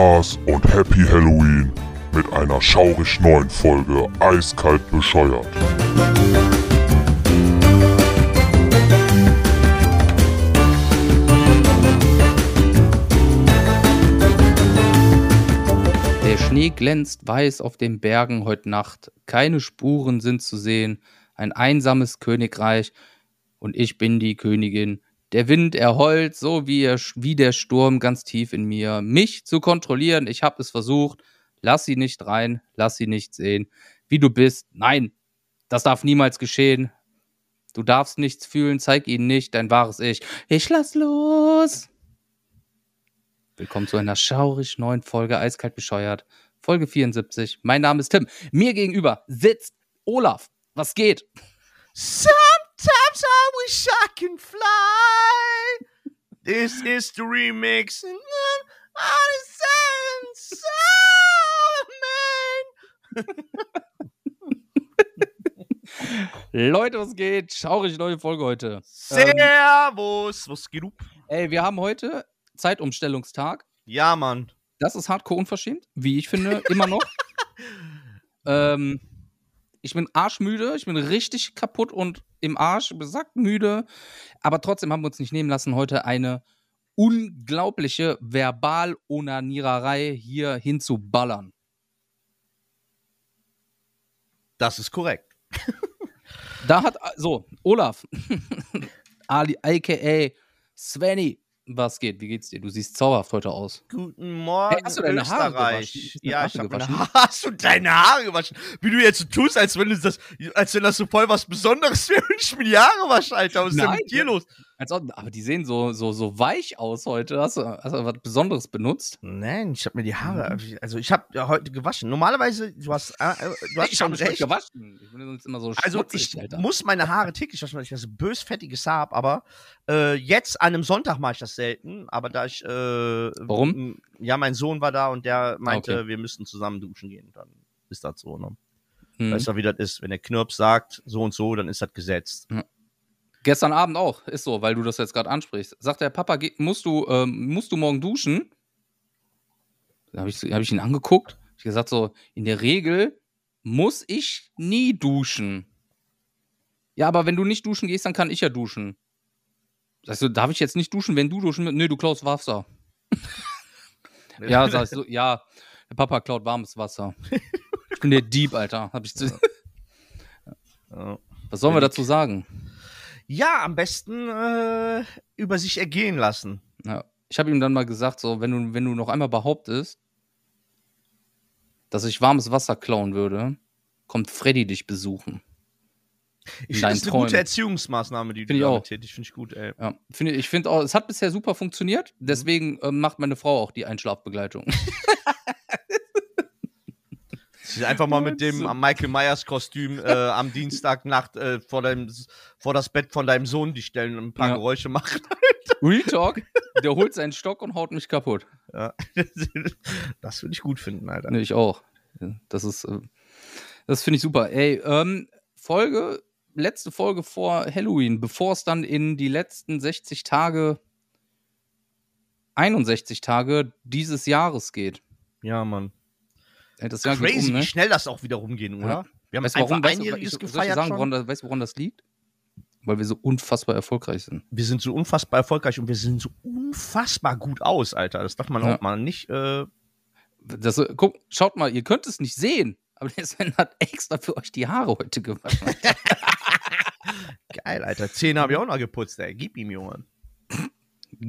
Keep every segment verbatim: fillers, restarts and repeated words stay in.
Spaß und Happy Halloween mit einer schaurig neuen Folge Eiskalt bescheuert. Der Schnee glänzt weiß auf den Bergen heute Nacht. Keine Spuren sind zu sehen. Ein einsames Königreich und ich bin die Königin. Der Wind erheult, so wie, er, wie der Sturm ganz tief in mir. Mich zu kontrollieren, ich habe es versucht. Lass sie nicht rein, lass sie nicht sehen. Wie du bist, nein, das darf niemals geschehen. Du darfst nichts fühlen, zeig ihnen nicht dein wahres Ich. Ich lass los. Willkommen zu einer schaurig neuen Folge Eiskalt bescheuert. Folge vierundsiebzig, mein Name ist Tim. Mir gegenüber sitzt Olaf. Was geht? Sometimes I wish I can fly. This is the remix. And then I send so Leute, was geht? Schaurig neue Folge heute. Servus, ähm, was geht up? Ey, wir haben heute Zeitumstellungstag. Ja, Mann. Das ist hardcore unverschämt, wie ich finde, immer noch. ähm. Ich bin arschmüde, ich bin richtig kaputt und im Arsch, besackt müde. Aber trotzdem haben wir uns nicht nehmen lassen, heute eine unglaubliche Verbal-Onaniererei hier hinzuballern. Das ist korrekt. Da hat, so, Olaf, Ali, a k a. Svenny, was geht? Wie geht's dir? Du siehst zauberhaft heute aus. Guten Morgen, hey, hast du deine Haare gewaschen? Ja, ich habe meine Haare. Hast du deine Haare gewaschen? Wie du jetzt so tust, als wenn das, als wenn das so voll was Besonderes wäre, wenn ich mir die Haare wasche, Alter. Was ist denn mit dir los? Aber die sehen so, so, so weich aus heute. Hast du, hast du was Besonderes benutzt? Nein, ich habe mir die Haare, also ich habe ja heute gewaschen. Normalerweise, du hast, äh, du hast ich schon recht. Gewaschen. Ich bin sonst immer so schmutzig, also ich Alter. muss meine Haare täglich waschen, weil ich das bösfettiges Haar habe, aber äh, jetzt an einem Sonntag mache ich das selten, aber da ich, äh, warum? Ja, mein Sohn war da und der meinte, okay, wir müssten zusammen duschen gehen. Dann ist das so, ne? Hm. Weißt du, wie das ist? Wenn der Knirps sagt, so und so, dann ist das gesetzt. Hm. Gestern Abend auch, ist so, weil du das jetzt gerade ansprichst. Sagt der Papa, musst du, ähm, musst du morgen duschen? Da habe ich, hab ich ihn angeguckt. Ich gesagt so, in der Regel muss ich nie duschen. Ja, aber wenn du nicht duschen gehst, dann kann ich ja duschen. Sagst du, darf ich jetzt nicht duschen, wenn du duschen willst? Nee, du klaust Wasser. Ja, sagst du, ja, der Papa klaut warmes Wasser. Ich bin der Dieb, Alter. Hab ich zu- ja. Was sollen wir dazu sagen? Ja, am besten äh, über sich ergehen lassen. Ja. Ich habe ihm dann mal gesagt, so, wenn du, wenn du noch einmal behauptest, dass ich warmes Wasser klauen würde, kommt Freddy dich besuchen. Ich finde, das ist eine gute Erziehungsmaßnahme, die du da tätigst. Finde ich gut, ey. Ja. Find, ich finde auch, es hat bisher super funktioniert, deswegen äh, macht meine Frau auch die Einschlafbegleitung. Sie einfach mal mit dem Michael Myers Kostüm äh, am Dienstagnacht äh, vor, deinem, vor das Bett von deinem Sohn die stellen und ein paar ja. Geräusche machen. Real Talk, der holt seinen Stock und haut mich kaputt. Ja. Das würde ich gut finden, Alter. Nee, ich auch. Das ist, das finde ich super. Ey, ähm, Folge, letzte Folge vor Halloween, bevor es dann in die letzten sechzig Tage, einundsechzig Tage dieses Jahres geht. Ja, Mann. Das Jahr crazy, um, ne? Wie schnell das auch wieder rumgehen, oder? Ja. Wir haben weißt einfach warum, einjähriges weißt du, gefeiert sagen, schon. Woran das, weißt du, woran das liegt? Weil wir so unfassbar erfolgreich sind. Wir sind so unfassbar erfolgreich und wir sehen so unfassbar gut aus, Alter. Das darf man ja. auch mal nicht... Äh das, guck, schaut mal, ihr könnt es nicht sehen, aber der Sven hat extra für euch die Haare heute gewaschen. Geil, Alter. Zähne habe ich auch noch geputzt, ey. Gib ihm, Junge.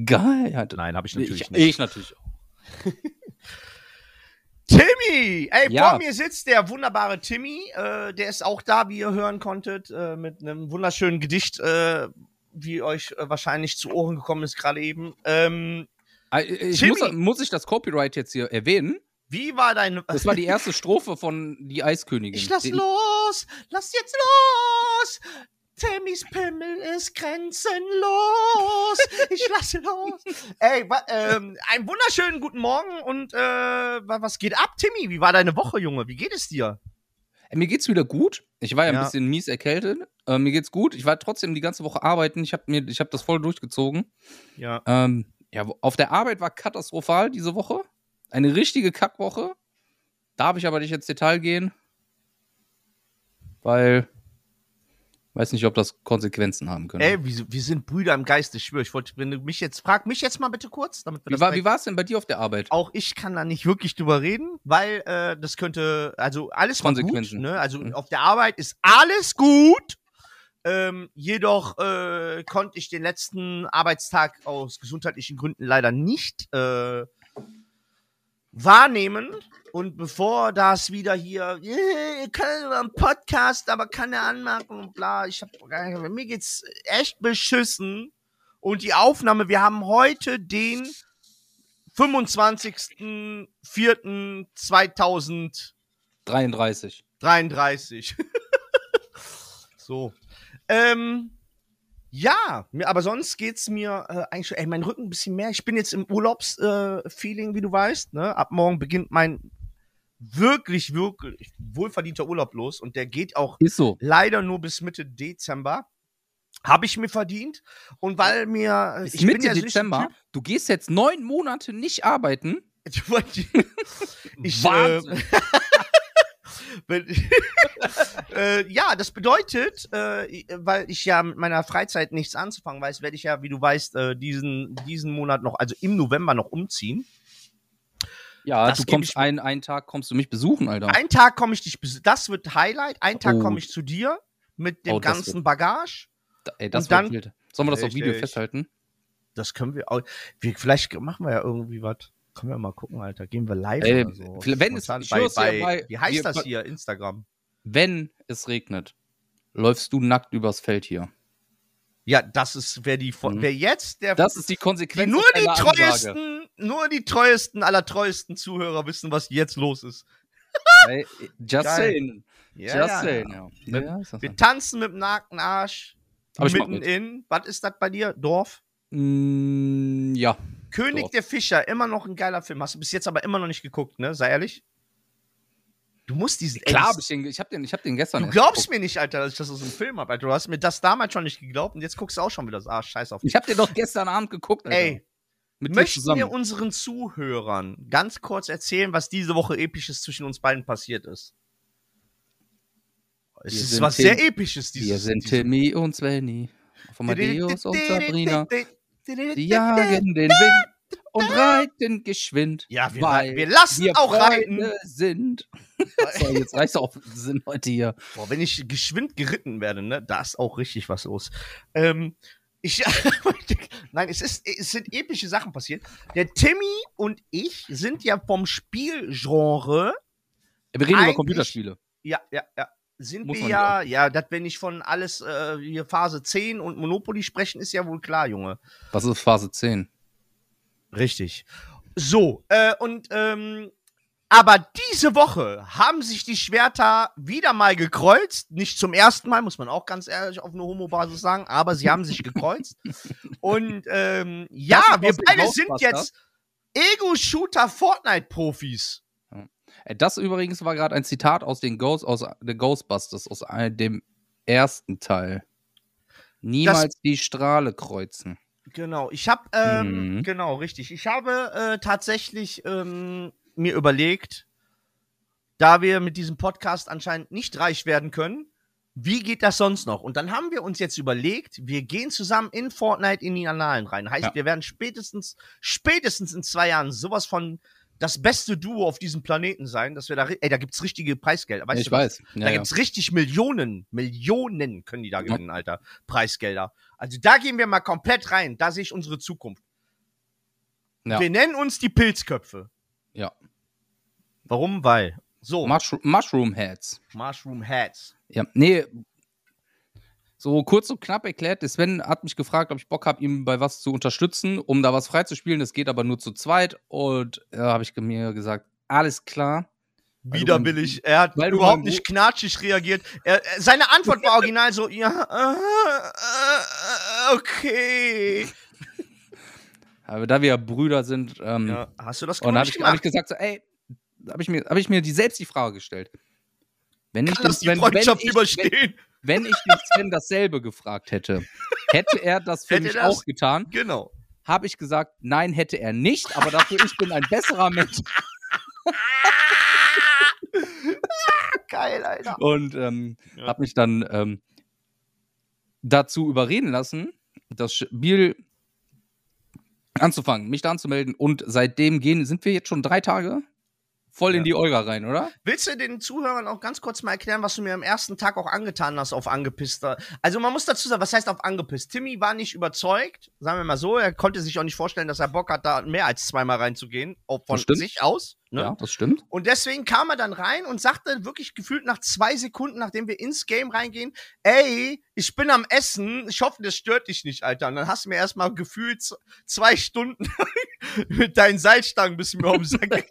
Geil. Alter. Nein, habe ich natürlich ich, nicht. Ich natürlich auch. Timmy! Ey, ja. Vor mir sitzt der wunderbare Timmy, äh, der ist auch da, wie ihr hören konntet, äh, mit einem wunderschönen Gedicht, äh, wie euch äh, wahrscheinlich zu Ohren gekommen ist gerade eben. Ähm, ich Timmy, muss, muss ich das Copyright jetzt hier erwähnen? Wie war dein... Das war die erste Strophe von Die Eiskönigin. Ich lass Den los, lass jetzt los! Timmys Pimmel ist grenzenlos. Ich lasse los. Ey, wa- ähm, einen wunderschönen guten Morgen und äh, was geht ab, Timmy? Wie war deine Woche, Junge? Wie geht es dir? Ey, mir geht's wieder gut. Ich war ja, ja. ein bisschen mies erkältet. Äh, mir geht's gut. Ich war trotzdem die ganze Woche arbeiten. Ich habe mir, ich habe das voll durchgezogen. Ja. Ähm, ja. Auf der Arbeit war katastrophal diese Woche. Eine richtige Kackwoche. Darf ich aber nicht ins Detail gehen, weil ich weiß nicht, ob das Konsequenzen haben können. Ey, wir, wir sind Brüder im Geiste, ich schwöre. Ich wollte, wenn du mich jetzt frag mich jetzt mal bitte kurz, damit wir wie, das war, wie war es denn bei dir auf der Arbeit? Auch ich kann da nicht wirklich drüber reden, weil äh, das könnte, also alles war gut, ne? Also mhm. auf der Arbeit ist alles gut. Ähm, jedoch äh, konnte ich den letzten Arbeitstag aus gesundheitlichen Gründen leider nicht äh, wahrnehmen. Und bevor das wieder hier, yeah, ihr könnt über einen Podcast, aber keine Anmerkung und bla, ich hab, mir geht's echt beschissen. Und die Aufnahme, wir haben heute den fünfundzwanzigsten vierten zweitausenddreiunddreißig. dreiunddreißig. So. Ähm, ja, aber sonst geht's mir äh, eigentlich schon, ey, mein Rücken ein bisschen mehr. Ich bin jetzt im Urlaubsfeeling, äh, wie du weißt, ne? Ab morgen beginnt mein wirklich, wirklich wohlverdienter Urlaub los. Und der geht auch Ist so. leider nur bis Mitte Dezember. Habe ich mir verdient. Und weil mir... Bis ich Mitte bin ja Dezember? So, du gehst jetzt neun Monate nicht arbeiten? Ich, Wahnsinn. Äh, äh, ja, das bedeutet, äh, weil ich ja mit meiner Freizeit nichts anzufangen weiß, werde ich ja, wie du weißt, äh, diesen, diesen Monat noch, also im November noch umziehen. Ja, das du kommst einen, einen Tag kommst du mich besuchen, Alter. Einen Tag komme ich dich besuchen, das wird Highlight. Einen Tag oh. komme ich zu dir mit dem oh, ganzen wird, Bagage. Da, ey, das und dann, wild. Sollen wir das echt, auf Video echt. festhalten? Das können wir auch. Wir, vielleicht machen wir ja irgendwie was. Können wir mal gucken, Alter. Gehen wir live Ey, oder so. Wenn es, bei, bei, bei, wie heißt wir, das hier? Instagram. Wenn es regnet, läufst du nackt übers Feld hier. Ja, das ist, wer die mhm. wer jetzt der. Das ist die Konsequenz. Die nur die treuesten, Ansage. nur die treuesten aller treuesten Zuhörer wissen, was jetzt los ist. Hey, just Geil. saying. Yeah, just yeah, saying. Yeah. Yeah. Ja, wir wir tanzen mit dem nackten Arsch. Aber mitten mit. in. Was ist das bei dir? Dorf? Mm, ja. König Dorf. der Fischer, immer noch ein geiler Film. Hast du bis jetzt aber immer noch nicht geguckt, ne? Sei ehrlich. Du musst diesen... Klar, hab ich, den, ich, hab den, ich hab den gestern... Du glaubst mir nicht, Alter, dass ich das aus dem Film hab, Alter. Du hast mir das damals schon nicht geglaubt und jetzt guckst du auch schon wieder das Arsch. Scheiß auf mich. Ich hab den doch gestern Abend geguckt, Alter. Ey, Mit möchten wir unseren Zuhörern ganz kurz erzählen, was diese Woche Episches zwischen uns beiden passiert ist? Es wir ist was Tim, sehr Episches. Dieses, wir sind Timmy und Svenny. Von Amadeus und Sabrina. Sie jagen den Wind und reiten geschwind. Ja, wir, weil wir lassen wir auch reiten. sind. So, jetzt reicht's auch. Sind heute hier. Boah, wenn ich geschwind geritten werde, ne, da ist auch richtig was los. Ähm, ich, Nein, es, ist, es sind epische Sachen passiert. Der Timmy und ich sind ja vom Spielgenre. Wir reden über Computerspiele. Ja, ja, ja. Sind Muss wir ja, ja, das, wenn ich von alles äh, hier Phase zehn und Monopoly sprechen, ist ja wohl klar, Junge. Was ist Phase zehn? Richtig. So, äh, und, ähm, aber diese Woche haben sich die Schwerter wieder mal gekreuzt. Nicht zum ersten Mal, muss man auch ganz ehrlich auf eine Homo-Basis sagen, aber sie haben sich gekreuzt. Und, ähm, ja, wir beide sind jetzt Ego-Shooter-Fortnite-Profis. Das übrigens war gerade ein Zitat aus den Ghost, aus den Ghostbusters, aus dem ersten Teil. Niemals das, die Strahle kreuzen. Genau, ich habe, ähm, mhm. genau, richtig. Ich habe äh, tatsächlich ähm, mir überlegt, da wir mit diesem Podcast anscheinend nicht reich werden können, wie geht das sonst noch? Und dann haben wir uns jetzt überlegt, wir gehen zusammen in Fortnite in die Annalen rein. Heißt, ja. wir werden spätestens, spätestens in zwei Jahren sowas von das beste Duo auf diesem Planeten sein, dass wir da, ey, da gibt's richtige Preisgelder, weißt ich du was? weiß. Ja, da gibt's ja. richtig Millionen, Millionen können die da gewinnen, ja. Alter, Preisgelder. Also da gehen wir mal komplett rein, da sehe ich unsere Zukunft. Ja. Wir nennen uns die Pilzköpfe. Ja. Warum? Weil, so. Mushroom, Mushroom Heads. Mushroom Heads. Ja, nee, so kurz und knapp erklärt, der Sven hat mich gefragt, ob ich Bock habe, ihm bei was zu unterstützen, um da was freizuspielen. Das geht aber nur zu zweit. Und da äh, habe ich mir gesagt, alles klar. Widerwillig. Er hat überhaupt nicht knatschig reagiert. Er, er, seine Antwort war original so, ja, äh, äh, okay. Aber da wir ja Brüder sind. Ähm, ja, hast du das gemacht? Und da habe ich, hab ich gesagt, so, ey, da habe ich, hab ich mir die, selbst die Frage gestellt. Wenn ich Kann das, das die wenn, Freundschaft wenn ich, überstehen? Wenn, Wenn ich den Sven dasselbe gefragt hätte, hätte er das für hätte mich das? auch getan. Genau. Habe ich gesagt, nein, hätte er nicht, aber dafür ich bin ein besserer Mensch. Geil, Alter. Und ähm, ja. habe mich dann ähm, dazu überreden lassen, das Spiel anzufangen, mich da anzumelden. Und seitdem gehen, sind wir jetzt schon drei Tage voll ja. in die Olga rein, oder? Willst du den Zuhörern auch ganz kurz mal erklären, was du mir am ersten Tag auch angetan hast auf angepisster? Also man muss dazu sagen, was heißt auf angepisst? Timmy war nicht überzeugt, sagen wir mal so. Er konnte sich auch nicht vorstellen, dass er Bock hat, da mehr als zweimal reinzugehen, auch von sich aus. Ne? Ja, das stimmt. Und deswegen kam er dann rein und sagte wirklich gefühlt nach zwei Sekunden, nachdem wir ins Game reingehen, ey, ich bin am Essen, ich hoffe, das stört dich nicht, Alter. Und dann hast du mir erstmal gefühlt zwei Stunden mit deinen Seilstangen ein bisschen mehr umsagen.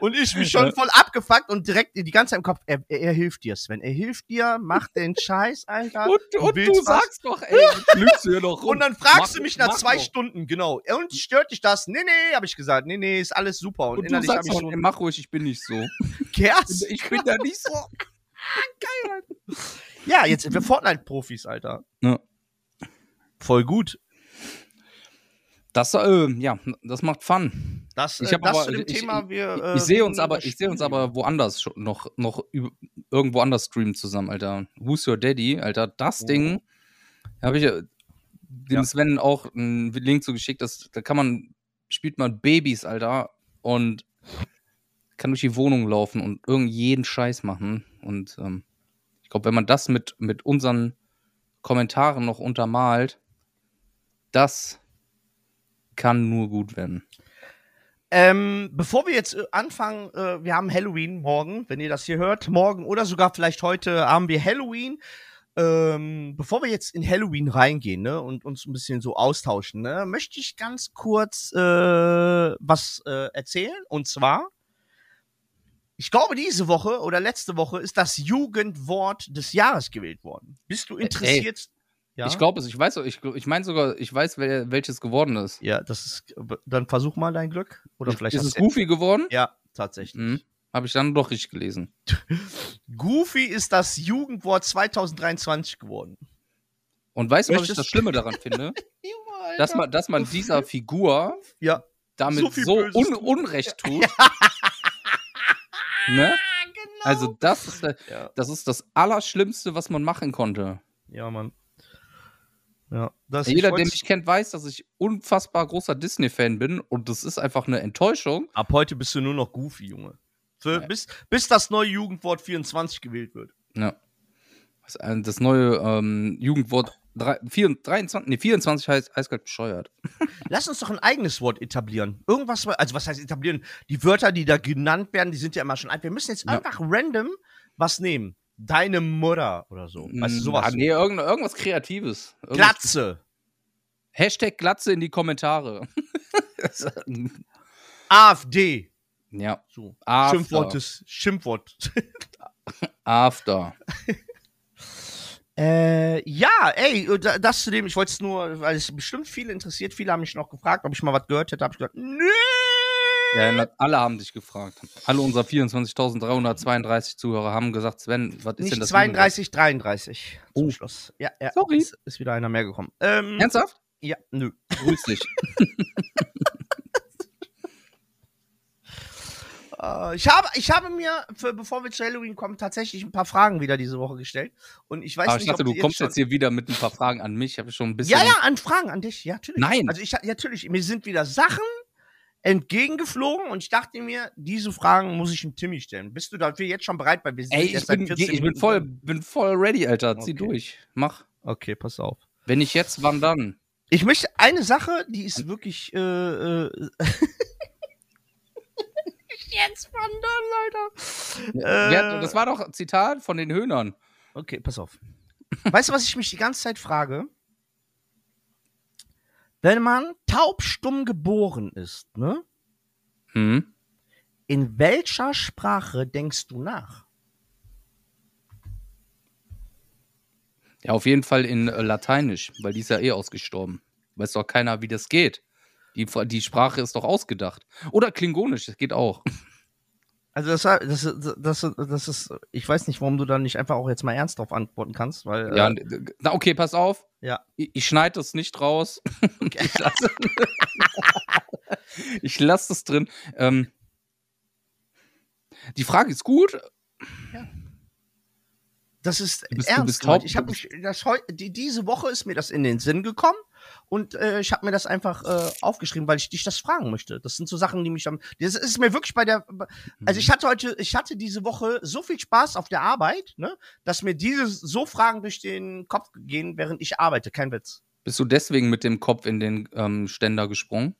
Und ich mich schon voll abgefuckt und direkt die ganze Zeit im Kopf, er, er, er hilft dir, Sven, er hilft dir, mach den Scheiß, Alter. Und, und, und du was. sagst doch, ey, lügst du hier noch rum. Und dann fragst mach, du mich nach zwei doch. Stunden, genau. Und stört dich das? Nee, nee, hab ich gesagt. Nee, nee, ist alles super. Und, und innerlich du sagst hab ich schon, ey, mach ruhig, ich bin nicht so. Kerst? Ich bin da nicht so. Geil. Ja, jetzt sind wir Fortnite-Profis, Alter. Ja. Voll gut. Das, äh, ja, das macht Fun. Das, ich das aber, zu dem ich, Thema, wir... Ich, ich, ich sehe uns, seh uns aber woanders noch, noch irgendwo anders streamen zusammen, Alter. Who's your daddy? Alter, das oh. Ding habe ich dem ja. Sven auch einen Link zugeschickt. Das, da kann man, spielt man Babys, Alter, und kann durch die Wohnung laufen und irgend jeden Scheiß machen. Und ähm, ich glaube, wenn man das mit, mit unseren Kommentaren noch untermalt, das... kann nur gut werden. Ähm, bevor wir jetzt anfangen, äh, wir haben Halloween morgen, wenn ihr das hier hört, morgen oder sogar vielleicht heute haben wir Halloween. Ähm, bevor wir jetzt in Halloween reingehen, ne, und uns ein bisschen so austauschen, ne, möchte ich ganz kurz äh, was äh, erzählen. Und zwar, ich glaube, diese Woche oder letzte Woche ist das Jugendwort des Jahres gewählt worden. Bist du interessiert? Ey. Ja? Ich glaube es, ich weiß, ich, ich meine sogar, ich weiß, wer, welches geworden ist. Ja, das ist, dann versuch mal dein Glück. Oder vielleicht ist es Goofy geworden? Ja, tatsächlich. Mhm. Habe ich dann doch richtig gelesen. Goofy ist das Jugendwort zwanzig dreiundzwanzig geworden. Und weißt du, was ich das Schlimme daran finde? dass, man, dass man dieser Figur ja. damit so, so un, Unrecht tut. Ja. Ne? Genau. Also das ist, ja. das ist das Allerschlimmste, was man machen konnte. Ja, Mann. Ja, das jeder, der mich kennt, weiß, dass ich unfassbar großer Disney-Fan bin und das ist einfach eine Enttäuschung. Ab heute bist du nur noch Goofy, Junge. Für, ja. bis, bis das neue Jugendwort vierundzwanzig gewählt wird. Ja. Das neue ähm, Jugendwort drei, vier, dreiundzwanzig, nee, vierundzwanzig heißt eiskalt bescheuert. Lass uns doch ein eigenes Wort etablieren. Irgendwas, also was heißt etablieren? Die Wörter, die da genannt werden, die sind ja immer schon alt. Wir müssen jetzt ja. einfach random was nehmen. Deine Mutter oder so. Weißt du, sowas? Ja, nee, irgend, irgendwas Kreatives. Irgendwas Glatze. Hashtag Glatze in die Kommentare. AfD. Ja. So. After. Schimpfwort ist Schimpfwort. After. äh, ja, ey, das zu dem, ich wollte es nur, weil es bestimmt viele interessiert, viele haben mich noch gefragt, ob ich mal was gehört hätte, habe ich gesagt, nö. Ja, alle haben dich gefragt. Alle unserer vierundzwanzigtausenddreihundertzweiunddreißig Zuhörer haben gesagt, Sven, was ist Nicht denn das? zweiunddreißig, dreiunddreißig Oh. Zum Schluss. Ja, ja. Sorry. Ist, ist wieder einer mehr gekommen. Ähm, Ernsthaft? Ja, nö. Grüß dich. äh, ich, habe, ich habe mir, für, bevor wir zu Halloween kommen, tatsächlich ein paar Fragen wieder diese Woche gestellt. Und ich weiß Aber nicht, ich dachte, ob du kommst jetzt hier wieder mit ein paar Fragen an mich. Ich habe schon ein bisschen. Ja, ja, an Fragen an dich. Ja, natürlich. Nein. Also, ich, ja, natürlich. Mir sind wieder Sachen entgegengeflogen und ich dachte mir, diese Fragen muss ich dem Timmy stellen. Bist du dafür jetzt schon bereit? Weil wir sind Ey, ich, bin, ich bin, voll, bin voll ready, Alter. Zieh okay. durch. Mach. Okay, pass auf. Wenn ich jetzt, wann dann? Ich möchte eine Sache, die ist wirklich äh, äh jetzt, wann dann, Alter? Ja, das war doch ein Zitat von den Höhnern. Okay, pass auf. Weißt du, was ich mich die ganze Zeit frage? Wenn man taubstumm geboren ist, ne? Hm. In welcher Sprache denkst du nach? Ja, auf jeden Fall in Lateinisch, weil die ist ja eh ausgestorben. Weiß doch keiner, wie das geht. Die, die Sprache ist doch ausgedacht. Oder Klingonisch, das geht auch. Also das, das, das, das ist, ich weiß nicht, warum du da nicht einfach auch jetzt mal ernst drauf antworten kannst, weil... Ja, äh, na okay, pass auf. Ja. Ich, ich schneide das nicht raus. Okay. Ich lasse das drin. Ähm, die Frage ist gut. Ja. Das ist bist, ernst. Taub, ich habe mich das heu, die, diese Woche ist mir das in den Sinn gekommen und äh, ich habe mir das einfach äh, aufgeschrieben, weil ich dich das fragen möchte. Das sind so Sachen, die mich dann. Das ist mir wirklich bei der. Also ich hatte heute, ich hatte diese Woche so viel Spaß auf der Arbeit, ne, dass mir diese so Fragen durch den Kopf gehen, während ich arbeite. Kein Witz. Bist du deswegen mit dem Kopf in den ähm, Ständer gesprungen?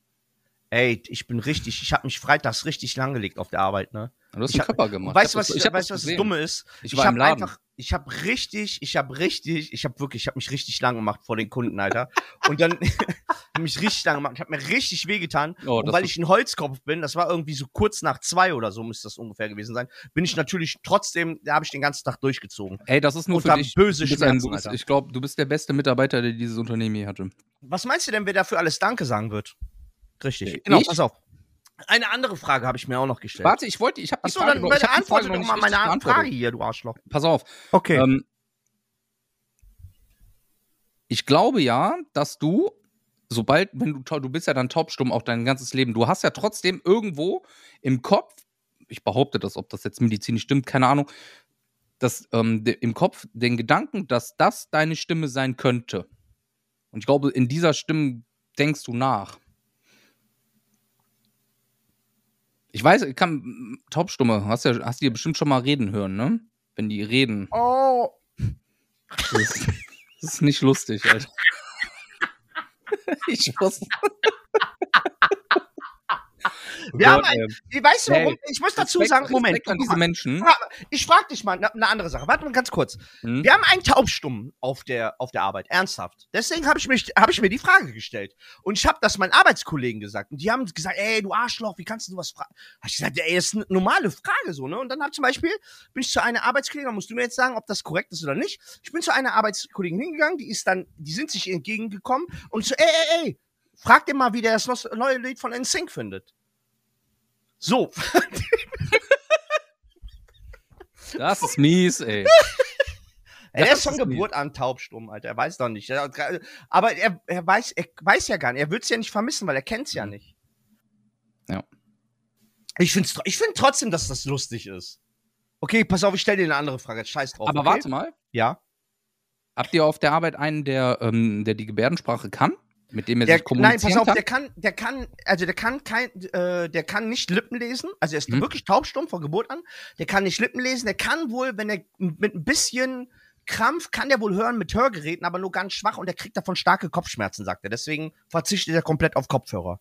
Ey, ich bin richtig, ich habe mich freitags richtig langgelegt auf der Arbeit, ne? Du hast den Körper gemacht. Weißt du, was, ich, weißt, was das Dumme ist? Ich, ich war hab im Laden. Einfach, ich habe richtig, ich habe richtig, ich habe wirklich, ich habe mich richtig lang gemacht vor den Kunden, Alter. Und dann mich richtig lang gemacht. Ich habe mir richtig wehgetan. Oh, und weil ich ein Holzkopf bin, das war irgendwie so kurz nach zwei oder so, müsste das ungefähr gewesen sein, bin ich natürlich trotzdem, da habe ich den ganzen Tag durchgezogen. Ey, das ist nur und für dich. Böse Schmerzen, ein, bist, ich glaube, du bist der beste Mitarbeiter, der dieses Unternehmen hier hatte. Was meinst du denn, wer dafür alles Danke sagen wird? Richtig. Genau, ich? Pass auf. Eine andere Frage habe ich mir auch noch gestellt. Warte, ich wollte, ich habe die Frage noch. Achso, dann antworte doch mal meine Frage hier, du Arschloch. Pass auf. Okay. Ähm, ich glaube ja, dass du, sobald, wenn du, du bist ja dann taubstumm auch dein ganzes Leben, du hast ja trotzdem irgendwo im Kopf, ich behaupte das, ob das jetzt medizinisch stimmt, keine Ahnung, dass ähm, de, im Kopf den Gedanken, dass das deine Stimme sein könnte. Und ich glaube, in dieser Stimme denkst du nach. Ich weiß, ich kann taubstumme. Hast ja, hast du dir bestimmt schon mal reden hören, ne? Wenn die reden. Oh. Das ist, das ist nicht lustig, Alter. Ich wusste. Wir Gott, haben ein, ey. Weißt du, warum? Ich muss dazu Respekt, sagen, Moment. An diese Menschen. Ich frage dich mal eine andere Sache. Warte mal ganz kurz. Hm? Wir haben einen Taubstummen auf der, auf der Arbeit. Ernsthaft. Deswegen habe ich, hab ich mir die Frage gestellt. Und ich habe das meinen Arbeitskollegen gesagt. Und die haben gesagt, ey, du Arschloch, wie kannst du was fragen? Habe ich gesagt, ey, das ist eine normale Frage so, ne? Und dann habe zum Beispiel, bin ich zu einer Arbeitskollegin, da musst du mir jetzt sagen, ob das korrekt ist oder nicht. Ich bin zu einer Arbeitskollegin hingegangen, die ist dann, die sind sich entgegengekommen und so, ey, ey, ey, frag dir mal, wie der das neue Lied von N Sync findet. So. Das ist mies, ey. Er das ist von Geburt an taubstumm, Alter. Er weiß doch nicht. Aber er, er, weiß, er weiß ja gar nicht. Er wird es ja nicht vermissen, weil er kennt es ja nicht. Ja. Ich finde ich find trotzdem, dass das lustig ist. Okay, pass auf, ich stelle dir eine andere Frage. Scheiß drauf. Aber okay? Warte mal. Ja. Habt ihr auf der Arbeit einen, der, ähm, der die Gebärdensprache kann? Mit dem er der, sich kommunizieren Nein, pass auf, kann? der kann, der kann, also der kann kein, äh, der kann nicht Lippen lesen, also er ist hm. wirklich taubstumm von Geburt an, der kann nicht Lippen lesen, der kann wohl, wenn er mit ein bisschen Krampf, kann der wohl hören mit Hörgeräten, aber nur ganz schwach und er kriegt davon starke Kopfschmerzen, sagt er, deswegen verzichtet er komplett auf Kopfhörer.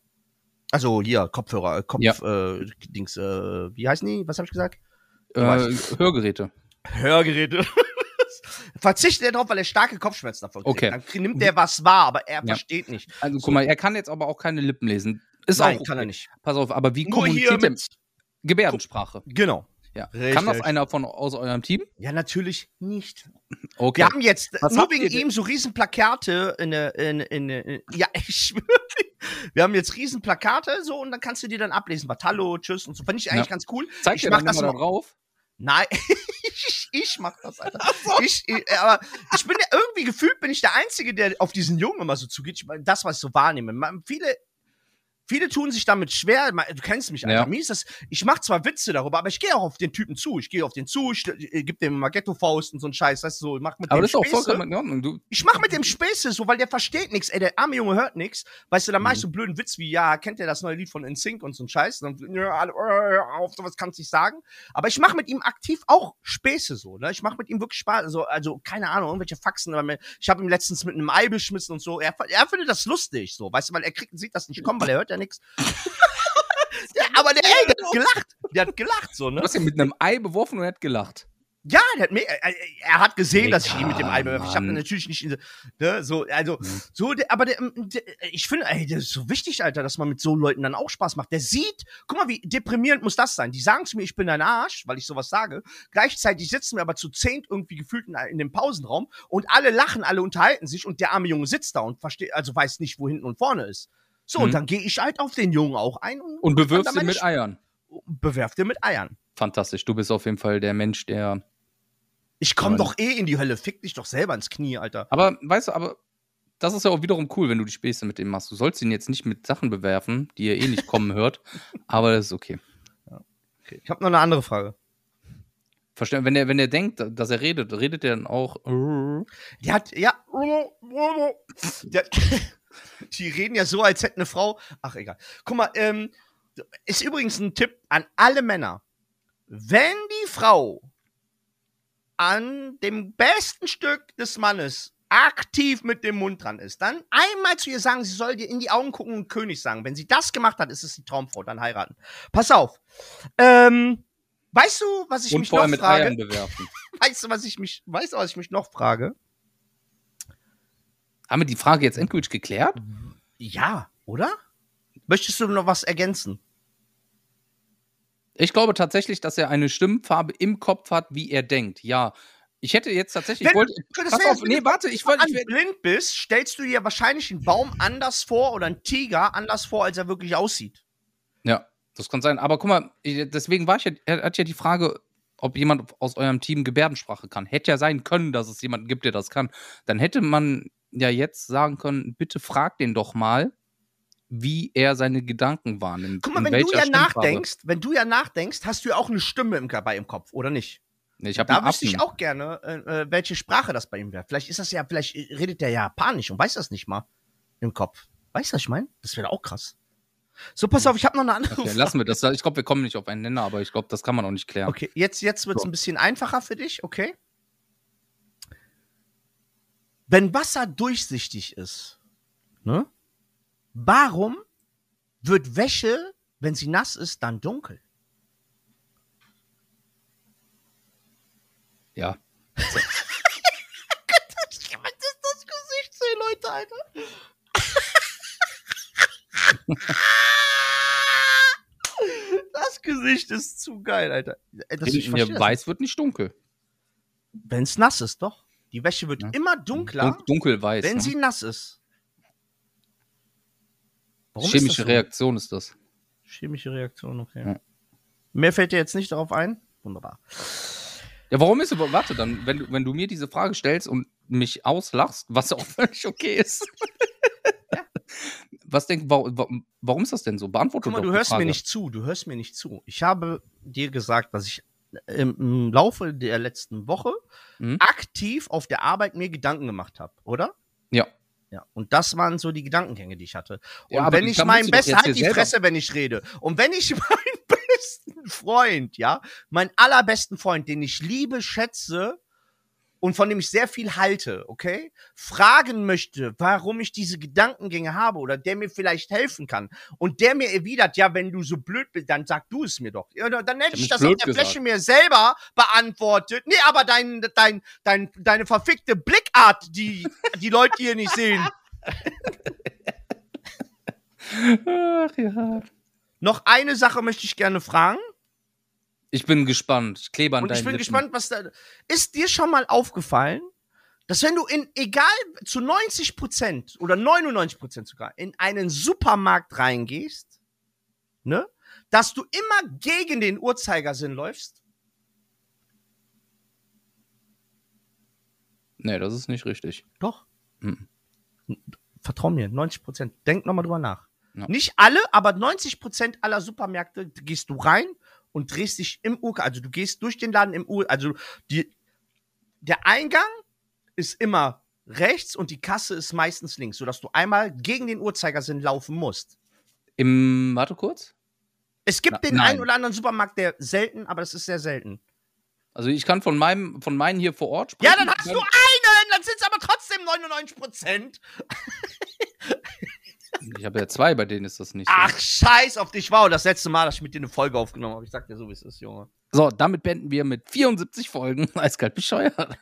Also hier, Kopfhörer, Kopf, ja. äh, Dings, äh, wie heißen die, was habe ich gesagt? Äh, Hörgeräte. Hörgeräte. Verzichtet er drauf, weil er starke Kopfschmerzen davon kriegt. Okay. Dann nimmt er was wahr, aber er ja. versteht nicht. Also guck so. mal, er kann jetzt aber auch keine Lippen lesen. Ist Nein, auch okay. kann er nicht. Pass auf, aber wie Nur kommuniziert er? Gebärdensprache. Genau. Ja. Richtig. Kann das einer von aus eurem Team? Ja, natürlich nicht. Okay. Wir haben jetzt was nur wegen ihm so riesen Plakate in der, in, in, in, ja, ich schwöre. Wir haben jetzt riesen Plakate so und dann kannst du dir dann ablesen, was Hallo, Tschüss und so. Fand ich eigentlich ja. ganz cool. Zeig ich dir mach dann das mal drauf. Nein, ich, ich mach das, Alter. Ich, ich, aber ich bin ja irgendwie gefühlt, bin ich der Einzige, der auf diesen Jungen immer so zugeht. Ich, das, was ich so wahrnehme. Man, viele, viele tun sich damit schwer. Man, du kennst mich, Alter. Ja. Mir ist das, ich mach zwar Witze darüber, aber ich gehe auch auf den Typen zu. Ich gehe auf den zu, ich, ich, ich gebe dem mal Ghetto-Faust und so einen Scheiß. Weißt du, so, ich mach mit aber dem das ist Späße. Auch vollkommen in Ordnung. Du ich mach mit dem Späße so, weil der versteht nichts. Ey, der arme Junge hört nichts. Weißt du, dann mach ich so einen blöden Witz wie, ja, kennt ihr das neue Lied von N Sync und so einen Scheiß? Und dann, ja, auf sowas kannst du nicht sagen. Aber ich mach mit ihm aktiv auch Späße so, ne? Ich mach mit ihm wirklich Spaß. Also, also keine Ahnung, irgendwelche Faxen. Ich habe ihm letztens mit einem Ei beschmissen und so. Er, er findet das lustig so, weißt du, weil er kriegt, sieht das nicht kommen, weil er hört ja nichts. Ja, aber der, ey, der hat gelacht. Der hat gelacht so, ne? Du hast ihn mit einem Ei beworfen und er hat gelacht. Ja, der hat mir, er hat gesehen, Egal, dass ich ihn mit dem Ei bewerfe. Ich habe natürlich nicht, ne, so, also, so, aber der, der, ich finde, ey, das ist so wichtig, Alter, dass man mit so Leuten dann auch Spaß macht. Der sieht, guck mal, wie deprimierend muss das sein. Die sagen zu mir, ich bin ein Arsch, weil ich sowas sage. Gleichzeitig sitzen wir aber zu zehnt irgendwie gefühlt in, in dem Pausenraum und alle lachen, alle unterhalten sich und der arme Junge sitzt da und versteht, also weiß nicht, wo hinten und vorne ist. So, mhm. und dann gehe ich halt auf den Jungen auch ein. Und, und bewirfst ihn mit Eiern. Bewerft ihn mit Eiern. Fantastisch, du bist auf jeden Fall der Mensch, der... Ich komm doch eh in die Hölle, fick dich doch selber ins Knie, Alter. Aber, weißt du, aber das ist ja auch wiederum cool, wenn du die Späße mit dem machst. Du sollst ihn jetzt nicht mit Sachen bewerfen, die ihr eh nicht kommen hört, aber das ist okay. Ja. Okay. Ich habe noch eine andere Frage. Verstehen, wenn er wenn er denkt, dass er redet, redet er dann auch. Die hat ja, die, hat, die reden ja so, als hätte eine Frau. Ach egal. Guck mal, ähm, ist übrigens ein Tipp an alle Männer: Wenn die Frau an dem besten Stück des Mannes aktiv mit dem Mund dran ist, dann einmal zu ihr sagen, sie soll dir in die Augen gucken und König sagen. Wenn sie das gemacht hat, ist es die Traumfrau, dann heiraten. Pass auf. Ähm. Weißt du, was ich und mich noch mit frage? Eiern bewerfen. Weißt du, was ich mich, weißt du, was ich mich noch frage? Haben wir die Frage jetzt endgültig geklärt? Ja, oder? Möchtest du noch was ergänzen? Ich glaube tatsächlich, dass er eine Stimmfarbe im Kopf hat, wie er denkt. Ja. Ich hätte jetzt tatsächlich. Wenn, wollte, pass auf, nee, warte, ich wollte. Wenn du blind bist, stellst du dir wahrscheinlich einen Baum anders vor oder einen Tiger anders vor, als er wirklich aussieht. Ja. Das kann sein, aber guck mal, deswegen war ich ja, hat ja die Frage, ob jemand aus eurem Team Gebärdensprache kann. Hätte ja sein können, dass es jemanden gibt, der das kann. Dann hätte man ja jetzt sagen können, bitte frag den doch mal, wie er seine Gedanken wahrnimmt. Guck mal, wenn du ja nachdenkst, wenn du ja nachdenkst, hast du ja auch eine Stimme im, dabei im Kopf, oder nicht? Ich hab da wüsste ich auch gerne, äh, welche Sprache das bei ihm wäre. Vielleicht ist das ja, vielleicht redet der Japanisch und weiß das nicht mal im Kopf. Weißt du, was ich meine? Das wäre auch krass. So, pass auf, ich habe noch eine andere Frage. Okay, lassen wir das. Ich glaube, wir kommen nicht auf einen Nenner, aber ich glaube, das kann man auch nicht klären. Okay, jetzt, jetzt wird es ein bisschen einfacher für dich, okay? Wenn Wasser durchsichtig ist, ne? Warum wird Wäsche, wenn sie nass ist, dann dunkel? Ja. Das ich kann das Gesicht sehen, Leute, Alter. Das Gesicht ist zu geil, Alter. Das, ich verstehe, weiß das. Wird nicht dunkel. Wenn es nass ist, doch. Die Wäsche wird ja immer dunkler, Dun- dunkelweiß, wenn ne? sie nass ist. Warum Chemische ist das so? Reaktion ist das. Chemische Reaktion, okay. Ja. Mehr fällt dir jetzt nicht darauf ein? Wunderbar. Ja, warum ist es? Warte, dann, wenn du, wenn du mir diese Frage stellst und mich auslachst, was auch völlig okay ist. Was denkst du, warum ist das denn so? Beantworte doch die Frage. Guck mal, du hörst mir nicht zu, du hörst mir nicht zu. Ich habe dir gesagt, dass ich im Laufe der letzten Woche mhm. aktiv auf der Arbeit mir Gedanken gemacht habe, oder? Ja. Ja. Und das waren so die Gedankengänge, die ich hatte. Und ja, wenn ich meinen besten, halt die Fresse, wenn ich rede. Und wenn ich meinen besten Freund, ja, meinen allerbesten Freund, den ich liebe, schätze, und von dem ich sehr viel halte, okay, fragen möchte, warum ich diese Gedankengänge habe oder der mir vielleicht helfen kann und der mir erwidert, ja, wenn du so blöd bist, dann sag du es mir doch. Oder dann hätte ich, ich das auf der gesagt. Fläche mir selber beantwortet. Nee, aber dein, dein, dein, deine verfickte Blickart, die die Leute hier nicht sehen. Ach ja. Noch eine Sache möchte ich gerne fragen. Ich bin gespannt. Ich klebe an deinen Lippen. Und ich bin gespannt, was da... Ist dir schon mal aufgefallen, dass wenn du in, egal, zu neunzig Prozent oder neunundneunzig Prozent sogar, in einen Supermarkt reingehst, ne, dass du immer gegen den Uhrzeigersinn läufst? Nee, das ist nicht richtig. Doch. Mhm. Vertrau mir, neunzig Prozent. Denk nochmal drüber nach. Ja. Nicht alle, aber neunzig Prozent aller Supermärkte gehst du rein und drehst dich im Uhr, also du gehst durch den Laden im Uhr, also die, der Eingang ist immer rechts und die Kasse ist meistens links, sodass du einmal gegen den Uhrzeigersinn laufen musst. Im, warte kurz. Es gibt Na, den nein. einen oder anderen Supermarkt, der selten, aber das ist sehr selten. Also ich kann von meinem, von meinen hier vor Ort sprechen. Ja, dann hast du einen, dann sind es aber trotzdem neunundneunzig Prozent. Ich habe ja zwei, bei denen ist das nicht so. Ach, scheiß auf dich. Wow, das letzte Mal, dass ich mit dir eine Folge aufgenommen habe. Ich sag dir so, wie es ist, Junge. So, damit beenden wir mit vierundsiebzig Folgen. Eiskalt bescheuert.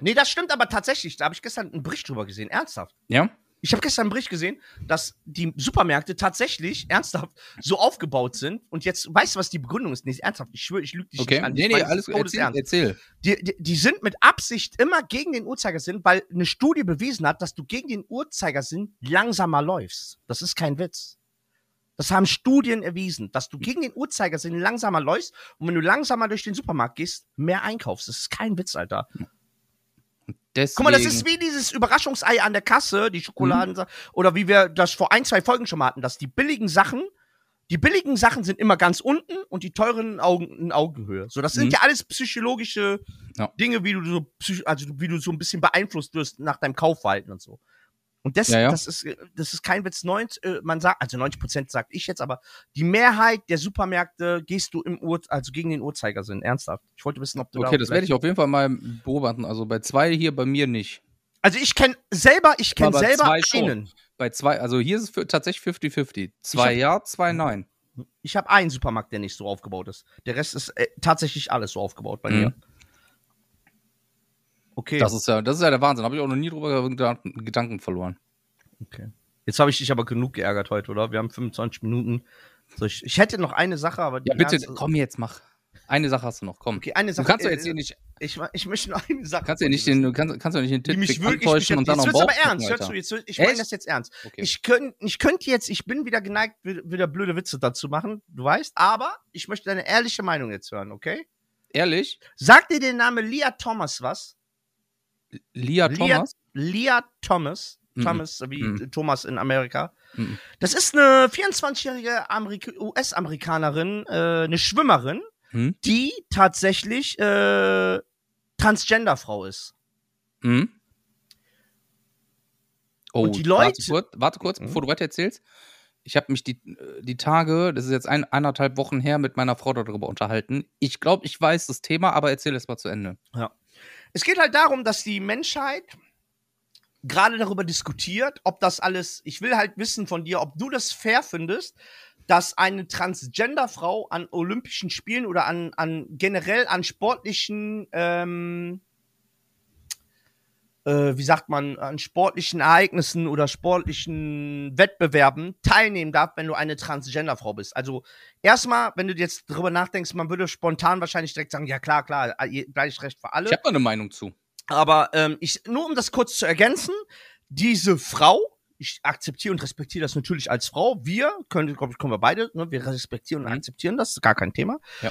Nee, das stimmt aber tatsächlich. Da habe ich gestern einen Bericht drüber gesehen. Ernsthaft. Ja? Ich habe gestern einen Bericht gesehen, dass die Supermärkte tatsächlich ernsthaft so aufgebaut sind. Und jetzt, weißt du, was die Begründung ist? Nee, ernsthaft. Ich schwöre, ich lüge dich okay. nicht an. Nee, nee, weiß, alles gut. Erzähl, erzähl. Die, die, die sind mit Absicht immer gegen den Uhrzeigersinn, weil eine Studie bewiesen hat, dass du gegen den Uhrzeigersinn langsamer läufst. Das ist kein Witz. Das haben Studien erwiesen, dass du gegen den Uhrzeigersinn langsamer läufst und wenn du langsamer durch den Supermarkt gehst, mehr einkaufst. Das ist kein Witz, Alter. Deswegen. Guck mal, das ist wie dieses Überraschungsei an der Kasse, die Schokoladen, mhm. oder wie wir das vor ein, zwei Folgen schon mal hatten, dass die billigen Sachen, die billigen Sachen sind immer ganz unten und die teuren Augen, in Augenhöhe. So, das sind mhm. ja alles psychologische ja. Dinge, wie du so psych- also wie du so ein bisschen beeinflusst wirst nach deinem Kaufverhalten und so. Und das, ja, ja. das ist das ist kein Witz, neunzig, man sagt, also neunzig Prozent sag ich jetzt, aber die Mehrheit der Supermärkte gehst du im Ur, also gegen den Uhrzeigersinn, ernsthaft. Ich wollte wissen, ob du Okay, da das werde ich auf jeden Fall mal beobachten, also bei zwei hier bei mir nicht. Also ich kenne selber, ich kenne selber einen. Schon. Bei zwei, also hier ist es für, tatsächlich fünfzig fünfzig. Zwei hab, ja, zwei nein. Ich habe einen Supermarkt, der nicht so aufgebaut ist. Der Rest ist äh, tatsächlich alles so aufgebaut bei mhm. mir. Okay. Das ist ja, das ist ja der Wahnsinn. Habe ich auch noch nie drüber Gedanken verloren. Okay. Jetzt habe ich dich aber genug geärgert heute, oder? Wir haben fünfundzwanzig Minuten. So, ich, ich hätte noch eine Sache, aber die ja, bitte, ganze, komm jetzt, mach. Eine Sache hast du noch, komm. Okay, eine Sache. Du kannst äh, doch jetzt hier nicht. Ich, ich möchte noch eine Sache. Kannst du nicht den, kannst, kannst du nicht den Tipp antäuschen und dann noch Bauch. Jetzt wird's aber ernst. Du, jetzt, ich meine das jetzt ernst. Okay. Ich könnte, ich könnt jetzt, ich bin wieder geneigt, wieder blöde Witze dazu machen, du weißt, aber ich möchte deine ehrliche Meinung jetzt hören, okay? Ehrlich? Sagt dir der Name Lia Thomas was? Lia Thomas? Lia Thomas. Mm-mm. Thomas, wie Mm-mm. Thomas in Amerika. Mm-mm. Das ist eine vierundzwanzigjährige Amerik- U S-Amerikanerin, äh, eine Schwimmerin, hm? die tatsächlich äh, Transgenderfrau ist. Hm? Oh, und die Leute. Warte kurz, warte kurz hm? bevor du weiter erzählst. Ich habe mich die, die Tage, das ist jetzt ein, eineinhalb Wochen her, mit meiner Frau darüber unterhalten. Ich glaube, ich weiß das Thema, aber erzähl es mal zu Ende. Ja. Es geht halt darum, dass die Menschheit gerade darüber diskutiert, ob das alles, ich will halt wissen von dir, ob du das fair findest, dass eine Transgender-Frau an Olympischen Spielen oder an, an generell an sportlichen, ähm, äh, wie sagt man, an sportlichen Ereignissen oder sportlichen Wettbewerben teilnehmen darf, wenn du eine Transgender-Frau bist. Also erstmal, wenn du jetzt drüber nachdenkst, man würde spontan wahrscheinlich direkt sagen, ja klar, klar, gleiches Recht für alle. Ich habe da eine Meinung zu. Aber ähm, ich, nur um das kurz zu ergänzen, diese Frau, ich akzeptiere und respektiere das natürlich als Frau, wir, können, glaube ich, können wir beide, ne, wir respektieren und akzeptieren das, ist gar kein Thema. Ja.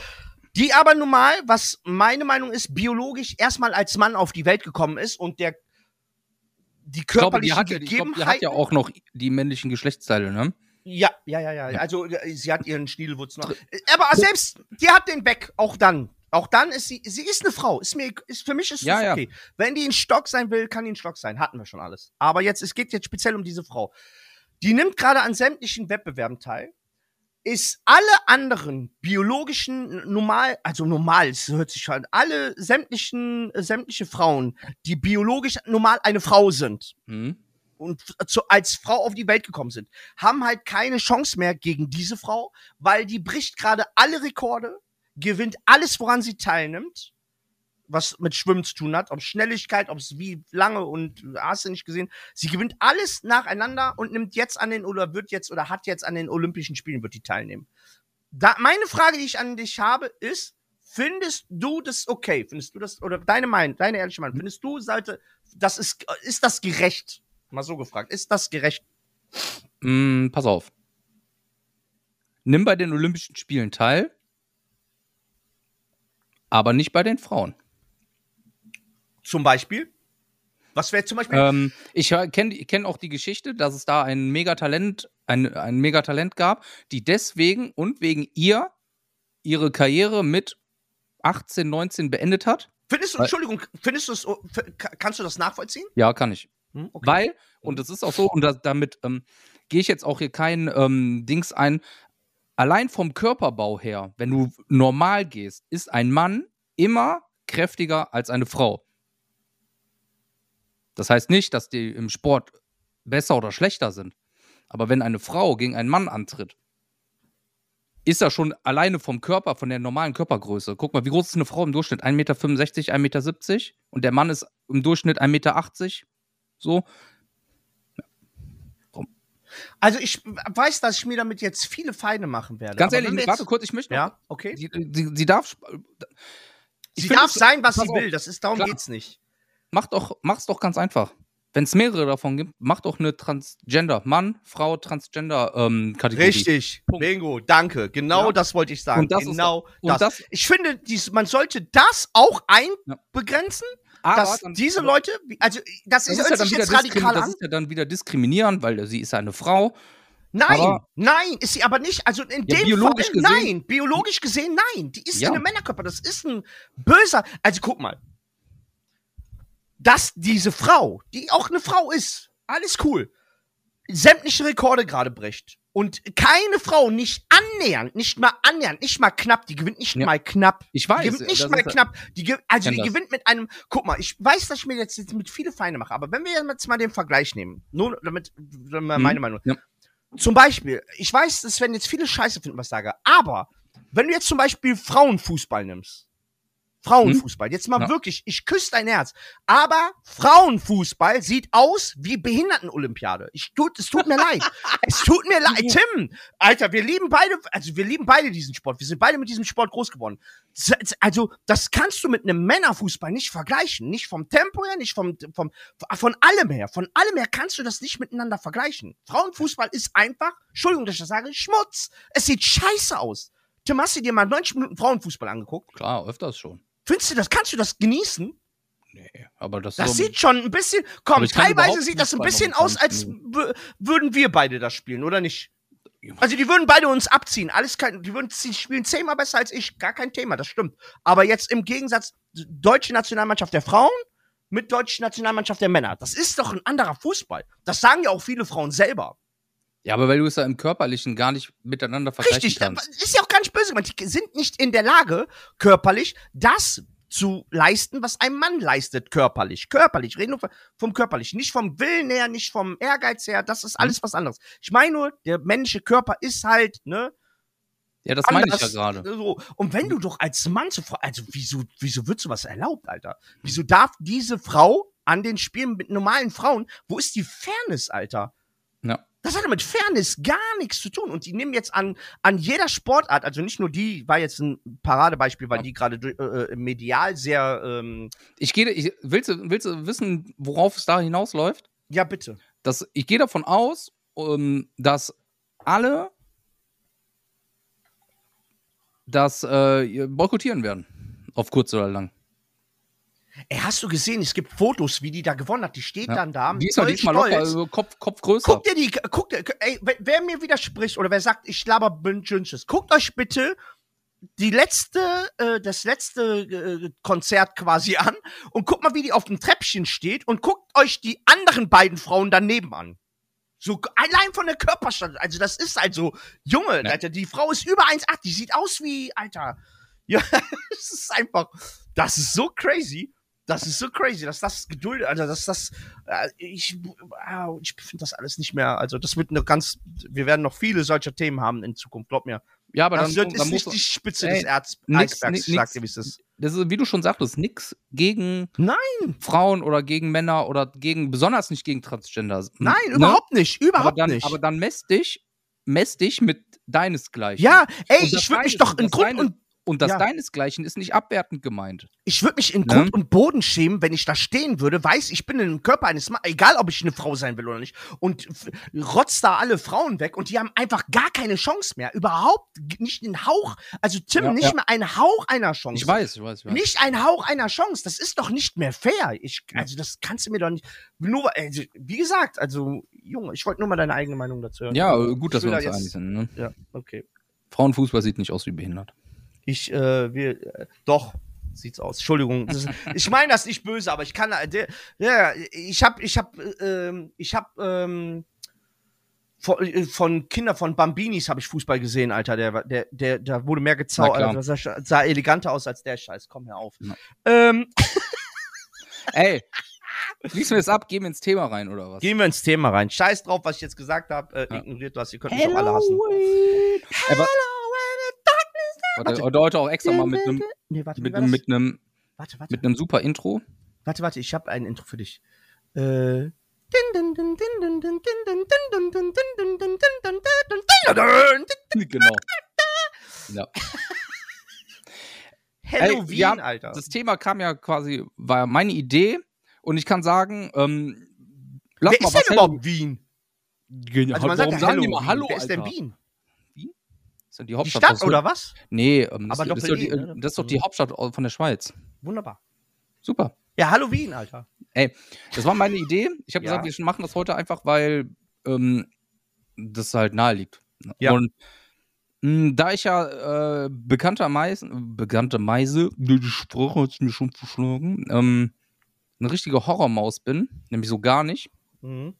Die aber nun mal, was meine Meinung ist, biologisch erstmal als Mann auf die Welt gekommen ist und der die körperlichen Gegebenheiten... Ich glaube, die, ja, glaub, die hat ja auch noch die männlichen Geschlechtsteile, ne? Ja, ja, ja, ja, ja. Also sie hat ihren Schniedelwurz noch. Aber selbst, die hat den weg, auch dann. Auch dann ist sie, sie ist eine Frau. Ist mir, ist, für mich ist das ja, okay. Ja. Wenn die ein Stock sein will, kann die ein Stock sein. Hatten wir schon alles. Aber jetzt, es geht jetzt speziell um diese Frau. Die nimmt gerade an sämtlichen Wettbewerben teil. Ist alle anderen biologischen, normal, also normal, es hört sich schon, alle sämtlichen, sämtliche Frauen, die biologisch normal eine Frau sind. Mhm. Und zu, als Frau auf die Welt gekommen sind, haben halt keine Chance mehr gegen diese Frau, weil die bricht gerade alle Rekorde, gewinnt alles, woran sie teilnimmt, was mit Schwimmen zu tun hat, ob Schnelligkeit, ob es wie lange und hast du nicht gesehen. Sie gewinnt alles nacheinander und nimmt jetzt an den oder wird jetzt oder hat jetzt an den Olympischen Spielen wird die teilnehmen. Da, meine Frage, die ich an dich habe, ist, findest du das okay? Findest du das, oder deine Meinung, deine ehrliche Meinung, findest du, sollte, das ist, ist das gerecht? Mal so gefragt, ist das gerecht? Mm, pass auf. Nimm bei den Olympischen Spielen teil, aber nicht bei den Frauen. Zum Beispiel? Was wäre zum Beispiel? Ähm, ich kenne kenn auch die Geschichte, dass es da ein Megatalent, ein, ein Megatalent gab, die deswegen und wegen ihr ihre Karriere mit achtzehn, neunzehn beendet hat. Findest du, Entschuldigung, findest du das, kannst du das nachvollziehen? Ja, kann ich. Okay. Weil, und das ist auch so, und da, damit ähm, gehe ich jetzt auch hier kein ähm, Dings ein, allein vom Körperbau her, wenn du normal gehst, ist ein Mann immer kräftiger als eine Frau. Das heißt nicht, dass die im Sport besser oder schlechter sind. Aber wenn eine Frau gegen einen Mann antritt, ist das schon alleine vom Körper, von der normalen Körpergröße. Guck mal, wie groß ist eine Frau im Durchschnitt? ein Meter fünfundsechzig, ein Meter siebzig und der Mann ist im Durchschnitt ein Meter achtzig. So. Ja. Also ich weiß, dass ich mir damit jetzt viele Feinde machen werde. Ganz ehrlich, warte kurz, ich möchte noch. Ja, okay. Sie, sie, sie darf, sie darf sein, was sie will. Das ist, darum geht's nicht. Mach doch, mach's doch ganz einfach. Wenn es mehrere davon gibt, mach doch eine Transgender, Mann, Frau, Transgender ähm, Kategorie. Richtig, Punkt. Bingo, danke. Genau ja. das wollte ich sagen. Und das genau ist, das. Und das. Ich finde, dies, man sollte das auch einbegrenzen, ja. Aber dass dann, diese Leute, also das, das ist, ist ja dann jetzt radikal an. Das ist ja dann wieder diskriminierend, weil sie ist ja eine Frau. Nein, aber, nein, ist sie aber nicht. Also in ja, dem biologisch Fall, gesehen, nein, biologisch gesehen, nein. Die ist ja eine Männerkörper, das ist ein böser. Also guck mal, dass diese Frau, die auch eine Frau ist, alles cool, sämtliche Rekorde gerade bricht. Und keine Frau, nicht annähernd, nicht mal annähernd, nicht mal knapp, die gewinnt nicht ja. mal knapp. Ich weiß. Die gewinnt nicht mal knapp. Die also die das. gewinnt mit einem, guck mal, ich weiß, dass ich mir jetzt, jetzt mit viele Feinde mache, aber wenn wir jetzt mal den Vergleich nehmen, nur damit, meine hm. Meinung. Ja. Zum Beispiel, ich weiß, dass Sven jetzt viele Scheiße finden, was ich sage, aber wenn du jetzt zum Beispiel Frauenfußball nimmst, Frauenfußball, hm? jetzt mal ja. wirklich, ich küsse dein Herz, aber Frauenfußball sieht aus wie Behindertenolympiade. Ich tut, es tut mir leid. Es tut mir leid. Tim, Alter, wir lieben beide, also wir lieben beide diesen Sport. Wir sind beide mit diesem Sport groß geworden. Also, das kannst du mit einem Männerfußball nicht vergleichen. Nicht vom Tempo her, nicht vom, vom, von allem her. Von allem her kannst du das nicht miteinander vergleichen. Frauenfußball ist einfach, Entschuldigung, dass ich das sage, Schmutz. Es sieht scheiße aus. Tim, hast du dir mal neunzig Minuten Frauenfußball angeguckt? Klar, öfters schon. Findest du das? Kannst du das genießen? Nee, aber das Das so sieht schon ein bisschen. Komm, teilweise sieht das ein bisschen aus, als würden wir beide das spielen, oder nicht? Also, die würden beide uns abziehen. Alles kein, die würden sie spielen zehnmal besser als ich. Gar kein Thema, das stimmt. Aber jetzt im Gegensatz, deutsche Nationalmannschaft der Frauen mit deutscher Nationalmannschaft der Männer. Das ist doch ein anderer Fußball. Das sagen ja auch viele Frauen selber. Ja, aber weil du es ja im Körperlichen gar nicht miteinander vergleichen Richtig, kannst. Richtig, ist ja auch gar nicht böse gemeint. Die sind nicht in der Lage, körperlich das zu leisten, was ein Mann leistet, körperlich. Körperlich, reden wir vom Körperlichen. Nicht vom Willen her, nicht vom Ehrgeiz her, das ist alles was anderes. Ich meine nur, der menschliche Körper ist halt, ne? Ja, das meine ich ja gerade. So. Und wenn du doch als Mann zu Frau, also wieso, wieso wird sowas erlaubt, Alter? Wieso darf diese Frau an den Spielen mit normalen Frauen, wo ist die Fairness, Alter? Ja. Das hat mit Fairness gar nichts zu tun. Und die nehmen jetzt an, an jeder Sportart, also nicht nur die, war jetzt ein Paradebeispiel, weil die gerade äh, medial sehr. Ähm ich gehe, ich, willst du, willst du wissen, worauf es da hinausläuft? Ja, bitte. Das, ich gehe davon aus, um, dass alle das äh, boykottieren werden. Auf kurz oder lang. Ey, hast du gesehen, es gibt Fotos, wie die da gewonnen hat. Die steht ja. dann da mit voll Stolz. Also Kopf, Kopf größer. Guckt ihr die, guckt ihr, ey, wer mir widerspricht oder wer sagt, ich laber Bündchensches, guckt euch bitte die letzte, äh, das letzte äh, Konzert quasi an und guckt mal, wie die auf dem Treppchen steht und guckt euch die anderen beiden Frauen daneben an. So, allein von der Körperstadt. Also, das ist halt so, Junge, ja. Alter, die Frau ist über eins Komma acht, die sieht aus wie, Alter. Ja, das ist einfach, das ist so crazy. Das ist so crazy, dass das geduldet, also dass das, äh, ich, äh, ich finde das alles nicht mehr, also das wird eine ganz, wir werden noch viele solcher Themen haben in Zukunft, glaub mir. Ja, aber das dann, ist dann nicht die Spitze ey, des Erz nix, Eisbergs, nix, ich sag dir, wie es ist. Das ist, wie du schon sagtest, nichts gegen Nein. Frauen oder gegen Männer oder gegen, besonders nicht gegen Transgender. Nein, ne? überhaupt nicht, überhaupt aber dann, nicht. Aber dann mess dich, mess dich mit deinesgleichen. Ja, ey, und ich würde mich doch in Grund und Und das ja. deinesgleichen ist nicht abwertend gemeint. Ich würde mich in ne? Grund und Boden schämen, wenn ich da stehen würde, weiß, ich bin in dem Körper eines Mannes, egal ob ich eine Frau sein will oder nicht, und rotzt da alle Frauen weg und die haben einfach gar keine Chance mehr. Überhaupt nicht den Hauch, also Tim, ja, nicht ja. mehr einen Hauch einer Chance. Ich weiß, ich weiß, ich weiß. Nicht ein Hauch einer Chance, das ist doch nicht mehr fair. Ich, also das kannst du mir doch nicht, nur, also, wie gesagt, also, Junge, ich wollte nur mal deine eigene Meinung dazu hören. Ja, gut, dass wir uns da einig sind. Ne? Ja, okay. Frauenfußball sieht nicht aus wie behindert. Ich, äh, wir, äh, doch, sieht's aus. Entschuldigung. Das ist, ich meine das nicht böse, aber ich kann, äh, ja, ich hab, ich hab, ähm, ich hab, ähm, von, äh, von Kindern, von Bambinis habe ich Fußball gesehen, Alter. Der, der, der, der wurde mehr gezaubert. Also, das sah, sah eleganter aus als der Scheiß. Komm hör auf. Ja. Ähm. Ey. Schließen wir es ab, gehen wir ins Thema rein, oder was? Gehen wir ins Thema rein. Scheiß drauf, was ich jetzt gesagt habe. Äh, ja. Ignoriert das, ihr könnt mich auch alle hassen. Hello. Warte, warte, heute auch extra mal mit einem nee, warte, mit einem mit einem warte, warte. Mit einem super Intro. Warte, warte, ich habe ein Intro für dich. Äh genau. Ja. Halloween, Ey, haben, Alter. Das Thema kam ja quasi, war meine Idee und ich kann sagen, ähm lass Wer mal ist was denn überhaupt Wien? Genial. Also man sagt sagen die mal Hallo, Wer ist denn Wien? Die, die Stadt aus, oder was? Nee, ähm, das, aber ist, das, ist die, das ist doch die Hauptstadt von der Schweiz. Wunderbar. Super. Ja, Halloween, Alter. Ey, das war meine Idee. Ich habe ja. gesagt, wir machen das heute einfach, weil ähm, das halt nahe liegt. Ja. Und mh, da ich ja äh, bekannter Meise, bekannte Meise, die Sprache hat mir schon verschlagen, ähm, eine richtige Horrormaus bin, nämlich so gar nicht. Mhm.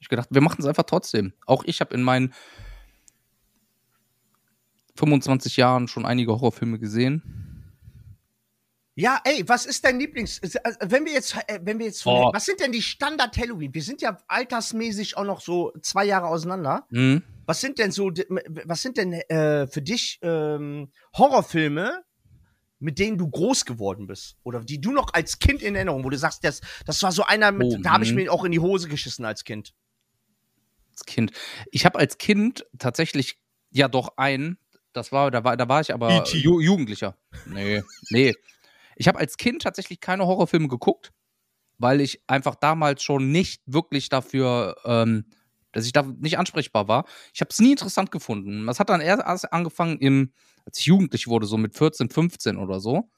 Ich gedacht, wir machen es einfach trotzdem. Auch ich habe in meinen fünfundzwanzig Jahren schon einige Horrorfilme gesehen. Ja, ey, was ist dein Lieblings... Wenn wir jetzt... Wenn wir jetzt oh. Was sind denn die Standard-Halloween? Wir sind ja altersmäßig auch noch so zwei Jahre auseinander. Mhm. Was sind denn so... Was sind denn äh, für dich ähm, Horrorfilme, mit denen du groß geworden bist? Oder die du noch als Kind in Erinnerung, wo du sagst, das, das war so einer mit... Oh, da habe ich mir auch in die Hose geschissen als Kind. Als Kind. Ich habe als Kind tatsächlich ja doch einen. Das war... Da war, da war ich aber Ju- Jugendlicher. Nee, nee. Ich habe als Kind tatsächlich keine Horrorfilme geguckt, weil ich einfach damals schon nicht wirklich dafür, ähm, dass ich da nicht ansprechbar war. Ich habe es nie interessant gefunden. Das hat dann erst angefangen, im, als ich jugendlich wurde, so mit vierzehn, fünfzehn oder so.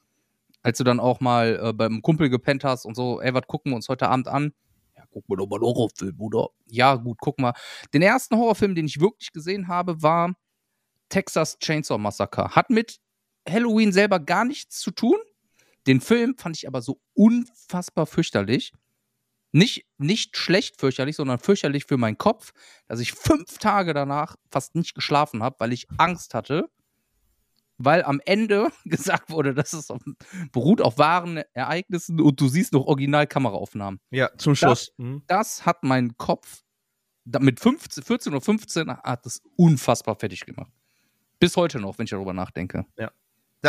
Als du dann auch mal äh, beim Kumpel gepennt hast und so, ey, was gucken wir uns heute Abend an? Ja, guck mal doch mal einen Horrorfilm, oder? Ja, gut, guck mal. Den ersten Horrorfilm, den ich wirklich gesehen habe, war Texas Chainsaw Massacre. Hat mit Halloween selber gar nichts zu tun. Den Film fand ich aber so unfassbar fürchterlich. Nicht, nicht schlecht fürchterlich, sondern fürchterlich für meinen Kopf, dass ich fünf Tage danach fast nicht geschlafen habe, weil ich Angst hatte, weil am Ende gesagt wurde, dass es auf, beruht auf wahren Ereignissen und du siehst noch Originalkameraaufnahmen. Ja, zum Schluss. Das, mhm. das hat meinen Kopf mit fünfzehn, vierzehn oder fünfzehn hat das unfassbar fertig gemacht. Bis heute noch, wenn ich darüber nachdenke. Ja.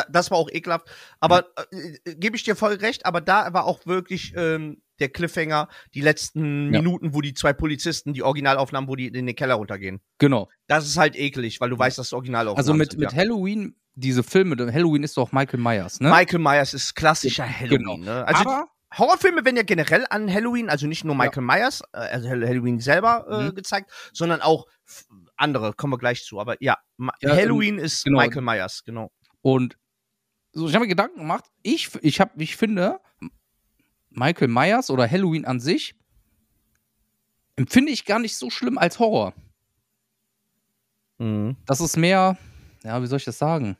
Das war auch ekelhaft, aber äh, gebe ich dir voll recht, aber da war auch wirklich ähm, der Cliffhanger, die letzten ja. Minuten, wo die zwei Polizisten die Originalaufnahmen, wo die in den Keller runtergehen. Genau. Das ist halt eklig, weil du weißt, dass das Originalaufnahmen Also mit, sind, ja. mit Halloween, diese Filme, Halloween ist doch Michael Myers, ne? Michael Myers ist klassischer Halloween, genau. ne? Also aber Horrorfilme werden ja generell an Halloween, also nicht nur Michael ja. Myers, also Halloween selber äh, mhm. gezeigt, sondern auch andere, kommen wir gleich zu, aber ja, ja Halloween ähm, ist genau. Michael Myers, genau. Und so, ich habe mir Gedanken gemacht, ich, ich, hab, ich finde, Michael Myers oder Halloween an sich empfinde ich gar nicht so schlimm als Horror. Mhm. Das ist mehr, ja, wie soll ich das sagen?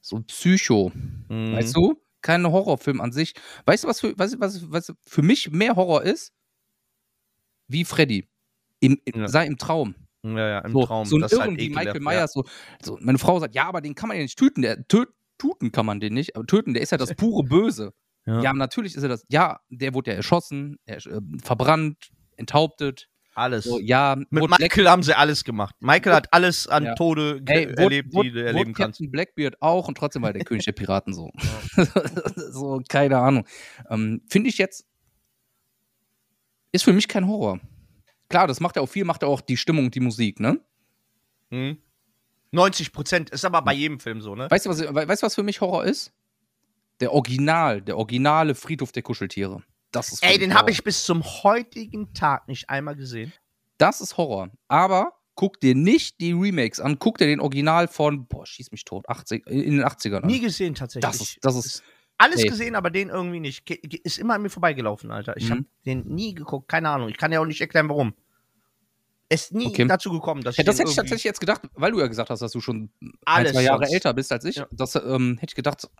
So Psycho. Mhm. Weißt du? Kein Horrorfilm an sich. Weißt du, was für, was, was, was für mich mehr Horror ist? Wie Freddy. Im, im, ja. Sei im Traum. Ja, ja, im so, Traum. So ein das Irren halt wie Michael Myers. Ja. So, so, meine Frau sagt, ja, aber den kann man ja nicht töten. Der töten Töten kann man den nicht, aber töten, der ist ja das pure Böse. Ja, ja natürlich ist er das. Ja, der wurde ja erschossen, er, äh, verbrannt, enthauptet. Alles. So, ja, mit Michael Black- haben sie alles gemacht. Michael hat alles an ja. Tode ge- hey, erlebt, Wood, die du erleben Wood kannst. Captain Blackbeard auch und trotzdem war der König der Piraten so. So, keine Ahnung. Ähm, Finde ich jetzt, ist für mich kein Horror. Klar, das macht ja auch viel, macht ja auch die Stimmung, die Musik, ne? Mhm. neunzig Prozent, ist aber bei jedem Film so, ne? Weißt du, was, weißt, was für mich Horror ist? Der Original, der originale Friedhof der Kuscheltiere. Das ist Ey, den habe ich bis zum heutigen Tag nicht einmal gesehen. Das ist Horror. Aber guck dir nicht die Remakes an, guck dir den Original von, boah, schieß mich tot, achtzig, in den achtzigern an. Nie gesehen, tatsächlich. Das ist, das ist, ist alles ey. gesehen, aber den irgendwie nicht. Ist immer an mir vorbeigelaufen, Alter. Ich mhm. habe den nie geguckt, keine Ahnung. Ich kann ja auch nicht erklären, warum. Ist nie okay. dazu gekommen, dass ja, ich. Das hätte ich tatsächlich jetzt gedacht, weil du ja gesagt hast, dass du schon ein, zwei Jahre älter bist als ich. Ja. Das ähm, hätte ich gedacht.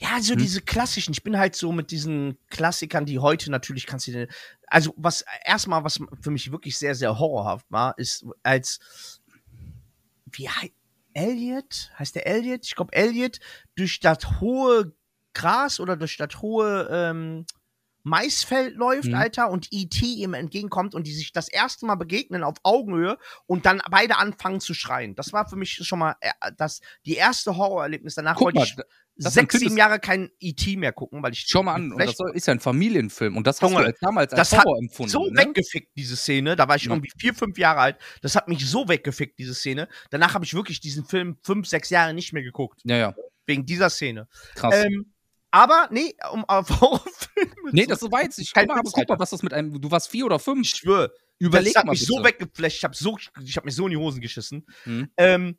Ja, so hm. diese klassischen. Ich bin halt so mit diesen Klassikern, die heute natürlich kannst du. Den, also, was erstmal, was für mich wirklich sehr, sehr horrorhaft war, ist als. Wie heißt. Elliot? Heißt der Elliot? Ich glaube, Elliot durch das hohe Gras oder durch das hohe. Ähm, Maisfeld läuft, mhm. Alter, und E T ihm entgegenkommt und die sich das erste Mal begegnen auf Augenhöhe und dann beide anfangen zu schreien. Das war für mich schon mal das die erste Horrorerlebnis. Danach wollte ich sechs, sieben Jahre kein E T mehr gucken, weil ich schau mal an, und das ist ja ein Familienfilm und das hast Junge, du damals als das Horror hat empfunden. So ne? weggefickt, diese Szene. Da war ich ja. irgendwie vier, fünf Jahre alt. Das hat mich so weggefickt, diese Szene. Danach habe ich wirklich diesen Film fünf, sechs Jahre nicht mehr geguckt. Ja, ja. Wegen dieser Szene. Krass. Ähm, Aber, nee, um auf Horrorfilme. Nee, das so war jetzt nicht. Guck mal, guck mal, was das mit einem. Du warst vier oder fünf. Ich schwöre. Überleg mal. Das hat mich so weggeflasht. Ich hab, so, ich hab mich so in die Hosen geschissen. Hm. Ähm,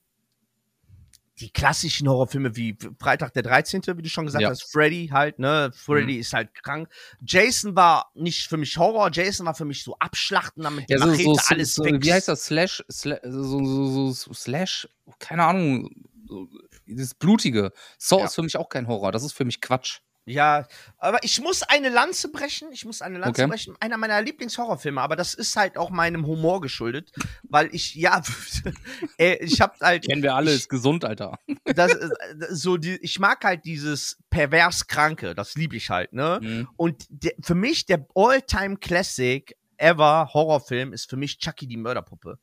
die klassischen Horrorfilme wie Freitag der dreizehnte, wie du schon gesagt ja. hast, Freddy halt, ne, Freddy mhm. ist halt krank. Jason war nicht für mich Horror, Jason war für mich so abschlachten, damit ja, die so, Machete so, alles so, wie heißt das, Slash, Slash, so, so, so, Slash, keine Ahnung, so, dieses Blutige. Saw ja. ist für mich auch kein Horror, das ist für mich Quatsch. Ja, aber ich muss eine Lanze brechen, ich muss eine Lanze okay. brechen, einer meiner Lieblingshorrorfilme, aber das ist halt auch meinem Humor geschuldet, weil ich, ja, ich hab halt... Kennen wir alle, ich, ist gesund, Alter. Das, so die, ich mag halt dieses pervers-Kranke, das liebe ich halt, ne? Mhm. Und de, für mich der All-Time-Classic-Ever-Horrorfilm ist für mich Chucky die Mörderpuppe.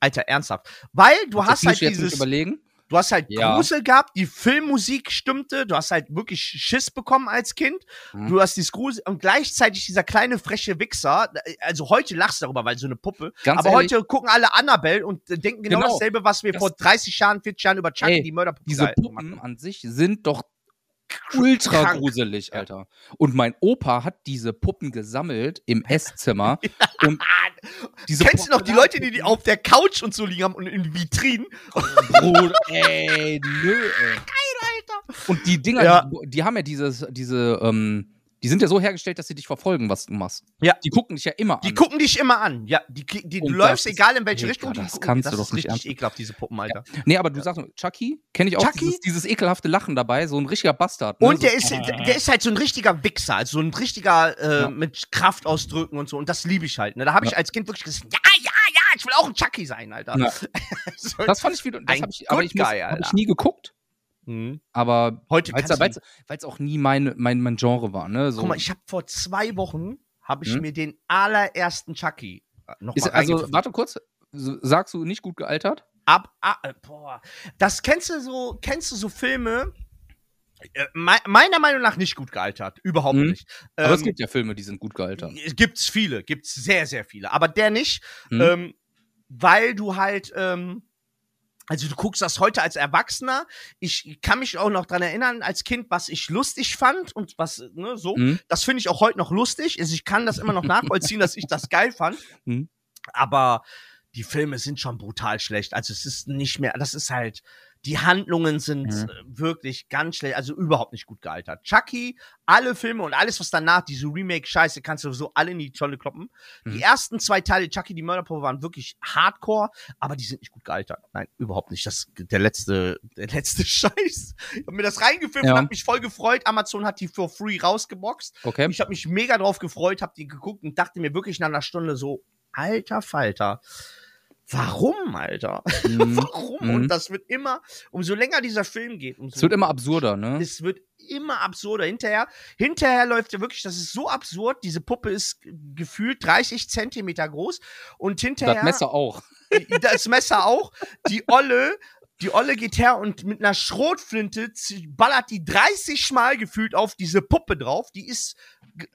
Alter, ernsthaft. Weil du hast, hast halt dieses... Jetzt überlegen? Du hast halt ja. Grusel gehabt, die Filmmusik stimmte, du hast halt wirklich Schiss bekommen als Kind, mhm. du hast dieses Grusel und gleichzeitig dieser kleine freche Wichser, also heute lachst du darüber, weil so eine Puppe, ganz aber ehrlich, heute gucken alle Annabelle und denken genau, genau dasselbe, was wir das vor dreißig Jahren, vierzig Jahren über Chucky, ey, die Mörderpuppe gesagt haben. Diese Puppen an sich sind doch ultra krank. Gruselig, Alter. Und mein Opa hat diese Puppen gesammelt im Esszimmer. Und diese Kennst Puppen du noch die Leute, die, die auf der Couch und so liegen haben und in Vitrinen? Bruder, ey, nö, ey. Geil, Alter. Und die Dinger, ja. die, die haben ja dieses, diese, ähm, die sind ja so hergestellt, dass sie dich verfolgen, was du machst. Ja. Die gucken dich ja immer an. Die gucken dich immer an. Ja, die, die, du läufst, ist, egal in welche ey, Richtung. Das die kannst das du doch nicht ernst. Das ist richtig ekelhaft, diese Puppen, Alter. Ja. Nee, aber du ja. sagst, Chucky, kenne ich auch Chucky? Dieses, dieses ekelhafte Lachen dabei, so ein richtiger Bastard. Ne? Und so, der, ist, der ist halt so ein richtiger Wichser, also so ein richtiger äh, ja. mit Kraft ausdrücken und so. Und das liebe ich halt. Ne? Da habe ich ja. als Kind wirklich gesagt, ja, ja, ja, ich will auch ein Chucky sein, Alter. Ja. so das fand ich wieder, das habe ich, aber ich, muss, Guy, hab ich nie geguckt. Mhm. Aber heute weil es auch nie mein, mein, mein Genre war. Ne? So. Guck mal, ich habe vor zwei Wochen habe ich mhm. mir den allerersten Chucky noch mal Also warte kurz, sagst du nicht gut gealtert? Ab, ab boah. Das kennst du so, kennst du so Filme? Meiner Meinung nach nicht gut gealtert. Überhaupt mhm. nicht. Aber ähm, es gibt ja Filme, die sind gut gealtert. Gibt's viele, gibt's sehr, sehr viele. Aber der nicht, mhm. ähm, weil du halt ähm, also du guckst das heute als Erwachsener. Ich kann mich auch noch dran erinnern, als Kind, was ich lustig fand und was, ne, so. Mhm. Das finde ich auch heute noch lustig. Also ich kann das immer noch nachvollziehen, dass ich das geil fand. Mhm. Aber die Filme sind schon brutal schlecht. Also es ist nicht mehr, das ist halt, die Handlungen sind mhm. wirklich ganz schlecht, also überhaupt nicht gut gealtert. Chucky, alle Filme und alles, was danach, diese Remake-Scheiße, kannst du so alle in die Tonne kloppen. Mhm. Die ersten zwei Teile, Chucky, die Mörderpuppe, waren wirklich hardcore, aber die sind nicht gut gealtert. Nein, überhaupt nicht. Das der letzte, der letzte Scheiß. Ich hab mir das reingefilmt ja. und hab mich voll gefreut. Amazon hat die for free rausgeboxt. Okay. Ich hab mich mega drauf gefreut, hab die geguckt und dachte mir wirklich nach einer Stunde so, alter Falter. Warum, Alter? Mhm. Warum? Mhm. Und das wird immer, umso länger dieser Film geht, umso... Es wird immer absurder, ne? Es wird immer absurder. Hinterher, hinterher läuft ja wirklich, das ist so absurd, diese Puppe ist gefühlt dreißig Zentimeter groß und hinterher... Das Messer auch. Das Messer auch. Die Olle, die Olle geht her und mit einer Schrotflinte ballert die dreißig Mal gefühlt auf diese Puppe drauf. Die ist...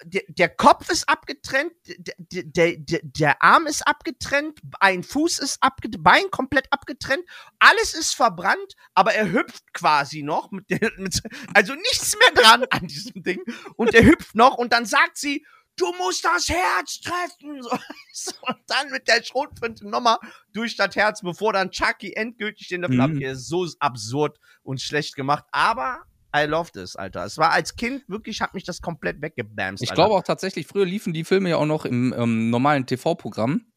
Der, der Kopf ist abgetrennt, der, der, der, der Arm ist abgetrennt, ein Fuß ist abgetrennt, Bein komplett abgetrennt, alles ist verbrannt, aber er hüpft quasi noch, mit der, mit, also nichts mehr dran an diesem Ding und er hüpft noch und dann sagt sie, du musst das Herz treffen. So, so, und dann mit der Schrotflinte nochmal durch das Herz, bevor dann Chucky endgültig den Löffel abgeht. Mhm. So absurd und schlecht gemacht, aber... I loved this, Alter. Es war als Kind wirklich, hat mich das komplett weggebamst. Ich glaube auch tatsächlich, früher liefen die Filme ja auch noch im ähm, normalen T V-Programm.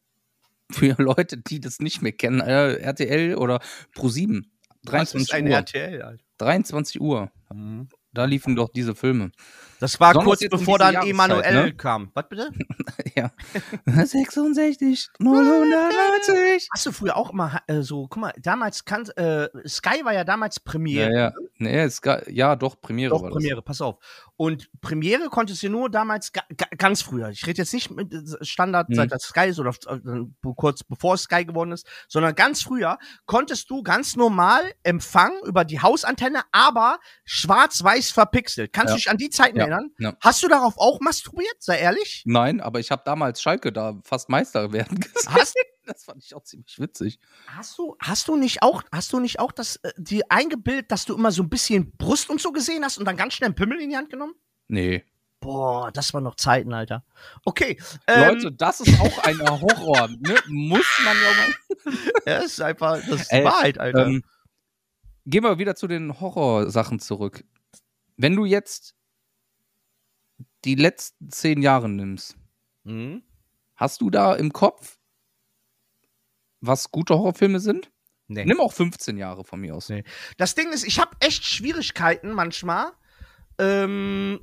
Für Leute, die das nicht mehr kennen. Äh, R T L oder Pro sieben. Das ist ein R T L, Alter. dreiundzwanzig Uhr. Mhm. Da liefen doch diese Filme. Das war Sonst kurz bevor dann Emanuel ne? kam. Was bitte? ja. sechsundsechzig, neunhundertneunzig. Hast du früher auch immer äh, so, guck mal, damals kann, äh, Sky war ja damals Premiere. Ja, ja. Nee, Sky, ja doch, Premiere doch, war das. Premiere, pass auf. Und Premiere konntest du nur damals, ga, ganz früher, ich rede jetzt nicht mit Standard, hm. seit das Sky ist oder äh, kurz bevor Sky geworden ist, sondern ganz früher konntest du ganz normal empfangen über die Hausantenne, aber schwarz-weiß verpixelt. Kannst du ja. dich an die Zeiten ja. erinnern? Ja. Hast du darauf auch masturbiert, sei ehrlich? Nein, aber ich habe damals Schalke da fast Meister werden gesehen. Hast du? Das fand ich auch ziemlich witzig. Hast du, hast du nicht auch, hast du nicht auch das, äh, dir eingebildet, dass du immer so ein bisschen Brust und so gesehen hast und dann ganz schnell einen Pimmel in die Hand genommen? Nee. Boah, das waren noch Zeiten, Alter. Okay. Ähm, Leute, das ist auch ein Horror. Ne? Muss man ja mal. Ja, ist einfach, das ist Ey, Wahrheit, Alter. Ähm, gehen wir wieder zu den Horrorsachen zurück. Wenn du jetzt die letzten zehn Jahre nimmst, mhm. hast du da im Kopf, was gute Horrorfilme sind? Nee. Nimm auch fünfzehn Jahre von mir aus. Nee. Das Ding ist, ich habe echt Schwierigkeiten manchmal, ähm,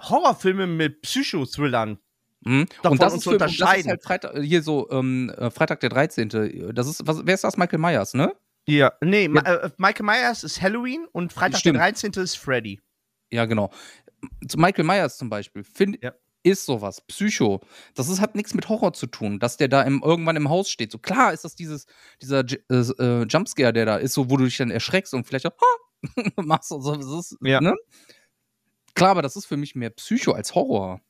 Horrorfilme mit Psychothrillern mhm. und das ist zu für, unterscheiden. Das ist halt Freitag, hier so ähm, Freitag der dreizehnte. Das ist, was, wer ist das? Michael Myers, ne? Ja, nee, ja. Ma- äh, Michael Myers ist Halloween und Freitag Stimmt. der dreizehnte ist Freddy. Ja, genau. Michael Myers zum Beispiel, finde ja. ist sowas, Psycho. Das ist, hat nichts mit Horror zu tun, dass der da im, irgendwann im Haus steht. So klar ist das dieses, dieser äh, Jumpscare, der da ist, so, wo du dich dann erschreckst und vielleicht auch, ha! machst und so. Das ist, ja. ne? Klar, aber das ist für mich mehr Psycho als Horror.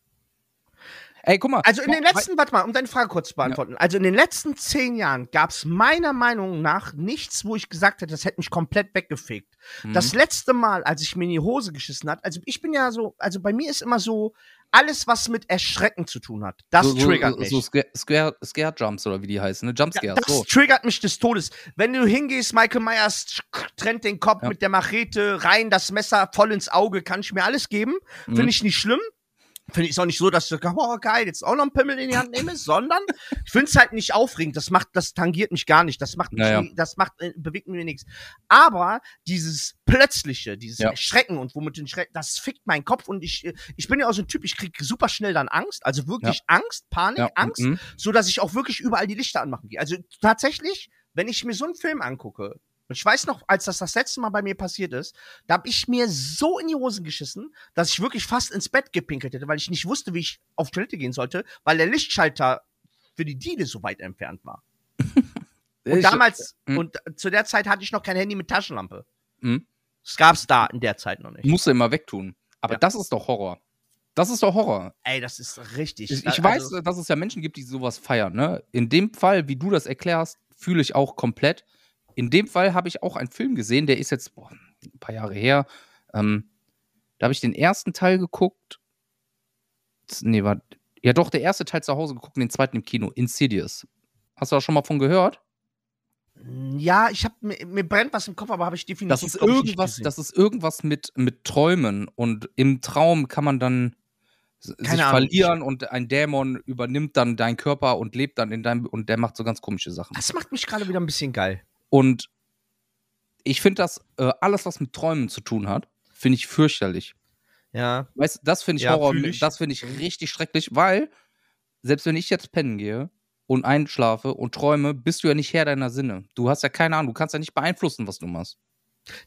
Ey, guck mal. Also in den letzten, warte mal, um deine Frage kurz zu beantworten. Ja. Also in den letzten zehn Jahren gab es meiner Meinung nach nichts, wo ich gesagt hätte, das hätte mich komplett weggefegt. Mhm. Das letzte Mal, als ich mir in die Hose geschissen habe, also ich bin ja so, also bei mir ist immer so, alles, was mit Erschrecken zu tun hat, das so, so, triggert mich. So, so Scare, Scare Jumps oder wie die heißen, ne? Jumpscares. Ja, das so. triggert mich des Todes. Wenn du hingehst, Michael Myers trennt den Kopf ja. mit der Machete rein, das Messer voll ins Auge, kann ich mir alles geben. Mhm. Finde ich nicht schlimm. Finde ich es auch nicht so, dass du, oh geil, jetzt auch noch einen Pimmel in die Hand nehme, sondern ich finde es halt nicht aufregend. Das macht, das tangiert mich gar nicht. Das macht, naja. mich, das macht, bewegt mir nichts. Aber dieses Plötzliche, dieses ja. Schrecken und womit den Schrecken, das fickt meinen Kopf und ich, ich bin ja auch so ein Typ, ich kriege super schnell dann Angst, also wirklich ja. Angst, Panik, ja. Angst, mhm. so dass ich auch wirklich überall die Lichter anmachen gehe. Also tatsächlich, wenn ich mir so einen Film angucke, und ich weiß noch, als das das letzte Mal bei mir passiert ist, da habe ich mir so in die Hosen geschissen, dass ich wirklich fast ins Bett gepinkelt hätte, weil ich nicht wusste, wie ich auf Toilette gehen sollte, weil der Lichtschalter für die Diele so weit entfernt war. und damals, ich, und zu der Zeit hatte ich noch kein Handy mit Taschenlampe. Mhm. Das gab's da in der Zeit noch nicht. Musste immer wegtun. Aber ja. das ist doch Horror. Das ist doch Horror. Ey, das ist richtig. Ich, ich also, weiß, dass es ja Menschen gibt, die sowas feiern, ne? In dem Fall, wie du das erklärst, fühle ich auch komplett. In dem Fall habe ich auch einen Film gesehen, der ist jetzt boah, ein paar Jahre her. Ähm, da habe ich den ersten Teil geguckt. Nee, war. Ja, doch, der erste Teil zu Hause geguckt und den zweiten im Kino. Insidious. Hast du da schon mal von gehört? Ja, ich habe mir, mir brennt was im Kopf, aber habe ich definitiv das ist irgendwas, das ist irgendwas mit, mit Träumen und im Traum kann man dann Keine sich Ahnung. verlieren und ein Dämon übernimmt dann deinen Körper und lebt dann in deinem und der macht so ganz komische Sachen. Das macht mich gerade wieder ein bisschen geil. Und ich finde das, äh, alles, was mit Träumen zu tun hat, finde ich fürchterlich. Ja. Weißt du, das finde ich ja, Horror, ich. das finde ich richtig schrecklich, weil, selbst wenn ich jetzt pennen gehe und einschlafe und träume, bist du ja nicht Herr deiner Sinne. Du hast ja keine Ahnung, du kannst ja nicht beeinflussen, was du machst.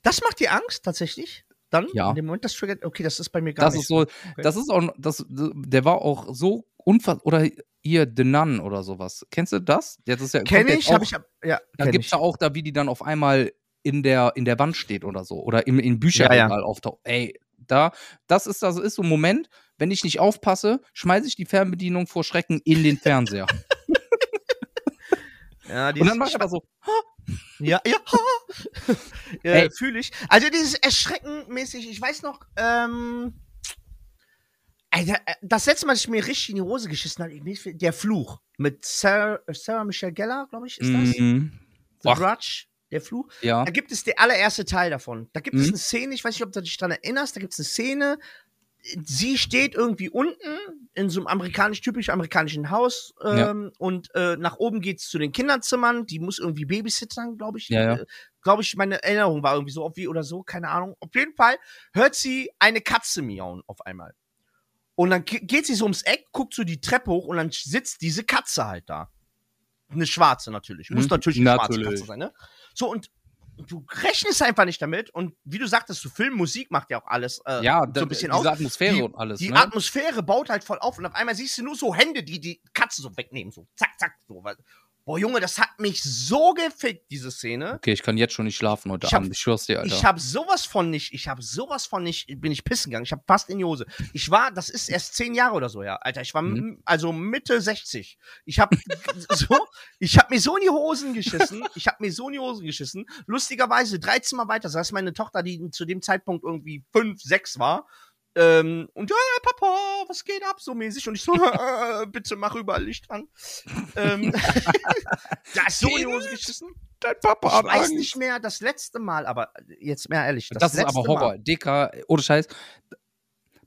Das macht dir Angst, tatsächlich? Dann? Ja. In dem Moment, das triggert, okay, das ist bei mir gar das nicht. Ist so, okay. Das ist auch, das, der war auch so unfassbar, oder hier, The Nun oder sowas. Kennst du das? Ja, das ist ja, kenn ich, auch, hab ich, ja. Da gibt es ja auch da, wie die dann auf einmal in der, in der Wand steht oder so. Oder in, in Büchern ja, ja. auftaucht. Ey, da, das ist, das ist so ein Moment, wenn ich nicht aufpasse, schmeiße ich die Fernbedienung vor Schrecken in den Fernseher. ja, die Und dann mach ich aber so, ha! Ja, ja, ja fühle ich. Also dieses Erschreckenmäßig, ich weiß noch, ähm, Alter, das letzte Mal, dass ich mir richtig in die Hose geschissen habe, der Fluch mit Sarah, Sarah Michelle Gellar, glaube ich, ist das? Mm. The Grudge, der Fluch. Ja. Da gibt es den allererste Teil davon. Da gibt mm. es eine Szene, ich weiß nicht, ob du dich daran erinnerst, da gibt es eine Szene, sie steht irgendwie unten in so einem amerikanisch, typisch amerikanischen Haus ähm, ja. und äh, nach oben geht's zu den Kinderzimmern, die muss irgendwie babysittern, glaube ich. Ja, ja. Glaube ich, meine Erinnerung war irgendwie so, ob wie oder so, keine Ahnung. Auf jeden Fall hört sie eine Katze miauen auf einmal. Und dann geht sie so ums Eck, guckt so die Treppe hoch und dann sitzt diese Katze halt da. Eine schwarze natürlich. Muss natürlich eine natürlich. schwarze Katze sein, ne? So, und du rechnest einfach nicht damit. Und wie du sagtest, so Film, Musik macht ja auch alles äh, ja, so ein bisschen auf. Ja, diese Atmosphäre die, und alles. Die ne? Atmosphäre baut halt voll auf. Und auf einmal siehst du nur so Hände, die die Katze so wegnehmen. So zack, zack. So. Boah, Junge, das hat mich so gefickt, diese Szene. Okay, ich kann jetzt schon nicht schlafen heute ich hab, Abend. Ich schwör's dir, Alter. Ich hab sowas von nicht, ich hab sowas von nicht, bin ich pissen gegangen. Ich hab fast in die Hose. Ich war, das ist erst zehn Jahre oder so, ja. Alter, ich war mhm. m- also Mitte sechzig. Ich hab so, ich hab mir so in die Hosen geschissen. Ich hab mir so in die Hosen geschissen. Lustigerweise, drei Zimmer weiter, saß meine Tochter, die zu dem Zeitpunkt irgendwie fünf, sechs war. Ähm, und ja, Papa, was geht ab, so mäßig. Und ich so, äh, bitte mach überall Licht an. ähm, da ist so in die Hose geschissen. dein Papa hat Angst. Ich weiß nicht mehr, das letzte Mal, aber jetzt mehr ehrlich. Das, das ist aber Horror. Mal. Dicker, ohne Scheiß.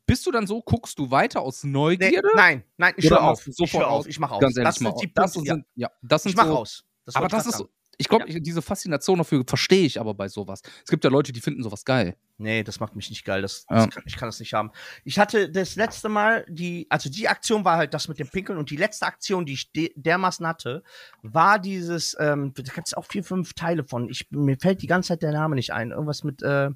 Bist du dann so, guckst du weiter aus Neugierde? Nee, nein, nein, ich höre auf. Ich höre auf, ich mache aus. Das sind die Punkte. Ich mache aus. Aber das ist so. Ich glaube, ja. diese Faszination dafür verstehe ich aber bei sowas. Es gibt ja Leute, die finden sowas geil. Nee, das macht mich nicht geil. Das, das ja. kann, ich kann das nicht haben. Ich hatte das letzte Mal, die, also die Aktion war halt das mit dem Pinkeln und die letzte Aktion, die ich de dermaßen hatte, war dieses, ähm, da gibt es auch vier, fünf Teile von. Ich, mir fällt die ganze Zeit der Name nicht ein. Irgendwas mit äh,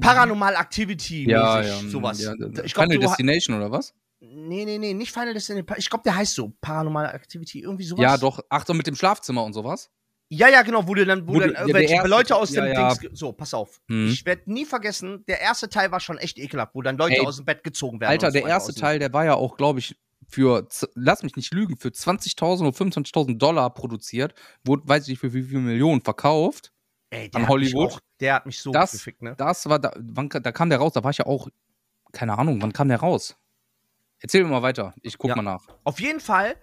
Paranormal Activity ja, mäßig, ja, sowas. Ja, ich glaub, Final Destination oder was? Nee, nee, nee, nicht Final Destination. Ich glaube, der heißt so Paranormal Activity, irgendwie sowas. Ja, doch. Ach, so mit dem Schlafzimmer und sowas? Ja, ja, genau. Wo, du dann, wo, wo dann irgendwelche ja, Leute aus ja, dem ja. Dings... So, pass auf. Hm. Ich werde nie vergessen, der erste Teil war schon echt ekelhaft, wo dann Leute Ey, aus dem Bett gezogen werden. Alter, so der erste Teil, der war ja auch, glaube ich, für, lass mich nicht lügen, für zwanzigtausend oder fünfundzwanzigtausend Dollar produziert. Wurde, weiß ich nicht, für wie viele Millionen verkauft. Ey, der an Hollywood. Auch, der hat mich so das, gefickt, ne? Das war... Da, wann, da kam der raus, da war ich ja auch... Keine Ahnung, wann kam der raus? Erzähl mir mal weiter, ich guck ja. mal nach. Auf jeden Fall,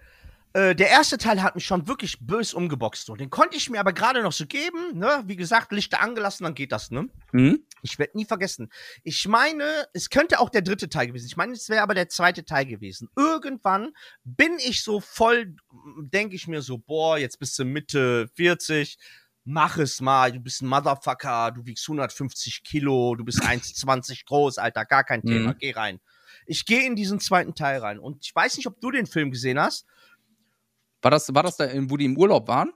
äh, der erste Teil hat mich schon wirklich bös umgeboxt. So. Den konnte ich mir aber gerade noch so geben, ne? Wie gesagt, Lichter angelassen, dann geht das, ne? Mhm. Ich werde nie vergessen. Ich meine, es könnte auch der dritte Teil gewesen. Ich meine, es wäre aber der zweite Teil gewesen. Irgendwann bin ich so voll, denke ich mir so, boah, jetzt bist du Mitte vierzig, mach es mal, du bist ein Motherfucker, du wiegst hundertfünfzig Kilo, du bist eins Komma zwanzig groß, Alter, gar kein Thema, mhm. geh rein. Ich gehe in diesen zweiten Teil rein. Und ich weiß nicht, ob du den Film gesehen hast. War das, war das da, wo die im Urlaub waren?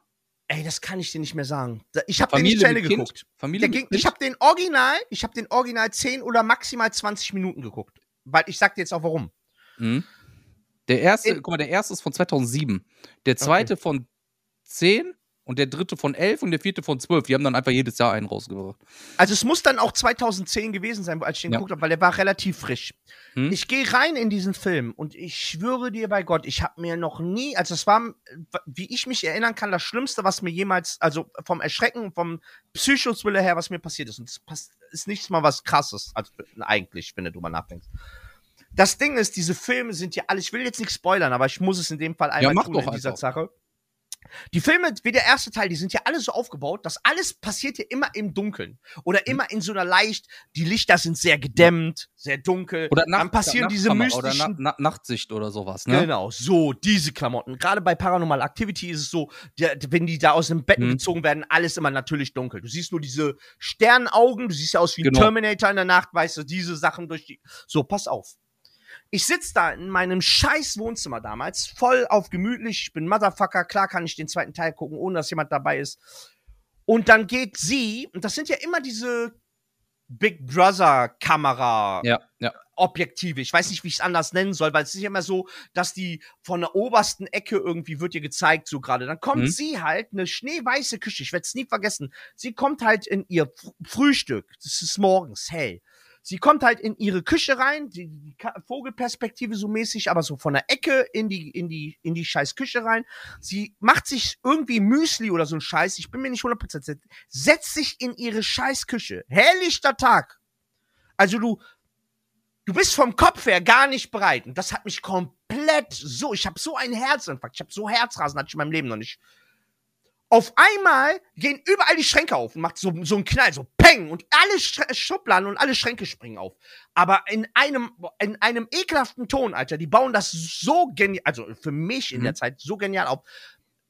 Ey, das kann ich dir nicht mehr sagen. Ich habe den nicht zu Ende geguckt. Familie ging, ich habe den Original, ich habe den Original zehn oder maximal zwanzig Minuten geguckt. Weil ich sag dir jetzt auch, warum. Mhm. Der erste, in, guck mal, der erste ist von zweitausendsieben. Der zweite okay. von zehn und der dritte von elf und der vierte von zwölf. Die haben dann einfach jedes Jahr einen rausgebracht. Also es muss dann auch zweitausendzehn gewesen sein, als ich den ja. geguckt habe, weil der war relativ frisch. Hm? Ich gehe rein in diesen Film und ich schwöre dir bei Gott, ich habe mir noch nie, also es war, wie ich mich erinnern kann, das Schlimmste, was mir jemals, also vom Erschrecken, vom Psychothriller her, was mir passiert ist. Und das ist nichts mal was Krasses, also eigentlich, wenn du drüber nachdenkst. Das Ding ist, diese Filme sind ja alle, ich will jetzt nicht spoilern, aber ich muss es in dem Fall einmal ja, tun in dieser Sache. Die Filme, wie der erste Teil, die sind ja alle so aufgebaut, dass alles passiert ja immer im Dunkeln. Oder immer in so einer leicht, die Lichter sind sehr gedämmt, sehr dunkel. Oder Nacht, dann passieren diese mystischen... Oder Na Nachtsicht oder sowas, ne? Genau, so, diese Klamotten. Gerade bei Paranormal Activity ist es so, der, wenn die da aus dem Betten mhm. gezogen werden, alles immer natürlich dunkel. Du siehst nur diese Sternenaugen, du siehst ja aus wie ein genau. Terminator in der Nacht, weißt du, diese Sachen durch die... So, pass auf. Ich sitze da in meinem scheiß Wohnzimmer damals, voll auf gemütlich, ich bin Motherfucker, klar kann ich den zweiten Teil gucken, ohne dass jemand dabei ist. Und dann geht sie, und das sind ja immer diese Big Brother-Kamera- ja, ja. Objektive, ich weiß nicht, wie ich es anders nennen soll, weil es ist ja immer so, dass die von der obersten Ecke irgendwie wird ihr gezeigt, so gerade. Dann kommt mhm. sie halt, eine schneeweiße Küche, ich werde es nie vergessen, sie kommt halt in ihr Frühstück, das ist morgens, hey. Sie kommt halt in ihre Küche rein, die, die Vogelperspektive so mäßig, aber so von der Ecke in die, in die, in die scheiß Küche rein. Sie macht sich irgendwie Müsli oder so ein Scheiß, ich bin mir nicht hundert Prozent sicher, setzt sich in ihre scheiß Küche. Helllichter Tag. Also du, du bist vom Kopf her gar nicht bereit. Und das hat mich komplett so, ich habe so einen Herzinfarkt, ich habe so Herzrasen, hatte ich in meinem Leben noch nicht. Auf einmal gehen überall die Schränke auf und macht so, so einen Knall, so Peng! Und alle Sch Schubladen und alle Schränke springen auf. Aber in einem, in einem ekelhaften Ton, Alter, die bauen das so genial, also für mich in der mhm. Zeit so genial auf.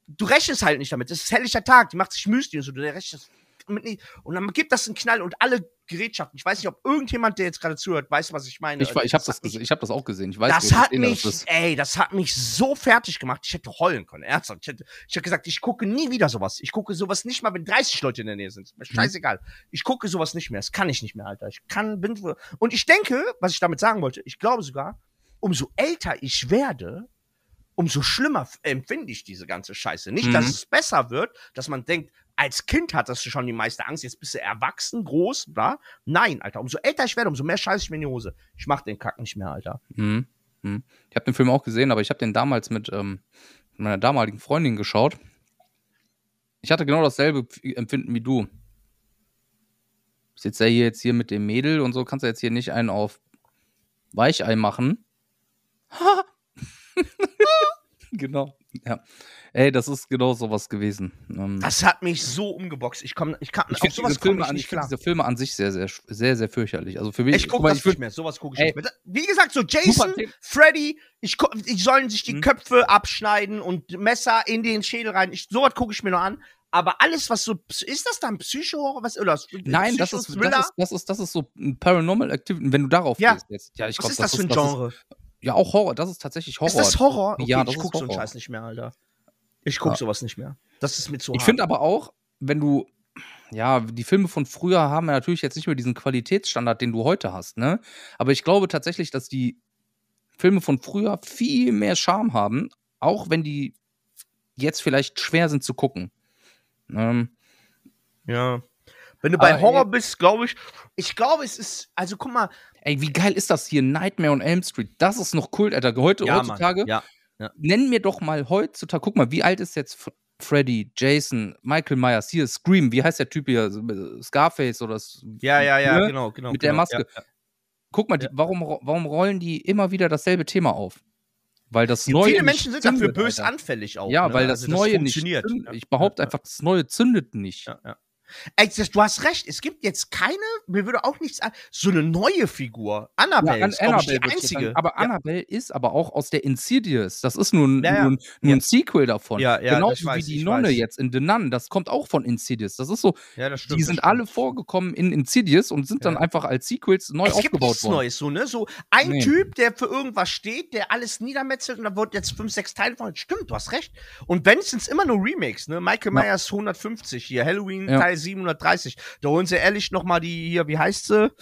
Du rechnest halt nicht damit, es ist helllicher Tag, die macht sich Müsli und so, du rechnest damit nicht. Und dann gibt das einen Knall und alle Gerätschaften, ich weiß nicht, ob irgendjemand, der jetzt gerade zuhört, weiß, was ich meine. Ich, ich habe das, hab das auch gesehen. Ich weiß, das hat mich, das ey, das hat mich so fertig gemacht. Ich hätte heulen können, ernsthaft. Ich hätte, ich hätte gesagt, ich gucke nie wieder sowas. Ich gucke sowas nicht mal, wenn dreißig Leute in der Nähe sind. Scheißegal. Hm. Ich gucke sowas nicht mehr. Das kann ich nicht mehr, Alter. Ich kann, bin, und ich denke, was ich damit sagen wollte, ich glaube sogar, umso älter ich werde, umso schlimmer empfinde ich diese ganze Scheiße. Nicht, mhm. dass es besser wird, dass man denkt, als Kind hattest du schon die meiste Angst, jetzt bist du erwachsen, groß, bla. Nein, Alter, umso älter ich werde, umso mehr scheiße ich mir in die Hose. Ich mach den Kack nicht mehr, Alter. Mhm. Mhm. Ich habe den Film auch gesehen, aber ich habe den damals mit ähm, meiner damaligen Freundin geschaut. Ich hatte genau dasselbe Empfinden wie du. Ich sitze ja hier jetzt hier mit dem Mädel und so, kannst du jetzt hier nicht einen auf Weichei machen. Ha! Genau. Ja. Ey, das ist genau sowas gewesen. Ähm, das hat mich so umgeboxt. Ich komme, ich kann, ich auf sowas komme ich an, nicht ich klar. Diese Filme an sich sehr, sehr, sehr, sehr fürchterlich. Also für mich, ich gucke guck, das ich nicht mehr. Sowas gucke ich ey. nicht mehr. Wie gesagt, so Jason, Freddy, ich, ich sollen sich die hm. Köpfe abschneiden und Messer in den Schädel rein. Ich, sowas gucke ich mir noch an. Aber alles, was so, ist das dann Psycho-Horror? Was, oder Nein, das ist, das, ist, das, ist, das ist so Paranormal Activity, wenn du darauf ja. gehst jetzt. Ja, ich glaub, was ist das, das für ein Genre? Ist, ja, auch Horror, das ist tatsächlich Horror. Ist das Horror? Okay, ja, das ich guck Horror. so einen Scheiß nicht mehr, Alter. Ich guck ja. sowas nicht mehr. Das ist mir zu hart. Ich finde aber auch, wenn du, ja, die Filme von früher haben ja natürlich jetzt nicht mehr diesen Qualitätsstandard, den du heute hast, ne? Aber ich glaube tatsächlich, dass die Filme von früher viel mehr Charme haben, auch wenn die jetzt vielleicht schwer sind zu gucken. Ähm, ja. Wenn du bei Horror ey, bist, glaube ich, ich glaube, es ist, also guck mal. Ey, wie geil ist das hier? Nightmare on Elm Street. Das ist noch Kult, Alter. Heute, ja, heutzutage. Ja, ja. Nenn mir doch mal heutzutage, guck mal, wie alt ist jetzt Freddy, Jason, Michael Myers, hier Scream, wie heißt der Typ hier? Scarface oder Ja, ja, ja, ne? genau, genau. Mit genau, der Maske. Ja, ja. Guck mal, ja. warum, warum rollen die immer wieder dasselbe Thema auf? Weil das Neue Viele Menschen sind zündet, dafür bös Alter. anfällig auch. Ja, ne? weil das, also das Neue nicht zündet. Ich behaupte ja, einfach, das Neue zündet nicht. Ja, ja. Ey, du hast recht, es gibt jetzt keine, mir würde auch nichts an, so eine neue Figur. Annabelle ja, ist, glaube ich, die einzige. Dann, aber ja. Annabelle ist aber auch aus der Insidious. Das ist nur ein, ja, ja. nur ein, nur ein ja. Sequel davon. Ja, ja, Genauso wie weiß, die Nonne weiß. jetzt in The Nun. Das kommt auch von Insidious. Das ist so, ja, das stimmt, die sind alle vorgekommen in Insidious und sind ja. dann einfach als Sequels neu es aufgebaut worden. Neues, so, ne? So ein nee. Typ, der für irgendwas steht, der alles niedermetzelt und da wird jetzt fünf, sechs Teile von. Stimmt, du hast recht. Und wenn, sind es immer nur Remakes, ne? Michael ja. Myers hundertfünfzig, hier Halloween ja. Teil siebenhundertdreißig. Da holen sie ehrlich nochmal die hier, wie heißt sie?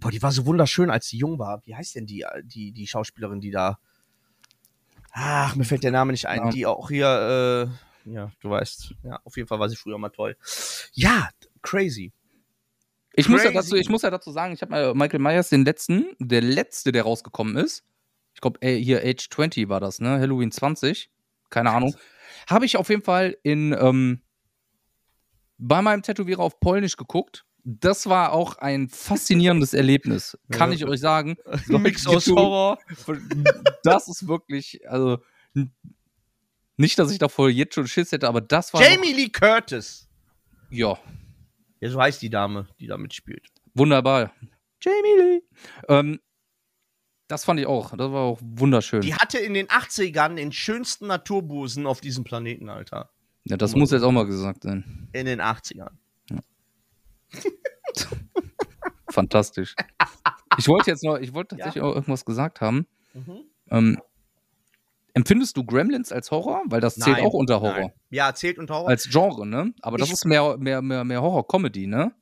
Boah, die war so wunderschön, als sie jung war. Wie heißt denn die, die, die Schauspielerin, die da. Ach, mir fällt der Name nicht ein. Ja. Die auch hier, äh, ja, du weißt. Ja, auf jeden Fall war sie früher mal toll. Ja, crazy. Ich, crazy. Muss, ja dazu, ich muss ja dazu sagen, ich habe mal Michael Myers, den letzten, der letzte, der rausgekommen ist. Ich glaube, hier Age zwanzig war das, ne? Halloween zwanzig. Keine Scheiße. Ahnung. Habe ich auf jeden Fall in, ähm, bei meinem Tätowierer auf Polnisch geguckt. Das war auch ein faszinierendes Erlebnis, kann ich euch sagen. Mix aus Horror. Das ist wirklich, also nicht, dass ich davor jetzt schon Schiss hätte, aber das war Jamie Lee Curtis. Ja. Ja, so heißt die Dame, die da mitspielt. Wunderbar. Jamie Lee. Ähm, das fand ich auch, das war auch wunderschön. Die hatte in den achtzigern den schönsten Naturbusen auf diesem Planeten, Alter. Ja, das muss jetzt auch mal gesagt sein. In den achtzigern. Ja. Fantastisch. Ich wollte jetzt noch, ich wollte tatsächlich ja. auch irgendwas gesagt haben. Mhm. Ähm, empfindest du Gremlins als Horror? Weil das zählt nein, auch unter Horror. Nein. Ja, zählt unter Horror. Als Genre, ne? Aber das ich, ist mehr, mehr, mehr, mehr Horror-Comedy, ne?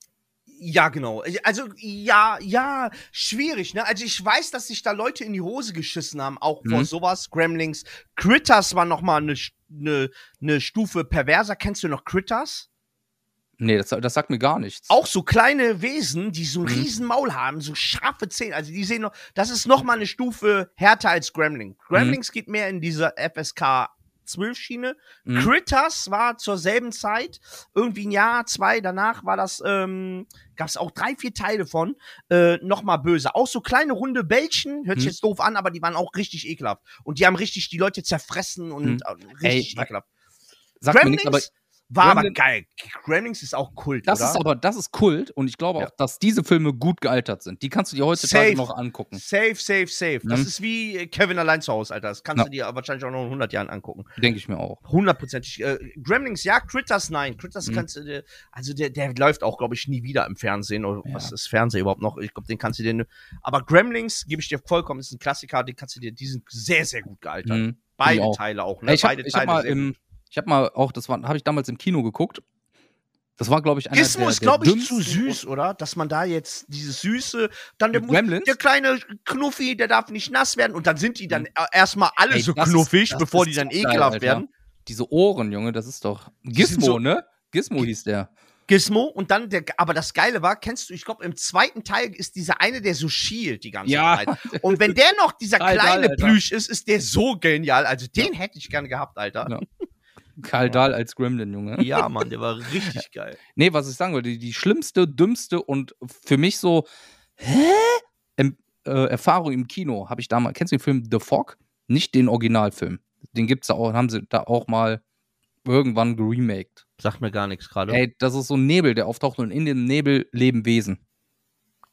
Ja, genau. Also, ja, ja, schwierig, ne? Also, ich weiß, dass sich da Leute in die Hose geschissen haben, auch mhm. vor sowas. Gremlins. Critters war noch mal eine Eine, eine Stufe perverser. Kennst du noch Critters? Nee, das, das sagt mir gar nichts. Auch so kleine Wesen, die so ein mhm. riesen Maul haben, so scharfe Zähne. Also die sehen noch, das ist noch mal eine Stufe härter als Gremlin. Gremlins mhm. geht mehr in diese F S K zwölf Schiene. Mhm. Critters war zur selben Zeit, irgendwie ein Jahr, zwei, danach war das, ähm, gab es auch drei, vier Teile von, äh, nochmal böse. Auch so kleine runde Bällchen, hört sich hm. jetzt doof an, aber die waren auch richtig ekelhaft. Und die haben richtig die Leute zerfressen und hm. äh, richtig Ey, ekelhaft. Sag Gremlins mir nichts, aber war Gremlin, aber geil. Gremlins ist auch Kult, das oder? Ist aber, das ist Kult und ich glaube ja. auch, dass diese Filme gut gealtert sind. Die kannst du dir heutzutage safe. noch angucken. Safe, safe, safe. Mhm. Das ist wie Kevin allein zu Hause, Alter. Das kannst ja. du dir wahrscheinlich auch noch in hundert Jahren angucken. Denke ich mir auch. Hundertprozentig. Äh, Gremlins, ja, Critters, nein. Critters mhm. kannst du dir, also der, der läuft auch, glaube ich, nie wieder im Fernsehen. Oder ja. was ist Fernsehen überhaupt noch? Ich glaube, den kannst du dir, aber Gremlins, gebe ich dir vollkommen, ist ein Klassiker, den kannst du dir, die sind sehr, sehr gut gealtert. Mhm. Beide auch. Teile auch, ne? Ich hab, Beide ich Teile hab mal sehr im, Ich habe mal auch, das habe ich damals im Kino geguckt. Das war, glaube ich, einer Gizmo der, ist, glaube ich, zu süß, oder? Dass man da jetzt dieses Süße, dann der, der kleine Knuffi, der darf nicht nass werden. Und dann sind die dann erstmal alle Ey, so knuffig, ist, bevor die dann geil, ekelhaft Alter. werden. Diese Ohren, Junge, das ist doch Gizmo, so, ne? Gizmo hieß der. Gizmo und dann der, aber das Geile war, kennst du, ich glaube, im zweiten Teil ist dieser eine, der so schielt die ganze ja. Zeit. Und wenn der noch dieser kleine Alter. Plüsch ist, ist der so genial. Also den ja. hätte ich gerne gehabt, Alter. Ja. Karl Dahl als Gremlin, Junge. Ja, Mann, der war richtig geil. Nee, was ich sagen wollte, die, die schlimmste, dümmste und für mich so hä? Em, äh, Erfahrung im Kino habe ich damals, kennst du den Film The Fog? Nicht den Originalfilm. Den gibt's da auch, haben sie da auch mal irgendwann geremaked. Sagt mir gar nichts gerade. Ey, das ist so ein Nebel, der auftaucht und in dem Nebel leben Wesen.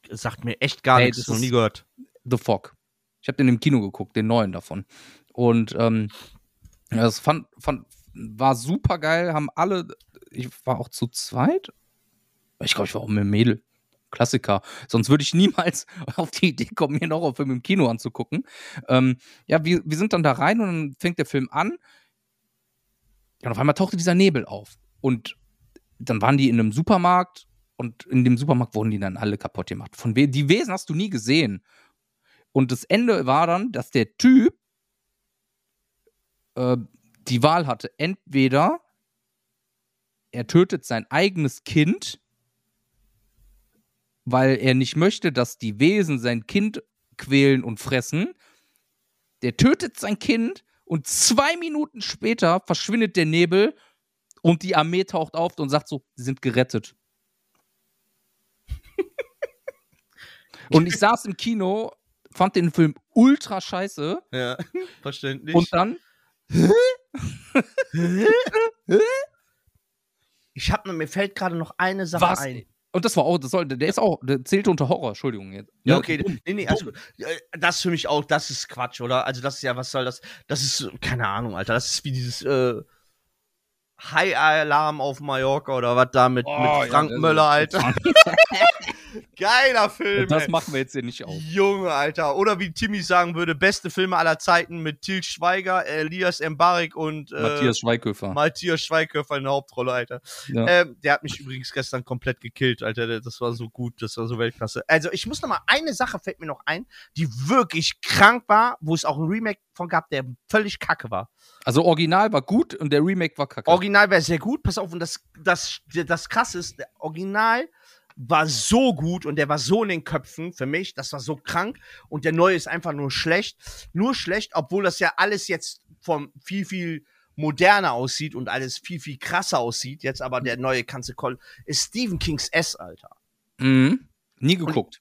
Das sagt mir echt gar Ey, nichts, noch nie gehört. The Fog. Ich habe den im Kino geguckt, den neuen davon. Und ähm, das fand, fand, war super geil, haben alle, ich war auch zu zweit. Ich glaube, ich war auch mit einem Mädel. Klassiker. Sonst würde ich niemals auf die Idee kommen, mir noch einen Film im Kino anzugucken. Ähm, ja, wir, wir sind dann da rein und dann fängt der Film an. Und auf einmal tauchte dieser Nebel auf. Und dann waren die in einem Supermarkt und in dem Supermarkt wurden die dann alle kaputt gemacht. Von we- die Wesen hast du nie gesehen. Und das Ende war dann, dass der Typ äh, die Wahl hatte. Entweder er tötet sein eigenes Kind, weil er nicht möchte, dass die Wesen sein Kind quälen und fressen. Der tötet sein Kind und zwei Minuten später verschwindet der Nebel und die Armee taucht auf und sagt so, sie sind gerettet. Und ich saß im Kino, fand den Film ultra scheiße. Ja, verständlich. Und dann ich hab, mir fällt gerade noch eine Sache Was? ein. Und das war auch, das soll, der ist auch, der zählte unter Horror, Entschuldigung. Jetzt. Ja, okay, nee, nee, also, das für mich auch, das ist Quatsch, oder? Also das ist ja, was soll das, das ist, keine Ahnung, Alter, das ist wie dieses äh, High-Alarm auf Mallorca oder was da mit, oh, mit Frank ja, Möller, Alter. Geiler Film, ja, das ey. Machen wir jetzt hier nicht auf. Junge, Alter, oder wie Timmy sagen würde, beste Filme aller Zeiten mit Til Schweiger, Elias Mbarek und äh, Matthias Schweighöfer. Matthias Schweighöfer in der Hauptrolle, Alter. Ja. Ähm, der hat mich übrigens gestern komplett gekillt, Alter. Das war so gut, das war so Weltklasse. Also ich muss nochmal, eine Sache fällt mir noch ein, die wirklich krank war, wo es auch ein Remake von gab, der völlig kacke war. Also Original war gut und der Remake war kacke. Original war sehr gut, pass auf, und das, das, das Krasse ist, der Original war so gut und der war so in den Köpfen für mich, das war so krank und der neue ist einfach nur schlecht, nur schlecht, obwohl das ja alles jetzt vom viel, viel moderner aussieht und alles viel, viel krasser aussieht, jetzt aber der neue ganze Call ist Stephen Kings S, Alter. Mhm. Nie geguckt.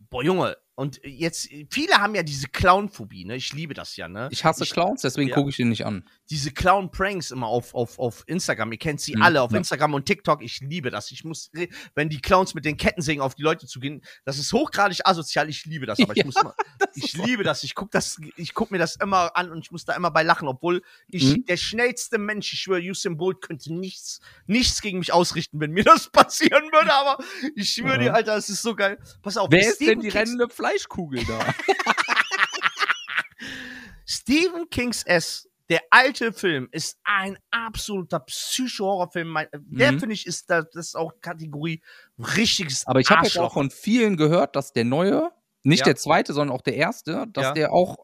Und, boah, Junge, und jetzt, viele haben ja diese Clown-Phobie, ne? Ich liebe das ja, ne? Ich hasse ich, Clowns, deswegen ja. gucke ich den nicht an. Diese Clown-Pranks immer auf, auf, auf Instagram. Ihr kennt sie mhm. alle auf ja. Instagram und TikTok. Ich liebe das. Ich muss, wenn die Clowns mit den Ketten singen, auf die Leute zu gehen, das ist hochgradig asozial. Ich liebe das, aber ich ja, muss immer, ich liebe das. Ich gucke das, ich guck mir das immer an und ich muss da immer bei lachen, obwohl ich mhm. der schnellste Mensch, ich schwöre, Usain Bolt könnte nichts, nichts gegen mich ausrichten, wenn mir das passieren würde, aber ich schwöre mhm. dir, Alter, es ist so geil. Pass auf. Wer ist denn die rennende Fleischkugel da? Stephen King's S, der alte Film, ist ein absoluter Psycho-Horrorfilm. Der, mhm. finde ich, ist das, das ist auch Kategorie richtiges Aber ich habe jetzt auch von vielen gehört, dass der neue, nicht ja. der zweite, sondern auch der erste, dass ja. der auch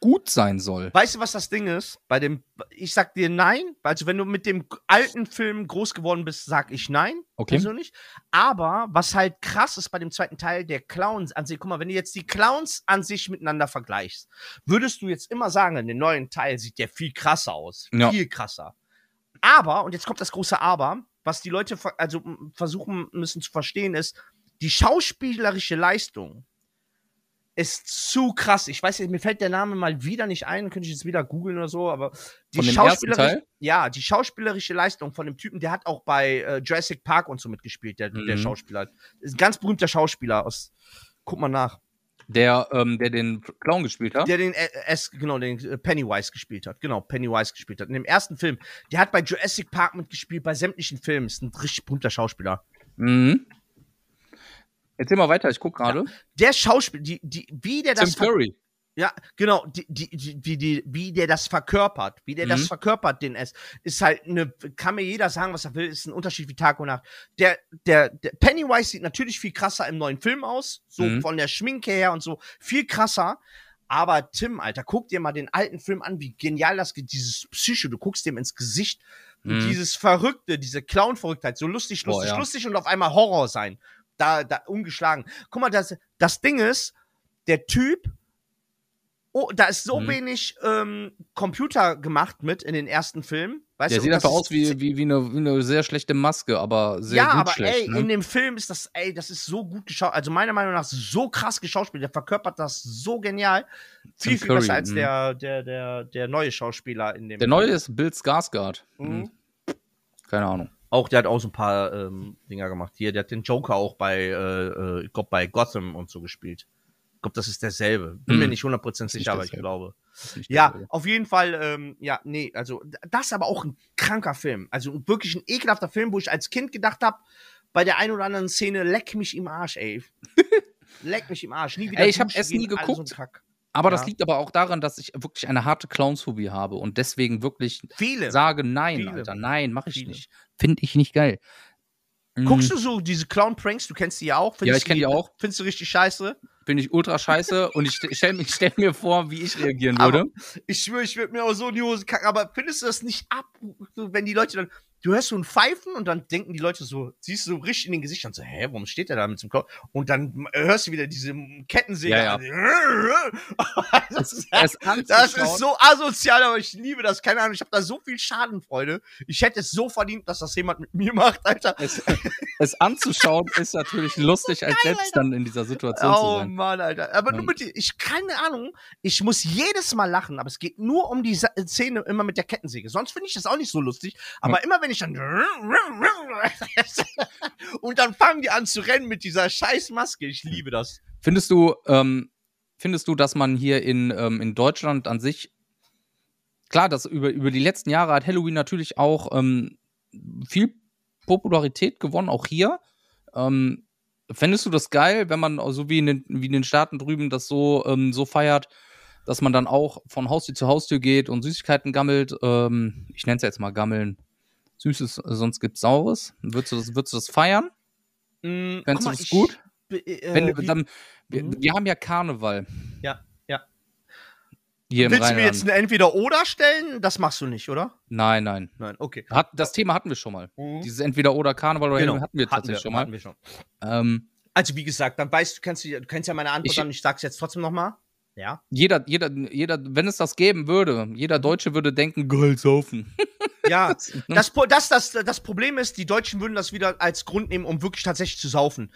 gut sein soll. Weißt du, was das Ding ist? Bei dem, ich sag dir nein, also wenn du mit dem alten Film groß geworden bist, sag ich nein, okay. persönlich. Aber was halt krass ist bei dem zweiten Teil, der Clowns an sich, guck mal, wenn du jetzt die Clowns an sich miteinander vergleichst, würdest du jetzt immer sagen, in den neuen Teil sieht der viel krasser aus, ja. viel krasser. Aber, und jetzt kommt das große Aber, was die Leute also versuchen müssen zu verstehen ist, die schauspielerische Leistung ist zu krass. Ich weiß nicht, mir fällt der Name mal wieder nicht ein, könnte ich jetzt wieder googeln oder so, aber die von dem schauspielerische, ersten Teil? Ja, die schauspielerische Leistung von dem Typen, der hat auch bei äh, Jurassic Park und so mitgespielt, der, mhm. der Schauspieler. Ist ein ganz berühmter Schauspieler aus, guck mal nach. Der, ähm, der den Clown gespielt hat? Der den äh, S, genau, den Pennywise gespielt hat. Genau, Pennywise gespielt hat. In dem ersten Film. Der hat bei Jurassic Park mitgespielt, bei sämtlichen Filmen. Ist ein richtig berühmter Schauspieler. Mhm. Erzähl mal weiter, ich guck gerade. Ja, der Schauspieler, die, die, wie der das... Tim Curry. Ja, genau, die, die, die, die, wie der das verkörpert, wie der mhm. das verkörpert, den S, ist halt eine, kann mir jeder sagen, was er will, ist ein Unterschied wie Tag und Nacht. Der, der, der Pennywise sieht natürlich viel krasser im neuen Film aus, so mhm. von der Schminke her und so, viel krasser, aber Tim, Alter, guck dir mal den alten Film an, wie genial das geht, dieses Psycho, du guckst dem ins Gesicht, mhm. dieses Verrückte, diese Clown-Verrücktheit, so lustig, lustig, oh, ja. lustig und auf einmal Horror sein. Da, da umgeschlagen. Guck mal, das, das Ding ist, der Typ, oh, da ist so mhm. wenig ähm, Computer gemacht mit in den ersten Filmen. Weißt der du, sieht einfach aus wie, wie, wie, eine, wie eine sehr schlechte Maske, aber sehr ja, gut aber, schlecht. Ja, aber ey, ne? In dem Film ist das, ey, das ist so gut geschaut, also meiner Meinung nach so krass geschauspielt, der verkörpert das so genial. Tim viel, viel Curry, besser als mh. der, der, der, der neue Schauspieler in dem Der Film. Neue ist Bill Skarsgård. Mhm. Keine Ahnung. Auch, der hat auch so ein paar ähm, Dinger gemacht. Hier, der hat den Joker auch bei, äh, ich glaub, bei Gotham und so gespielt. Ich glaube, das ist derselbe. Bin hm. mir nicht hundert Prozent sicher, aber ich glaube. Ja, derselbe. Auf jeden Fall, ähm, ja, nee, also das ist aber auch ein kranker Film. Also wirklich ein ekelhafter Film, wo ich als Kind gedacht habe, bei der einen oder anderen Szene, leck mich im Arsch, ey. leck mich im Arsch. Nie wieder ey, ich habe es nie geguckt. So aber ja. Das liegt aber auch daran, dass ich wirklich eine harte Clownsphobie habe und deswegen wirklich Viele. sage, nein, Viele. Alter, nein, mache ich Viele. nicht. Finde ich nicht geil. Guckst du so diese Clown-Pranks? Du kennst die ja auch. Findest ja, ich kenne die auch. Findest du richtig scheiße? Finde ich ultra scheiße und ich stelle stell mir vor, wie ich reagieren würde. Aber ich schwöre, ich würde mir auch so in die Hose kacken. Aber findest du das nicht ab, wenn die Leute dann, du hörst so ein Pfeifen und dann denken die Leute so, siehst du so richtig in den Gesichtern so, hä, warum steht der da mit dem Kopf? Und dann hörst du wieder diese Kettensäge. Ja, ja. Das, ist, das, das ist so asozial, aber ich liebe das. Keine Ahnung, ich habe da so viel Schadenfreude. Ich hätte es so verdient, dass das jemand mit mir macht, Alter. Es, es anzuschauen ist natürlich lustig, so geil, als selbst Alter. Dann in dieser Situation oh, zu sein. Oh Mann, Alter. Aber nur mit die, ich, keine Ahnung, ich muss jedes Mal lachen, aber es geht nur um die Szene immer mit der Kettensäge. Sonst finde ich das auch nicht so lustig, aber ja. immer wenn ich dann und dann fangen die an zu rennen mit dieser scheiß Maske. Ich liebe das. Findest du, ähm, findest du, dass man hier in, ähm, in Deutschland an sich, klar, dass über, über die letzten Jahre hat Halloween natürlich auch ähm, viel Popularität gewonnen, auch hier. Ähm, fändest du das geil, wenn man so wie in den, wie in den Staaten drüben das so, ähm, so feiert, dass man dann auch von Haustür zu Haustür geht und Süßigkeiten gammelt? Ähm, ich nenne es ja jetzt mal Gammeln. Süßes, sonst gibt's Saures. Würdest du das, würdest du das feiern? Mm, Fändest du das ich, gut? Äh, Wenn, wie, dann, wir, mm. wir haben ja Karneval. Ja, ja. Hier Willst im du mir jetzt ein Entweder-Oder stellen? Das machst du nicht, oder? Nein, nein. Nein, okay. Hat, das Thema hatten wir schon mal. Mhm. Dieses Entweder-Oder-Karneval oder genau. hatten wir tatsächlich schon mal. Hatten wir schon. Ähm, also wie gesagt, dann weißt du, kennst du kennst ja meine Antwort ich, an, ich sag's jetzt trotzdem nochmal. Ja. Jeder, jeder, jeder, wenn es das geben würde, jeder Deutsche würde denken, geil saufen. Ja, das, das, das, das Problem ist, die Deutschen würden das wieder als Grund nehmen, um wirklich tatsächlich zu saufen.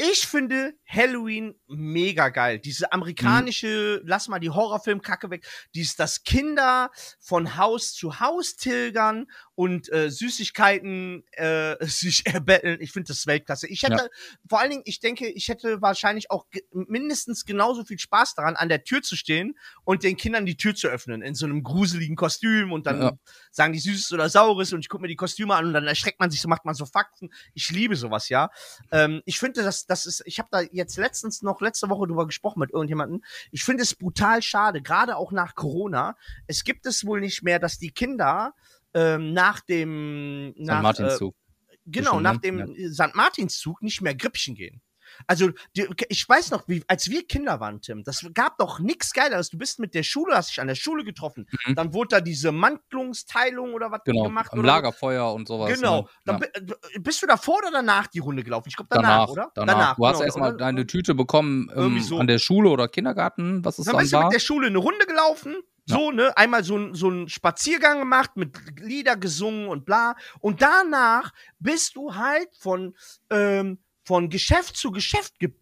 Ich finde Halloween mega geil. Diese amerikanische, mhm. lass mal die Horrorfilmkacke weg, dies, dass Kinder von Haus zu Haus tilgern und äh, Süßigkeiten äh, sich erbetteln. Ich finde das Weltklasse. Ich hätte, ja. vor allen Dingen, ich denke, ich hätte wahrscheinlich auch mindestens genauso viel Spaß daran, an der Tür zu stehen und den Kindern die Tür zu öffnen, in so einem gruseligen Kostüm und dann ja. sagen die Süßes oder Saures und ich gucke mir die Kostüme an und dann erschreckt man sich, so macht man so Fakten. Ich liebe sowas, ja. Ähm, ich finde das Das ist, ich habe da jetzt letztens noch letzte Woche drüber gesprochen mit irgendjemandem. Ich finde es brutal schade, gerade auch nach Corona. Es gibt es wohl nicht mehr, dass die Kinder ähm, nach dem Sankt Martinszug äh, genau nach dem ja. Sankt Martinszug nicht mehr Grippchen gehen. Also, die, ich weiß noch, wie, als wir Kinder waren, Tim, das gab doch nichts Geileres. Du bist mit der Schule, hast dich an der Schule getroffen. Mhm. Dann wurde da diese Mantlungsteilung oder was genau, gemacht. Am oder Lagerfeuer und sowas. Genau. Ne? Dann ja. Bist du davor oder danach die Runde gelaufen? Ich glaube, danach, danach, oder? Danach. danach du genau. hast erstmal deine Tüte bekommen ähm, so. an der Schule oder Kindergarten. Was ist dann, dann bist du mit der Schule eine Runde gelaufen. So, ne, einmal so ein, so ein Spaziergang gemacht, mit Lieder gesungen und bla. Und danach bist du halt von, ähm, von Geschäft zu Geschäft ge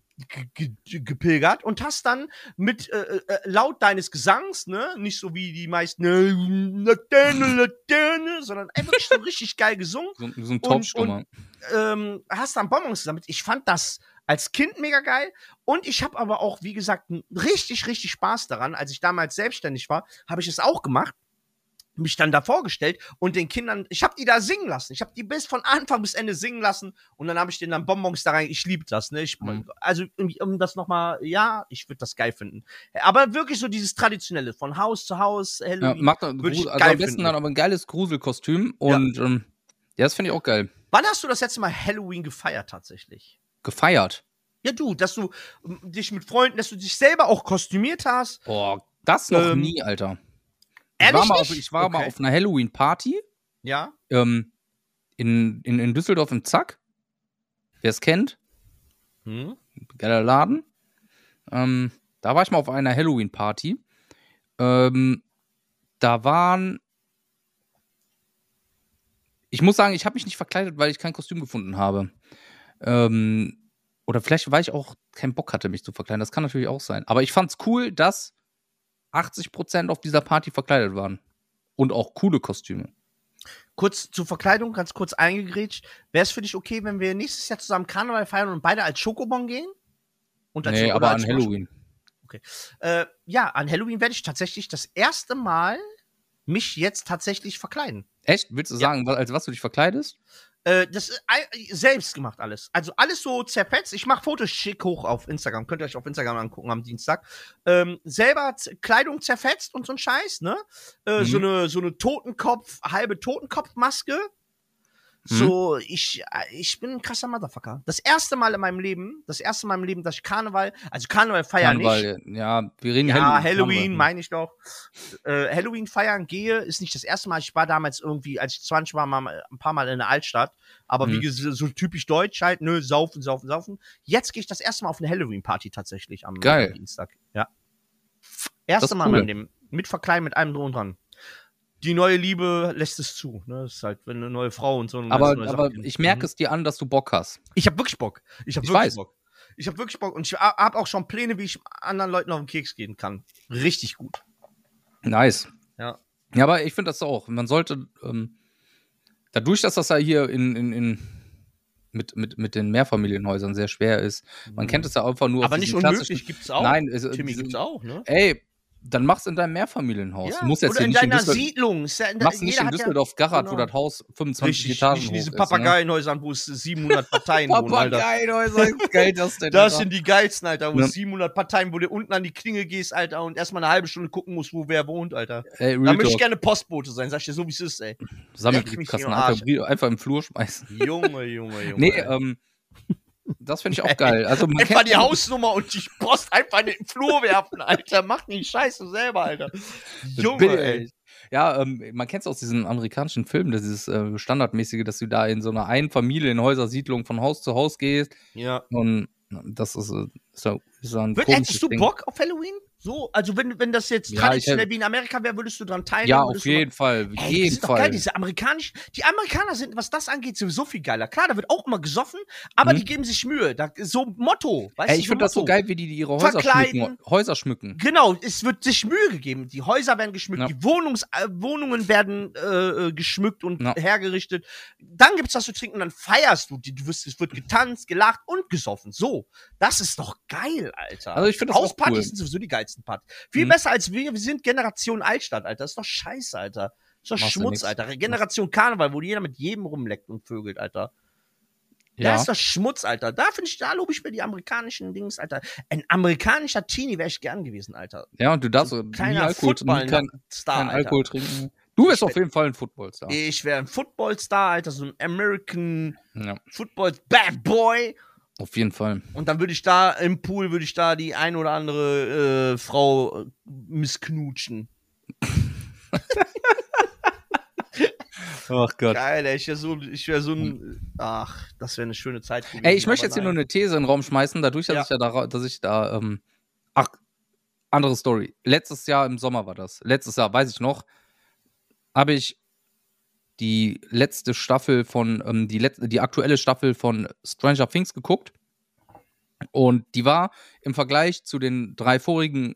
ge ge gepilgert und hast dann mit äh, äh, laut deines Gesangs, ne, nicht so wie die meisten, sondern einfach so richtig geil gesungen. So, so ein Top-Stimmer. Und, und ähm, hast dann Bonbons gesammelt. Ich fand das als Kind mega geil und ich habe aber auch, wie gesagt, richtig, richtig Spaß daran. Als ich damals selbstständig war, habe ich es auch gemacht. Mich dann davor gestellt und den Kindern, ich habe die da singen lassen. Ich habe die bis von Anfang bis Ende singen lassen und dann habe ich denen dann Bonbons da rein. Ich liebe das, ne? Ich, mhm. Also, um, um das nochmal, ja, ich würde das geil finden. Aber wirklich so dieses Traditionelle, von Haus zu Haus, Halloween, ja, macht dann, würd ich also geil am besten finden. Dann aber ein geiles Gruselkostüm und ja, ähm, ja das finde ich auch geil. Wann hast du das letzte Mal Halloween gefeiert tatsächlich? Gefeiert? Ja, du, dass du dich mit Freunden, dass du dich selber auch kostümiert hast. Boah, das noch ähm, nie, Alter. Ich war, mal auf, ich war okay. mal auf einer Halloween-Party. Ja. Ähm, in, in, in Düsseldorf im Zack. Wer es kennt. Hm? Geiler Laden. Ähm, da war ich mal auf einer Halloween-Party. Ähm, da waren Ich muss sagen, ich habe mich nicht verkleidet, weil ich kein Kostüm gefunden habe. Ähm, oder vielleicht, weil ich auch keinen Bock hatte, mich zu verkleiden. Das kann natürlich auch sein. Aber ich fand's cool, dass achtzig Prozent auf dieser Party verkleidet waren. Und auch coole Kostüme. Kurz zur Verkleidung, ganz kurz eingegrätscht. Wäre es für dich okay, wenn wir nächstes Jahr zusammen Karneval feiern und beide als Schokobon gehen? Und als nee, Schoko aber als an Schoko Halloween. Okay. Äh, ja, an Halloween werde ich tatsächlich das erste Mal mich jetzt tatsächlich verkleiden. Echt? Willst du sagen, ja. als was du dich verkleidest? Äh, das ist selbst gemacht alles. Also alles so zerfetzt. Ich mache Fotos, schick hoch auf Instagram. Könnt ihr euch auf Instagram angucken am Dienstag. Ähm, selber Z- Kleidung zerfetzt und so ein Scheiß, ne? Äh, mhm. So eine so eine Totenkopf, halbe Totenkopfmaske. Mhm. So, ich, ich bin ein krasser Motherfucker. Das erste Mal in meinem Leben, das erste Mal in meinem Leben, dass ich Karneval, also Karneval feier Karneval, nicht. Ja, wir reden ja Halloween. Halloween meine ich doch. Äh, Halloween feiern gehe, ist nicht das erste Mal. Ich war damals irgendwie, als ich zwanzig war, mal, ein paar Mal in der Altstadt. Aber mhm. wie gesagt, so typisch deutsch halt, nö, saufen, saufen, saufen. Jetzt gehe ich das erste Mal auf eine Halloween-Party tatsächlich am Geil. Dienstag. Ja. Erste Mal cool. mit dem, mit Verkleiden, mit allem drum und dran. Die neue Liebe lässt es zu. Ne? Das ist halt, wenn eine neue Frau und so. Eine aber neue aber ich merke es dir an, dass du Bock hast. Ich habe wirklich Bock. Ich habe wirklich weiß. Bock. Ich habe wirklich Bock. Und ich habe auch schon Pläne, wie ich anderen Leuten auf den Keks gehen kann. Richtig gut. Nice. Ja, ja aber ich finde das auch. Man sollte, ähm, dadurch, dass das ja hier in, in, in, mit, mit, mit den Mehrfamilienhäusern sehr schwer ist, man mhm. kennt es ja einfach nur. Aber auf nicht unmöglich, gibt es auch. Nein, es, Timmy gibt es auch, ne? Ey, dann mach's in deinem Mehrfamilienhaus. Ja, muss jetzt oder in deiner Düssel- Siedlung. Ja in de- mach's nicht in Düsseldorf-Garat, genau. Wo das Haus fünfundzwanzig Richtig, Etagen hoch ist. Nicht diese Papageienhäusern, ne? Wo es siebenhundert Parteien wohnen, Alter. Papageienhäuser, wie geil das denn? Das sind die geilsten, Alter. Wo es ja. siebenhundert Parteien, wo du unten an die Klinge gehst, Alter, und erstmal eine halbe Stunde gucken musst, wo wer wohnt, Alter. Ey, da möchte ich gerne Postbote sein, sag ich dir so, wie es ist, ey. Sammelbriefkasten, einfach im Flur schmeißen. Junge, Junge, Junge. Nee, ähm... Das finde ich auch geil. Also man einfach die Hausnummer und die Post einfach in den Flur werfen, Alter. Mach die Scheiße selber, Alter. Junge, ey. Ja, ähm, man kennt es aus diesen amerikanischen Filmen, das ist äh, standardmäßige, dass du da in so einer Einfamilienhäusersiedlung von Haus zu Haus gehst. Ja. Und das ist, ist, ja, ist ja ein Wird, Hättest du Ding. Bock auf Halloween? So, also wenn, wenn das jetzt ja, traditionell ich, wie in Amerika wäre, würdest du dran teilnehmen? Ja, auf jeden mal, Fall. Ey, jeden das ist doch Fall. Geil, diese amerikanischen, die Amerikaner sind, was das angeht, sowieso viel geiler. Klar, da wird auch immer gesoffen, aber mhm. die geben sich Mühe. Da, so ein Motto. Weißt Ey, ich so finde das so geil, wie die, die ihre Häuser schmücken, Häuser schmücken. Genau, es wird sich Mühe gegeben. Die Häuser werden geschmückt, ja. die Wohnungs, äh, Wohnungen werden äh, geschmückt und ja. hergerichtet. Dann gibt's was zu trinken und dann feierst du. Du wirst, es wird getanzt, gelacht und gesoffen. So, das ist doch geil, Alter. Also ich finde das Hauspartys cool. sind sowieso die geilsten. Part. Viel hm. besser als wir. Wir sind Generation Altstadt, Alter. Das ist doch scheiße, Alter. Das ist doch Schmutz, Alter. Generation Karneval, wo jeder mit jedem rumleckt und vögelt, Alter. Ja. Da ist doch Schmutz, Alter. Da finde ich, da lobe ich mir die amerikanischen Dings, Alter. Ein amerikanischer Teenie wäre ich gern gewesen, Alter. Ja, und du darfst so nie Alkohol, nie kein, Star, kein Alkohol trinken. Du wärst auf jeden Fall ein Footballstar. Ich wäre ein Footballstar, Alter. So ein American ja. Football Bad Boy. Auf jeden Fall. Und dann würde ich da im Pool, würde ich da die ein oder andere äh, Frau äh, missknutschen. Ach Gott. Geil, ey, ich wäre so, ich wär so ein, ach, das wäre eine schöne Zeit gewesen. Ey, ich möchte jetzt nein. hier nur eine These in den Raum schmeißen, dadurch, dass ja. ich ja da, dass ich da, ähm, ach, andere Story. Letztes Jahr im Sommer war das. Letztes Jahr, weiß ich noch, habe ich die letzte Staffel von, ähm, die, letzte, die aktuelle Staffel von Stranger Things geguckt. Und die war im Vergleich zu den drei vorigen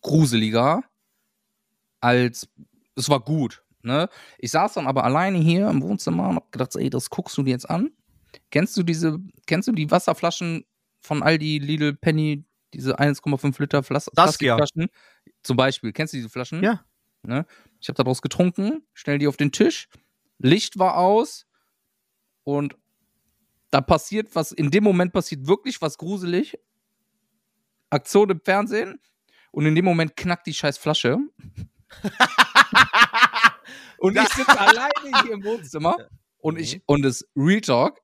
gruseliger, als, es war gut, ne? Ich saß dann aber alleine hier im Wohnzimmer und hab gedacht, ey, das guckst du dir jetzt an? Kennst du diese, kennst du die Wasserflaschen von Aldi, Lidl, Penny, diese eins Komma fünf Liter Flas- Plastikflaschen? Ja. Zum Beispiel, kennst du diese Flaschen? Ja. Ne? Ich habe daraus getrunken, stell die auf den Tisch, Licht war aus und da passiert was, in dem Moment passiert wirklich was gruselig, Aktion im Fernsehen und in dem Moment knackt die scheiß Flasche und ich sitze alleine hier im Wohnzimmer und ich, und das Real Talk,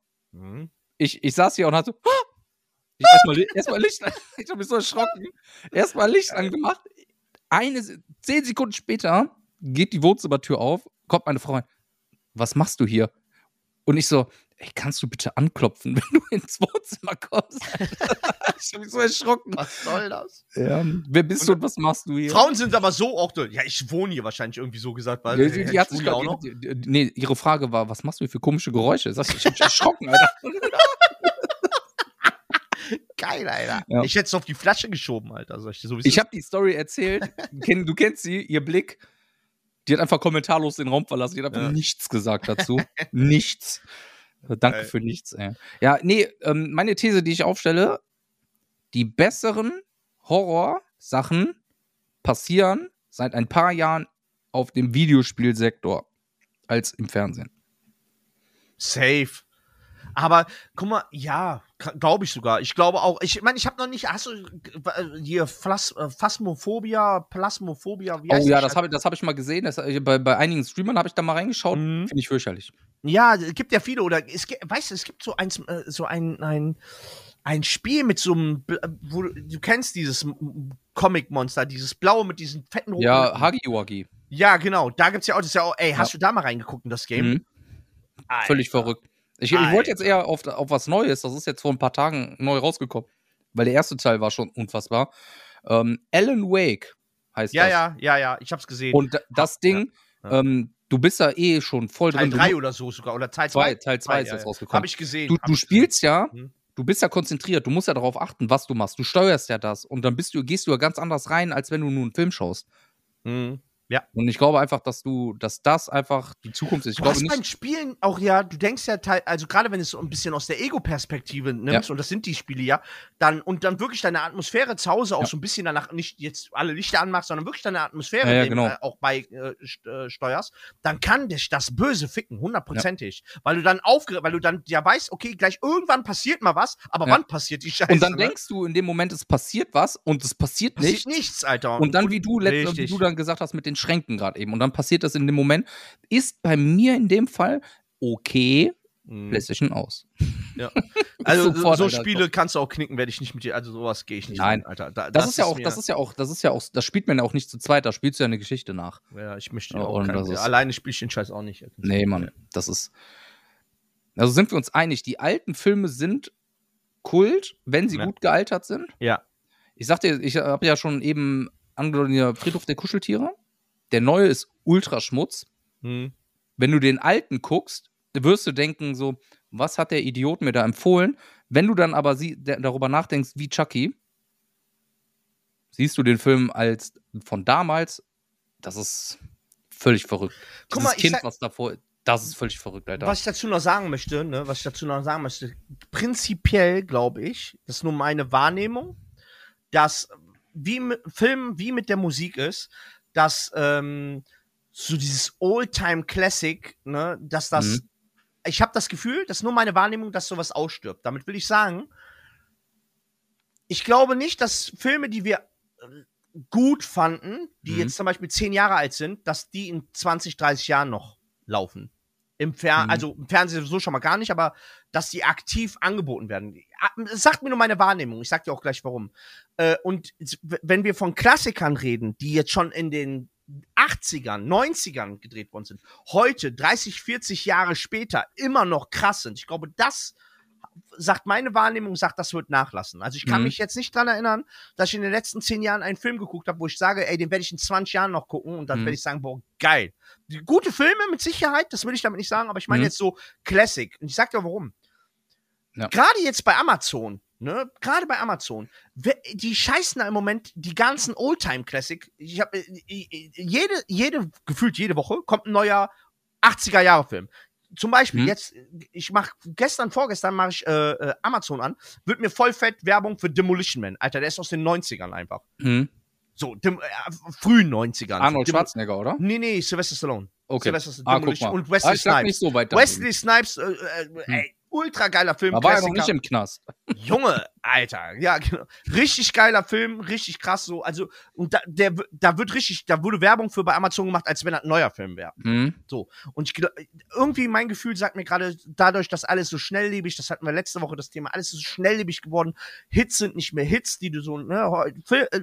ich, ich saß hier und hatte ich erstmal erstmal Licht, ich habe mich so erschrocken, erstmal Licht angemacht. Eine, zehn Sekunden später geht die Wohnzimmertür auf, kommt meine Frau rein. Was machst du hier? Und ich so, ey, kannst du bitte anklopfen, wenn du ins Wohnzimmer kommst? Ich hab mich so erschrocken. Was soll das? Ja, wer bist und, du und was machst du hier? Frauen sind aber so auch, ja, ich wohne hier wahrscheinlich irgendwie so gesagt. Weil, ja, die, die hat sich auch noch. Die, die, nee, ihre Frage war, was machst du hier für komische Geräusche? Das, ich hab mich erschrocken, Alter. Geil, Alter. Ja. Ich hätte es auf die Flasche geschoben, Alter. Also, ich so, ich habe die Story erzählt. Du kennst sie, ihr Blick. Die hat einfach kommentarlos den Raum verlassen. Die hat einfach ja. nichts gesagt dazu. Nichts. Danke Geil. Für nichts, ey. Ja, nee, ähm, meine These, die ich aufstelle, die besseren Horror-Sachen passieren seit ein paar Jahren auf dem Videospielsektor als im Fernsehen. Safe. Aber, guck mal, ja, glaube ich sogar. Ich glaube auch, ich meine, ich habe noch nicht, hast du hier Phas, Phasmophobia, Plasmophobia? Wie heißt oh ja, das, das habe hab ich mal gesehen. Das, bei, bei einigen Streamern habe ich da mal reingeschaut. Mhm. Finde ich fürchterlich. Ja, es gibt ja viele. Oder es gibt, weißt du, es gibt so, eins, so ein, ein, ein Spiel mit so einem, wo du, du kennst dieses Comic-Monster, dieses blaue mit diesen fetten roten. Ja, Hagi-Wagi. Ja, genau. Da gibt es ja auch, das ist ja auch, ey, ja. hast du da mal reingeguckt in das Game? Mhm. Völlig verrückt. Ich, ich wollte jetzt eher auf, auf was Neues, das ist jetzt vor ein paar Tagen neu rausgekommen, weil der erste Teil war schon unfassbar. Ähm, Alan Wake heißt ja, das. Ja, ja, ja, ich hab's gesehen. Und das Ding, ja, ja. Ähm, du bist da eh schon voll Teil drin. Teil drei oder so sogar, oder Teil zwei. Teil zwei ist ja, jetzt ja. rausgekommen. Hab ich gesehen. Du, du spielst gesehen. ja, du bist ja konzentriert, du musst ja darauf achten, was du machst. Du steuerst ja das und dann bist du, gehst du ja ganz anders rein, als wenn du nur einen Film schaust. Mhm. Ja. Und ich glaube einfach, dass du, dass das einfach die Zukunft ist. Ich du glaube hast nicht beim Spielen auch ja, du denkst ja, also gerade wenn du es so ein bisschen aus der Ego-Perspektive nimmst, ja. und das sind die Spiele ja, dann und dann wirklich deine Atmosphäre zu Hause auch ja. so ein bisschen danach, nicht jetzt alle Lichter anmachst, sondern wirklich deine Atmosphäre ja, ja, genau. dem, äh, auch bei äh, steuerst, dann kann dich das Böse ficken, hundertprozentig. Ja. Weil du dann aufgeregt, weil du dann ja weißt, okay, gleich irgendwann passiert mal was, aber ja. wann passiert die Scheiße? Und dann ne? denkst du in dem Moment, es passiert was und es passiert, passiert nichts. nichts, Alter. Und dann, wie du letztens, wie du dann gesagt hast, mit den Schränken gerade eben. Und dann passiert das in dem Moment. Ist bei mir in dem Fall okay, mhm. PlayStation aus. Ja. Also sofort, so Alter, Spiele Alter. Kannst du auch knicken, werde ich nicht mit dir. Also sowas gehe ich nicht. Nein, an, Alter. Da, das, das, ist ja auch, das ist ja auch, das ist ja auch, das spielt man ja auch nicht zu zweit. Da spielst du ja eine Geschichte nach. Ja, ich möchte ja, auch keine, alleine spiele ich den Scheiß auch nicht. Nee, Mann, das ist. Also sind wir uns einig, die alten Filme sind Kult, wenn sie ja. gut gealtert sind. Ja. Ich sagte, ich habe ja schon eben angedeutet, Friedhof der Kuscheltiere. Der neue ist Ultraschmutz. Hm. Wenn du den alten guckst, wirst du denken so, was hat der Idiot mir da empfohlen? Wenn du dann aber sie, der, darüber nachdenkst, wie Chucky, siehst du den Film als von damals, das ist völlig verrückt. Guck Dieses mal, Kind, sag, was davor, das ist völlig verrückt, Alter. Was ich dazu noch sagen möchte, ne, was ich dazu noch sagen möchte, prinzipiell glaube ich, das ist nur meine Wahrnehmung, dass wie mit, Film wie mit der Musik ist, dass ähm, so dieses Old-Time-Classic, ne, dass das, mhm. ich habe das Gefühl, das ist nur meine Wahrnehmung, dass sowas ausstirbt. Damit will ich sagen, ich glaube nicht, dass Filme, die wir gut fanden, die mhm. jetzt zum Beispiel zehn Jahre alt sind, dass die in zwanzig, dreißig Jahren noch laufen. Im Fer- mhm. Also im Fernsehen sowieso schon mal gar nicht, aber dass die aktiv angeboten werden. Das sagt mir nur meine Wahrnehmung, ich sag dir auch gleich warum. Äh, und wenn wir von Klassikern reden, die jetzt schon in den achtzigern, neunzigern gedreht worden sind, heute, dreißig, vierzig Jahre später, immer noch krass sind. Ich glaube, das sagt meine Wahrnehmung, sagt, das wird nachlassen. Also ich kann mhm. mich jetzt nicht dran erinnern, dass ich in den letzten zehn Jahren einen Film geguckt habe, wo ich sage, ey, den werde ich in zwanzig Jahren noch gucken und dann mhm. werde ich sagen, boah, geil. Gute Filme mit Sicherheit, das will ich damit nicht sagen, aber ich meine mhm. jetzt so Classic. Und ich sag dir warum. Ja. Gerade jetzt bei Amazon, ne, gerade bei Amazon, die scheißen da im Moment die ganzen Oldtime-Classic. Ich hab, jede, jede, gefühlt jede Woche kommt ein neuer achtziger-Jahre-Film. Zum Beispiel hm. jetzt, ich mach gestern, vorgestern mache ich äh, äh, Amazon an, wird mir voll fett Werbung für Demolition Man. Alter, der ist aus den neunzigern einfach. Hm. So, dem, äh, frühen neunzigern. Arnold Demo- Schwarzenegger, oder? Nee, nee, Sylvester Stallone. Okay. Sylvester ah, Demolition und Wesley ah, ich Snipes. Nicht so weit Wesley Snipes, äh, äh, hm. ey, ultra geiler Film. Da war er noch nicht im Knast. Junge, Alter, ja, genau. Richtig geiler Film, richtig krass so. Also, und da, der, da wird richtig, da wurde Werbung für bei Amazon gemacht, als wenn das ein neuer Film wäre. Mhm. So. Und ich, irgendwie mein Gefühl sagt mir gerade, dadurch, dass alles so schnelllebig, das hatten wir letzte Woche das Thema, alles ist so schnelllebig geworden. Hits sind nicht mehr Hits, die du so, ne, Fil- äh,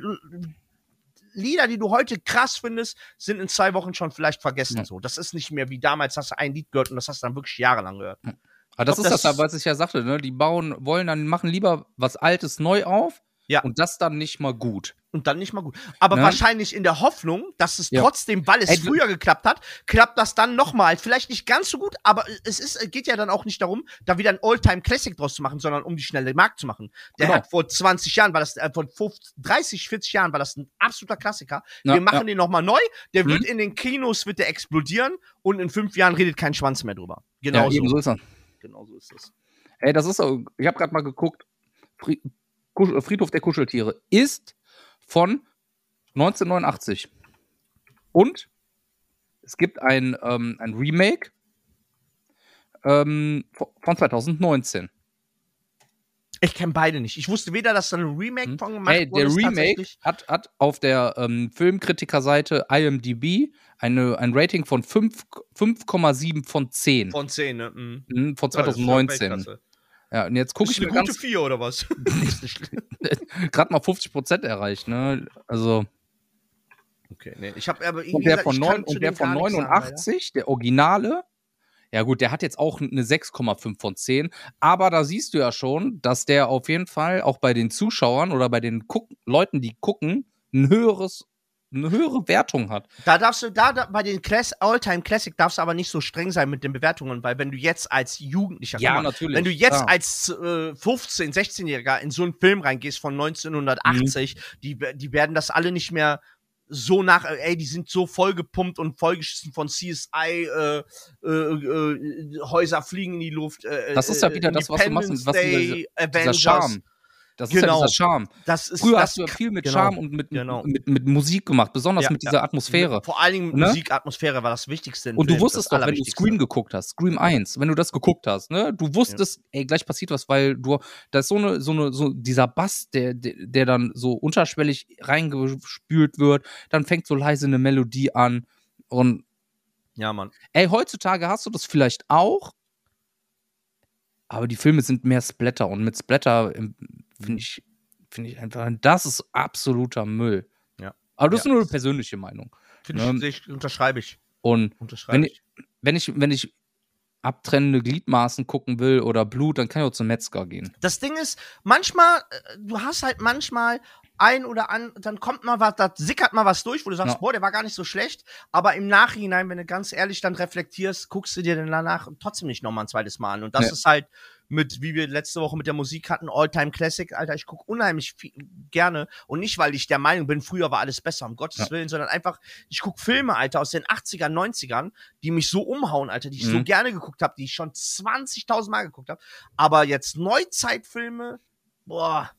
Lieder, die du heute krass findest, sind in zwei Wochen schon vielleicht vergessen. Mhm. So. Das ist nicht mehr wie damals, hast du ein Lied gehört und das hast du dann wirklich jahrelang gehört. Mhm. Aber das, glaub, ist das, das, was ich ja sagte, ne? Die bauen, wollen dann, machen lieber was Altes neu auf. Ja. Und das dann nicht mal gut. Und dann nicht mal gut. Aber ne? Wahrscheinlich in der Hoffnung, dass es ja. trotzdem, weil es Ey, früher geklappt hat, klappt das dann nochmal. Vielleicht nicht ganz so gut, aber es ist, geht ja dann auch nicht darum, da wieder ein All-Time-Classic draus zu machen, sondern um die schnelle Markt zu machen. Der genau. hat vor zwanzig Jahren, war das, äh, vor dreißig, vierzig Jahren war das ein absoluter Klassiker. Ja, Wir machen ja. den nochmal neu, der mhm. wird in den Kinos, wird der explodieren und in fünf Jahren redet kein Schwanz mehr drüber. Genau, ja, so. so ist das. Genau so ist das. Ey, das ist so, ich habe gerade mal geguckt, Friedhof der Kuscheltiere ist von neunzehnhundertneunundachtzig. Und es gibt ein, ähm, ein Remake ähm, von zweitausendneunzehn. Ich kenne beide nicht. Ich wusste weder, dass da ein Remake von gemacht wurde. Hey, der Remake hat, hat auf der ähm, Filmkritikerseite I M D B eine, ein Rating von fünf Komma sieben von zehn. Von zehn, ne? Mhm. Von zweitausendneunzehn. Ja, Ja, und jetzt gucke ich mir ganz... Ist eine gute vier oder was? Gerade mal fünfzig Prozent erreicht, ne? Also... Okay, nee. Ich hab, aber und der gesagt, von, neun, und der von neunundachtzig, sagen, der Originale, ja gut, der hat jetzt auch eine sechs Komma fünf von zehn, aber da siehst du ja schon, dass der auf jeden Fall auch bei den Zuschauern oder bei den Guck- Leuten, die gucken, ein höheres... eine höhere Wertung hat. Da darfst du, da, da bei den Class, All-Time Classic darfst du aber nicht so streng sein mit den Bewertungen, weil wenn du jetzt als Jugendlicher, ja, mal, natürlich, wenn du jetzt ja. als äh, fünfzehn-, sechzehnjähriger in so einen Film reingehst von neunzehnhundertachtzig, mhm. die, die werden das alle nicht mehr so nach, ey, die sind so vollgepumpt und vollgeschissen von C S I, äh, äh, äh, Häuser fliegen in die Luft. Äh, das ist ja wieder das, was du machst, was Day, dieser, dieser Charme. Das genau. ist ja dieser Charme. Das ist Früher das hast du ja viel mit genau. Charme und mit, genau. mit, mit, mit Musik gemacht, besonders ja, mit dieser ja. Atmosphäre. Vor allen Dingen mit ne? Musikatmosphäre war das Wichtigste. In und Film, du wusstest doch, wenn du Scream geguckt hast, Scream eins, wenn du das geguckt hast, ne, du wusstest, ja. ey, gleich passiert was, weil du, da ist so eine, so eine, so dieser Bass, der, der, der dann so unterschwellig reingespült wird, dann fängt so leise eine Melodie an und ja, Mann. Ey, heutzutage hast du das vielleicht auch, aber die Filme sind mehr Splatter und mit Splatter im Finde ich, find ich einfach, das ist absoluter Müll. Ja. Aber das ja. ist nur eine persönliche Meinung. Finde ich, ähm, unterschreibe ich. Und unterschreibe wenn, ich. Ich, wenn ich, wenn ich abtrennende Gliedmaßen gucken will oder Blut, dann kann ich auch zum Metzger gehen. Das Ding ist, manchmal, du hast halt manchmal ein oder an, dann kommt mal was, da sickert mal was durch, wo du sagst, ja. boah, der war gar nicht so schlecht, aber im Nachhinein, wenn du ganz ehrlich dann reflektierst, guckst du dir dann danach trotzdem nicht nochmal ein zweites Mal an. Und das ja. ist halt mit, wie wir letzte Woche mit der Musik hatten, All-Time Classic, Alter, ich gucke unheimlich viel, gerne und nicht, weil ich der Meinung bin, früher war alles besser, um Gottes ja. Willen, sondern einfach, ich gucke Filme, Alter, aus den achtzigern, neunzigern, die mich so umhauen, Alter, die ich mhm. so gerne geguckt habe, die ich schon zwanzigtausend Mal geguckt habe, aber jetzt Neuzeitfilme, boah,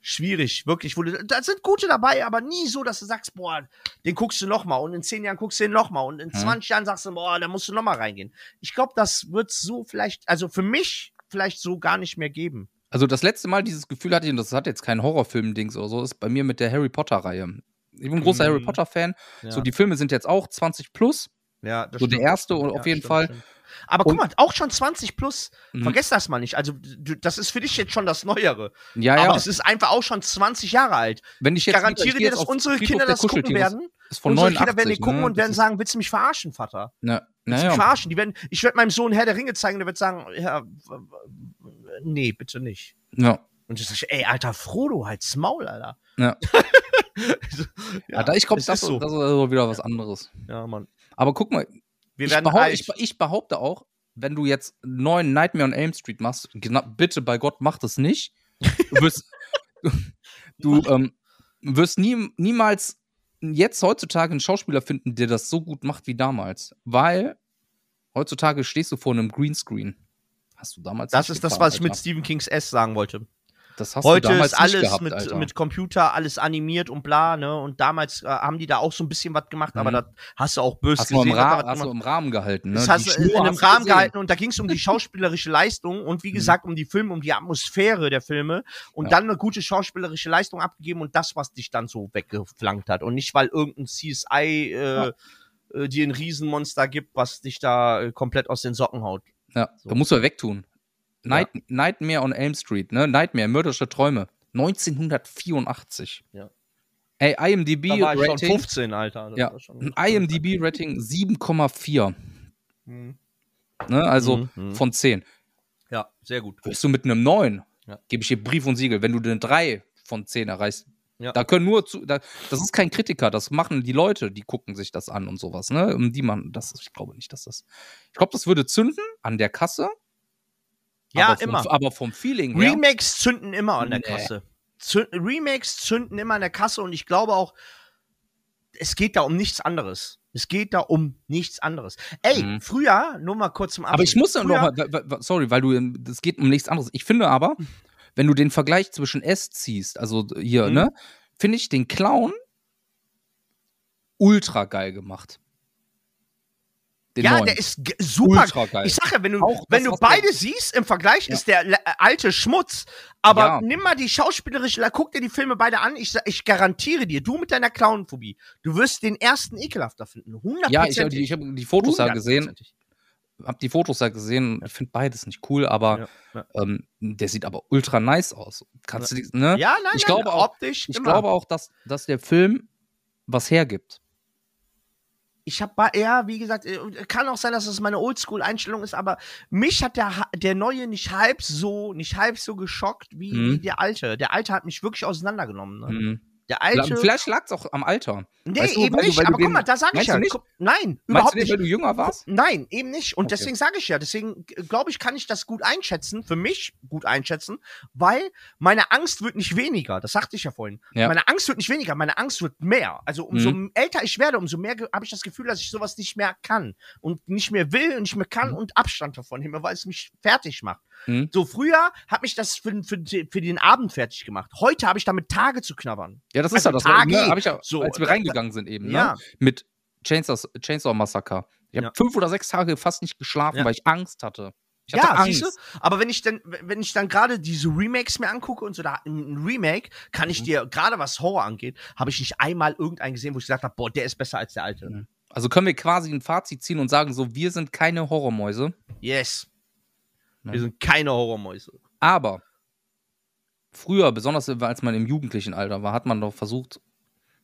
schwierig, wirklich, da sind gute dabei, aber nie so, dass du sagst, boah, den guckst du nochmal und in zehn Jahren guckst du den nochmal und in zwanzig Jahren sagst du, boah, da musst du nochmal reingehen. Ich glaube, das wird so vielleicht, also für mich vielleicht so gar nicht mehr geben. Also das letzte Mal dieses Gefühl hatte ich, und das hat jetzt kein Horrorfilm-Dings oder so, ist bei mir mit der Harry Potter-Reihe. Ich bin ein großer mhm. Harry Potter-Fan, ja. so die Filme sind jetzt auch zwanzig plus, ja, das so stimmt. der erste und ja, auf jeden stimmt, Fall. Stimmt. Aber und, guck mal, auch schon zwanzig plus, mhm. vergiss das mal nicht, also du, das ist für dich jetzt schon das Neuere, ja, ja. aber es ist einfach auch schon zwanzig Jahre alt. Wenn ich, jetzt ich garantiere wieder, ich dir, dass unsere Kinder das gucken werden, ist von unsere neunundachtzig, Kinder werden die gucken ne? und werden sagen, willst du mich verarschen, Vater? Na, na willst du mich ja. verarschen? Die werden, ich werde meinem Sohn Herr der Ringe zeigen, der wird sagen, ja, nee, bitte nicht. Ja. Und ich sage, ey, alter Frodo, halt's Maul, Alter. Ja. so, ja, ja da, ich glaube, das, so. das ist also wieder was ja. anderes. Ja, Mann. Aber guck mal, Wir ich, behaupte, ich, ich behaupte auch, wenn du jetzt einen neuen Nightmare on Elm Street machst, genau, bitte bei Gott, mach das nicht. Du wirst, du, ähm, wirst nie, niemals jetzt heutzutage einen Schauspieler finden, der das so gut macht wie damals. Weil heutzutage stehst du vor einem Greenscreen. Hast du damals Das nicht ist getan, das, was Alter. ich mit Stephen Kings S sagen wollte. Das hast Heute du damals ist alles nicht gehabt, mit, Alter. mit Computer, alles animiert und bla, ne? Und damals äh, haben die da auch so ein bisschen was gemacht, mhm. aber das hast du auch böse hast gesehen. Du Ra- hast du im Rahmen gehalten, ne? Das hast du in einem Rahmen gehalten und da ging es um die schauspielerische Leistung und wie gesagt um die Filme, um die Atmosphäre der Filme und ja. dann eine gute schauspielerische Leistung abgegeben und das, was dich dann so weggeflankt hat und nicht, weil irgendein C S I äh, ja. äh, dir ein Riesenmonster gibt, was dich da äh, komplett aus den Socken haut. Ja, so. Da musst du ja wegtun. Night, ja. Nightmare on Elm Street, ne? Nightmare, mörderische Träume. neunzehnhundertvierundachtzig. Ja. Ey, I M D B-Rating. Da war ich schon fünfzehn, Alter. Das ja. war schon ein I M D B-Rating sieben Komma vier. Mhm. Ne? Also mhm. von zehn. Ja, sehr gut. Bist du mit einem neun, ja, gebe ich dir Brief und Siegel. Wenn du eine drei von zehn erreichst, ja, da können nur zu, da, das ist kein Kritiker, das machen die Leute, die gucken sich das an und sowas, ne? Und die machen das, ich glaube nicht, dass das, ich glaube, das würde zünden an der Kasse. Ja, aber vom, immer. Aber vom Feeling her. Remakes zünden immer an der nee. Kasse. Zünd, Remakes zünden immer an der Kasse und ich glaube auch, es geht da um nichts anderes. Es geht da um nichts anderes. Ey, mhm. früher, nur mal kurz zum Abschluss. Aber ich muss ja noch mal, sorry, weil du, es geht um nichts anderes. Ich finde aber, wenn du den Vergleich zwischen S ziehst, also hier, mhm. ne, finde ich den Clown ultra geil gemacht. Den ja, neuen. Der ist g- super. Ultra geil. Ich sage, wenn du, auch wenn das, du beide du... siehst, im Vergleich ja. ist der äh, alte Schmutz. Aber ja. nimm mal die schauspielerische, guck dir die Filme beide an. Ich, ich garantiere dir, du mit deiner Clownphobie, du wirst den ersten ekelhafter finden. hundert Prozent. Ja, ich habe die, hab die Fotos da gesehen. Hab die Fotos da gesehen. Ich finde beides nicht cool, aber ja, ja. Ähm, der sieht aber ultra nice aus. Kannst ja. du die, ne? Ja, nein, ich nein, glaube nein, auch, optisch. Ich immer. glaube auch, dass, dass der Film was hergibt. Ich habe, ja, wie gesagt, kann auch sein, dass das meine Oldschool-Einstellung ist, aber mich hat der, der Neue nicht halb so, nicht halb so geschockt wie, mhm. wie der Alte. Der Alte hat mich wirklich auseinandergenommen. Ne? Mhm. Der Alte. Vielleicht lag es auch am Alter. Nee, weißt du, eben nicht. Du, aber guck mal, da sage ich ja. Nicht? Nein, überhaupt nicht. Weil du jünger warst? Nein, eben nicht. Und okay. deswegen sage ich ja, deswegen glaube ich, kann ich das gut einschätzen, für mich gut einschätzen, weil meine Angst wird nicht weniger. Das sagte ich ja vorhin. Ja. Meine Angst wird nicht weniger, meine Angst wird mehr. Also umso mhm. älter ich werde, umso mehr habe ich das Gefühl, dass ich sowas nicht mehr kann und nicht mehr will und nicht mehr kann mhm. und Abstand davon nehme, weil es mich fertig macht. Mhm. So früher hat mich das für, für, für den Abend fertig gemacht. Heute habe ich damit Tage zu knabbern. Ja, das also ist ja das. Tage, ne, hab ich ja, so, als wir da, reingegangen sind eben, ja. ne, mit Chainsaw, Chainsaw Massacre. Ich habe ja. fünf oder sechs Tage fast nicht geschlafen, ja. weil ich Angst hatte. Ich hatte ja, Angst. Siehst du? Aber wenn ich dann, wenn ich dann gerade diese Remakes mir angucke und so, da ein Remake, kann ich mhm. dir, gerade was Horror angeht, habe ich nicht einmal irgendeinen gesehen, wo ich gesagt habe, boah, der ist besser als der alte. Mhm. Also können wir quasi ein Fazit ziehen und sagen so, wir sind keine Horrormäuse. Yes. Nein. Wir sind keine Horrormäuse. Aber früher, besonders als man im jugendlichen Alter war, hat man doch versucht,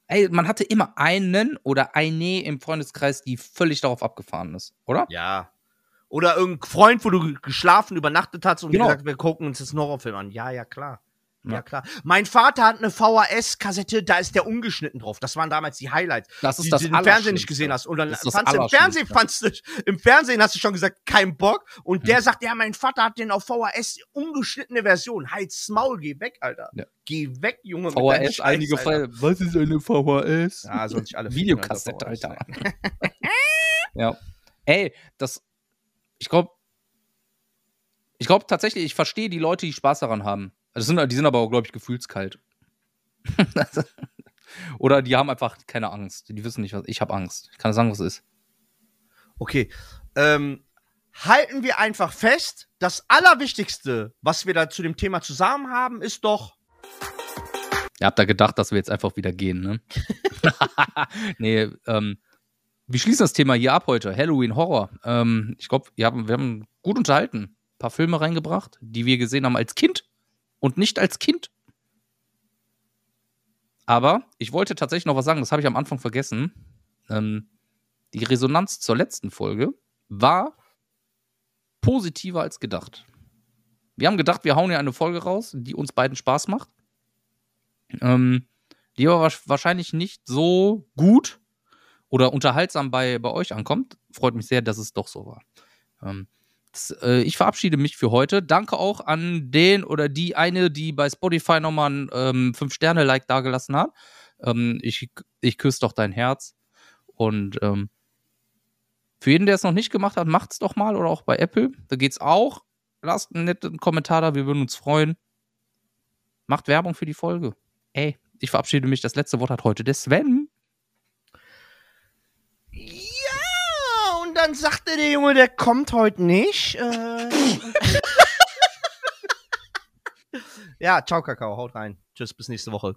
ey, man hatte immer einen oder eine im Freundeskreis, die völlig darauf abgefahren ist, oder? Ja. Oder irgendein Freund, wo du geschlafen, übernachtet hast und genau. gesagt, wir gucken uns jetzt einen Horrorfilm an. Ja, ja, klar. Ja, ja, klar. Mein Vater hat eine V H S-Kassette, da ist der ungeschnitten drauf. Das waren damals die Highlights, das ist die, das die du im Fernsehen nicht gesehen hast. Und dann fandst du im Fernsehen, fandst du, im Fernsehen hast du schon gesagt, kein Bock. Und hm. der sagt, ja, mein Vater hat den auf V H S ungeschnittene Version. Halt's Maul, geh weg, Alter. Ja. Geh weg, Junge. V H S, einige Fälle. Was ist eine V H S? Ja, sonst alle Videokassette, Alter. ja. Ey, das, ich glaube, ich glaube tatsächlich, ich verstehe die Leute, die Spaß daran haben. Also sind, die sind aber, glaube ich, gefühlskalt. Oder die haben einfach keine Angst. Die wissen nicht, was. Ich habe Angst. Ich kann nicht sagen, was es ist. Okay. Ähm, halten wir einfach fest, das Allerwichtigste, was wir da zu dem Thema zusammen haben, ist doch. Ihr habt da gedacht, dass wir jetzt einfach wieder gehen, ne? nee, ähm, wir schließen das Thema hier ab heute. Halloween Horror. Ähm, ich glaube, wir haben, wir haben gut unterhalten. Ein paar Filme reingebracht, die wir gesehen haben als Kind. Und nicht als Kind. Aber ich wollte tatsächlich noch was sagen, das habe ich am Anfang vergessen. Ähm, die Resonanz zur letzten Folge war positiver als gedacht. Wir haben gedacht, wir hauen ja eine Folge raus, die uns beiden Spaß macht. Ähm, die aber wahrscheinlich nicht so gut oder unterhaltsam bei, bei euch ankommt. Freut mich sehr, dass es doch so war. Ähm, Ich verabschiede mich für heute. Danke auch an den oder die eine, die bei Spotify nochmal ein ähm, fünf Sterne Like dagelassen hat. Ähm, ich ich küsse doch dein Herz. Und ähm, für jeden, der es noch nicht gemacht hat, macht's doch mal. Oder auch bei Apple. Da geht's auch. Lasst einen netten Kommentar da. Wir würden uns freuen. Macht Werbung für die Folge. Ey, ich verabschiede mich. Das letzte Wort hat heute der Sven. Dann sagte der Junge, der kommt heute nicht. Äh ja, ciao, Kakao, haut rein. Tschüss, bis nächste Woche.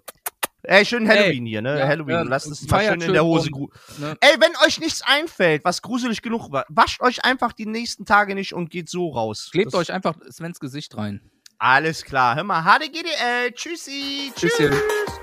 Ey, schön Halloween hey, hier, ne? Ja, Halloween, ja, lasst es mal schön in der Hose. Rum, ne? Ey, wenn euch nichts einfällt, was gruselig genug war, wascht euch einfach die nächsten Tage nicht und geht so raus. Klebt das euch einfach Svens Gesicht rein. Alles klar, hör mal, H D G D L, tschüssi, tschüss. Tschüss.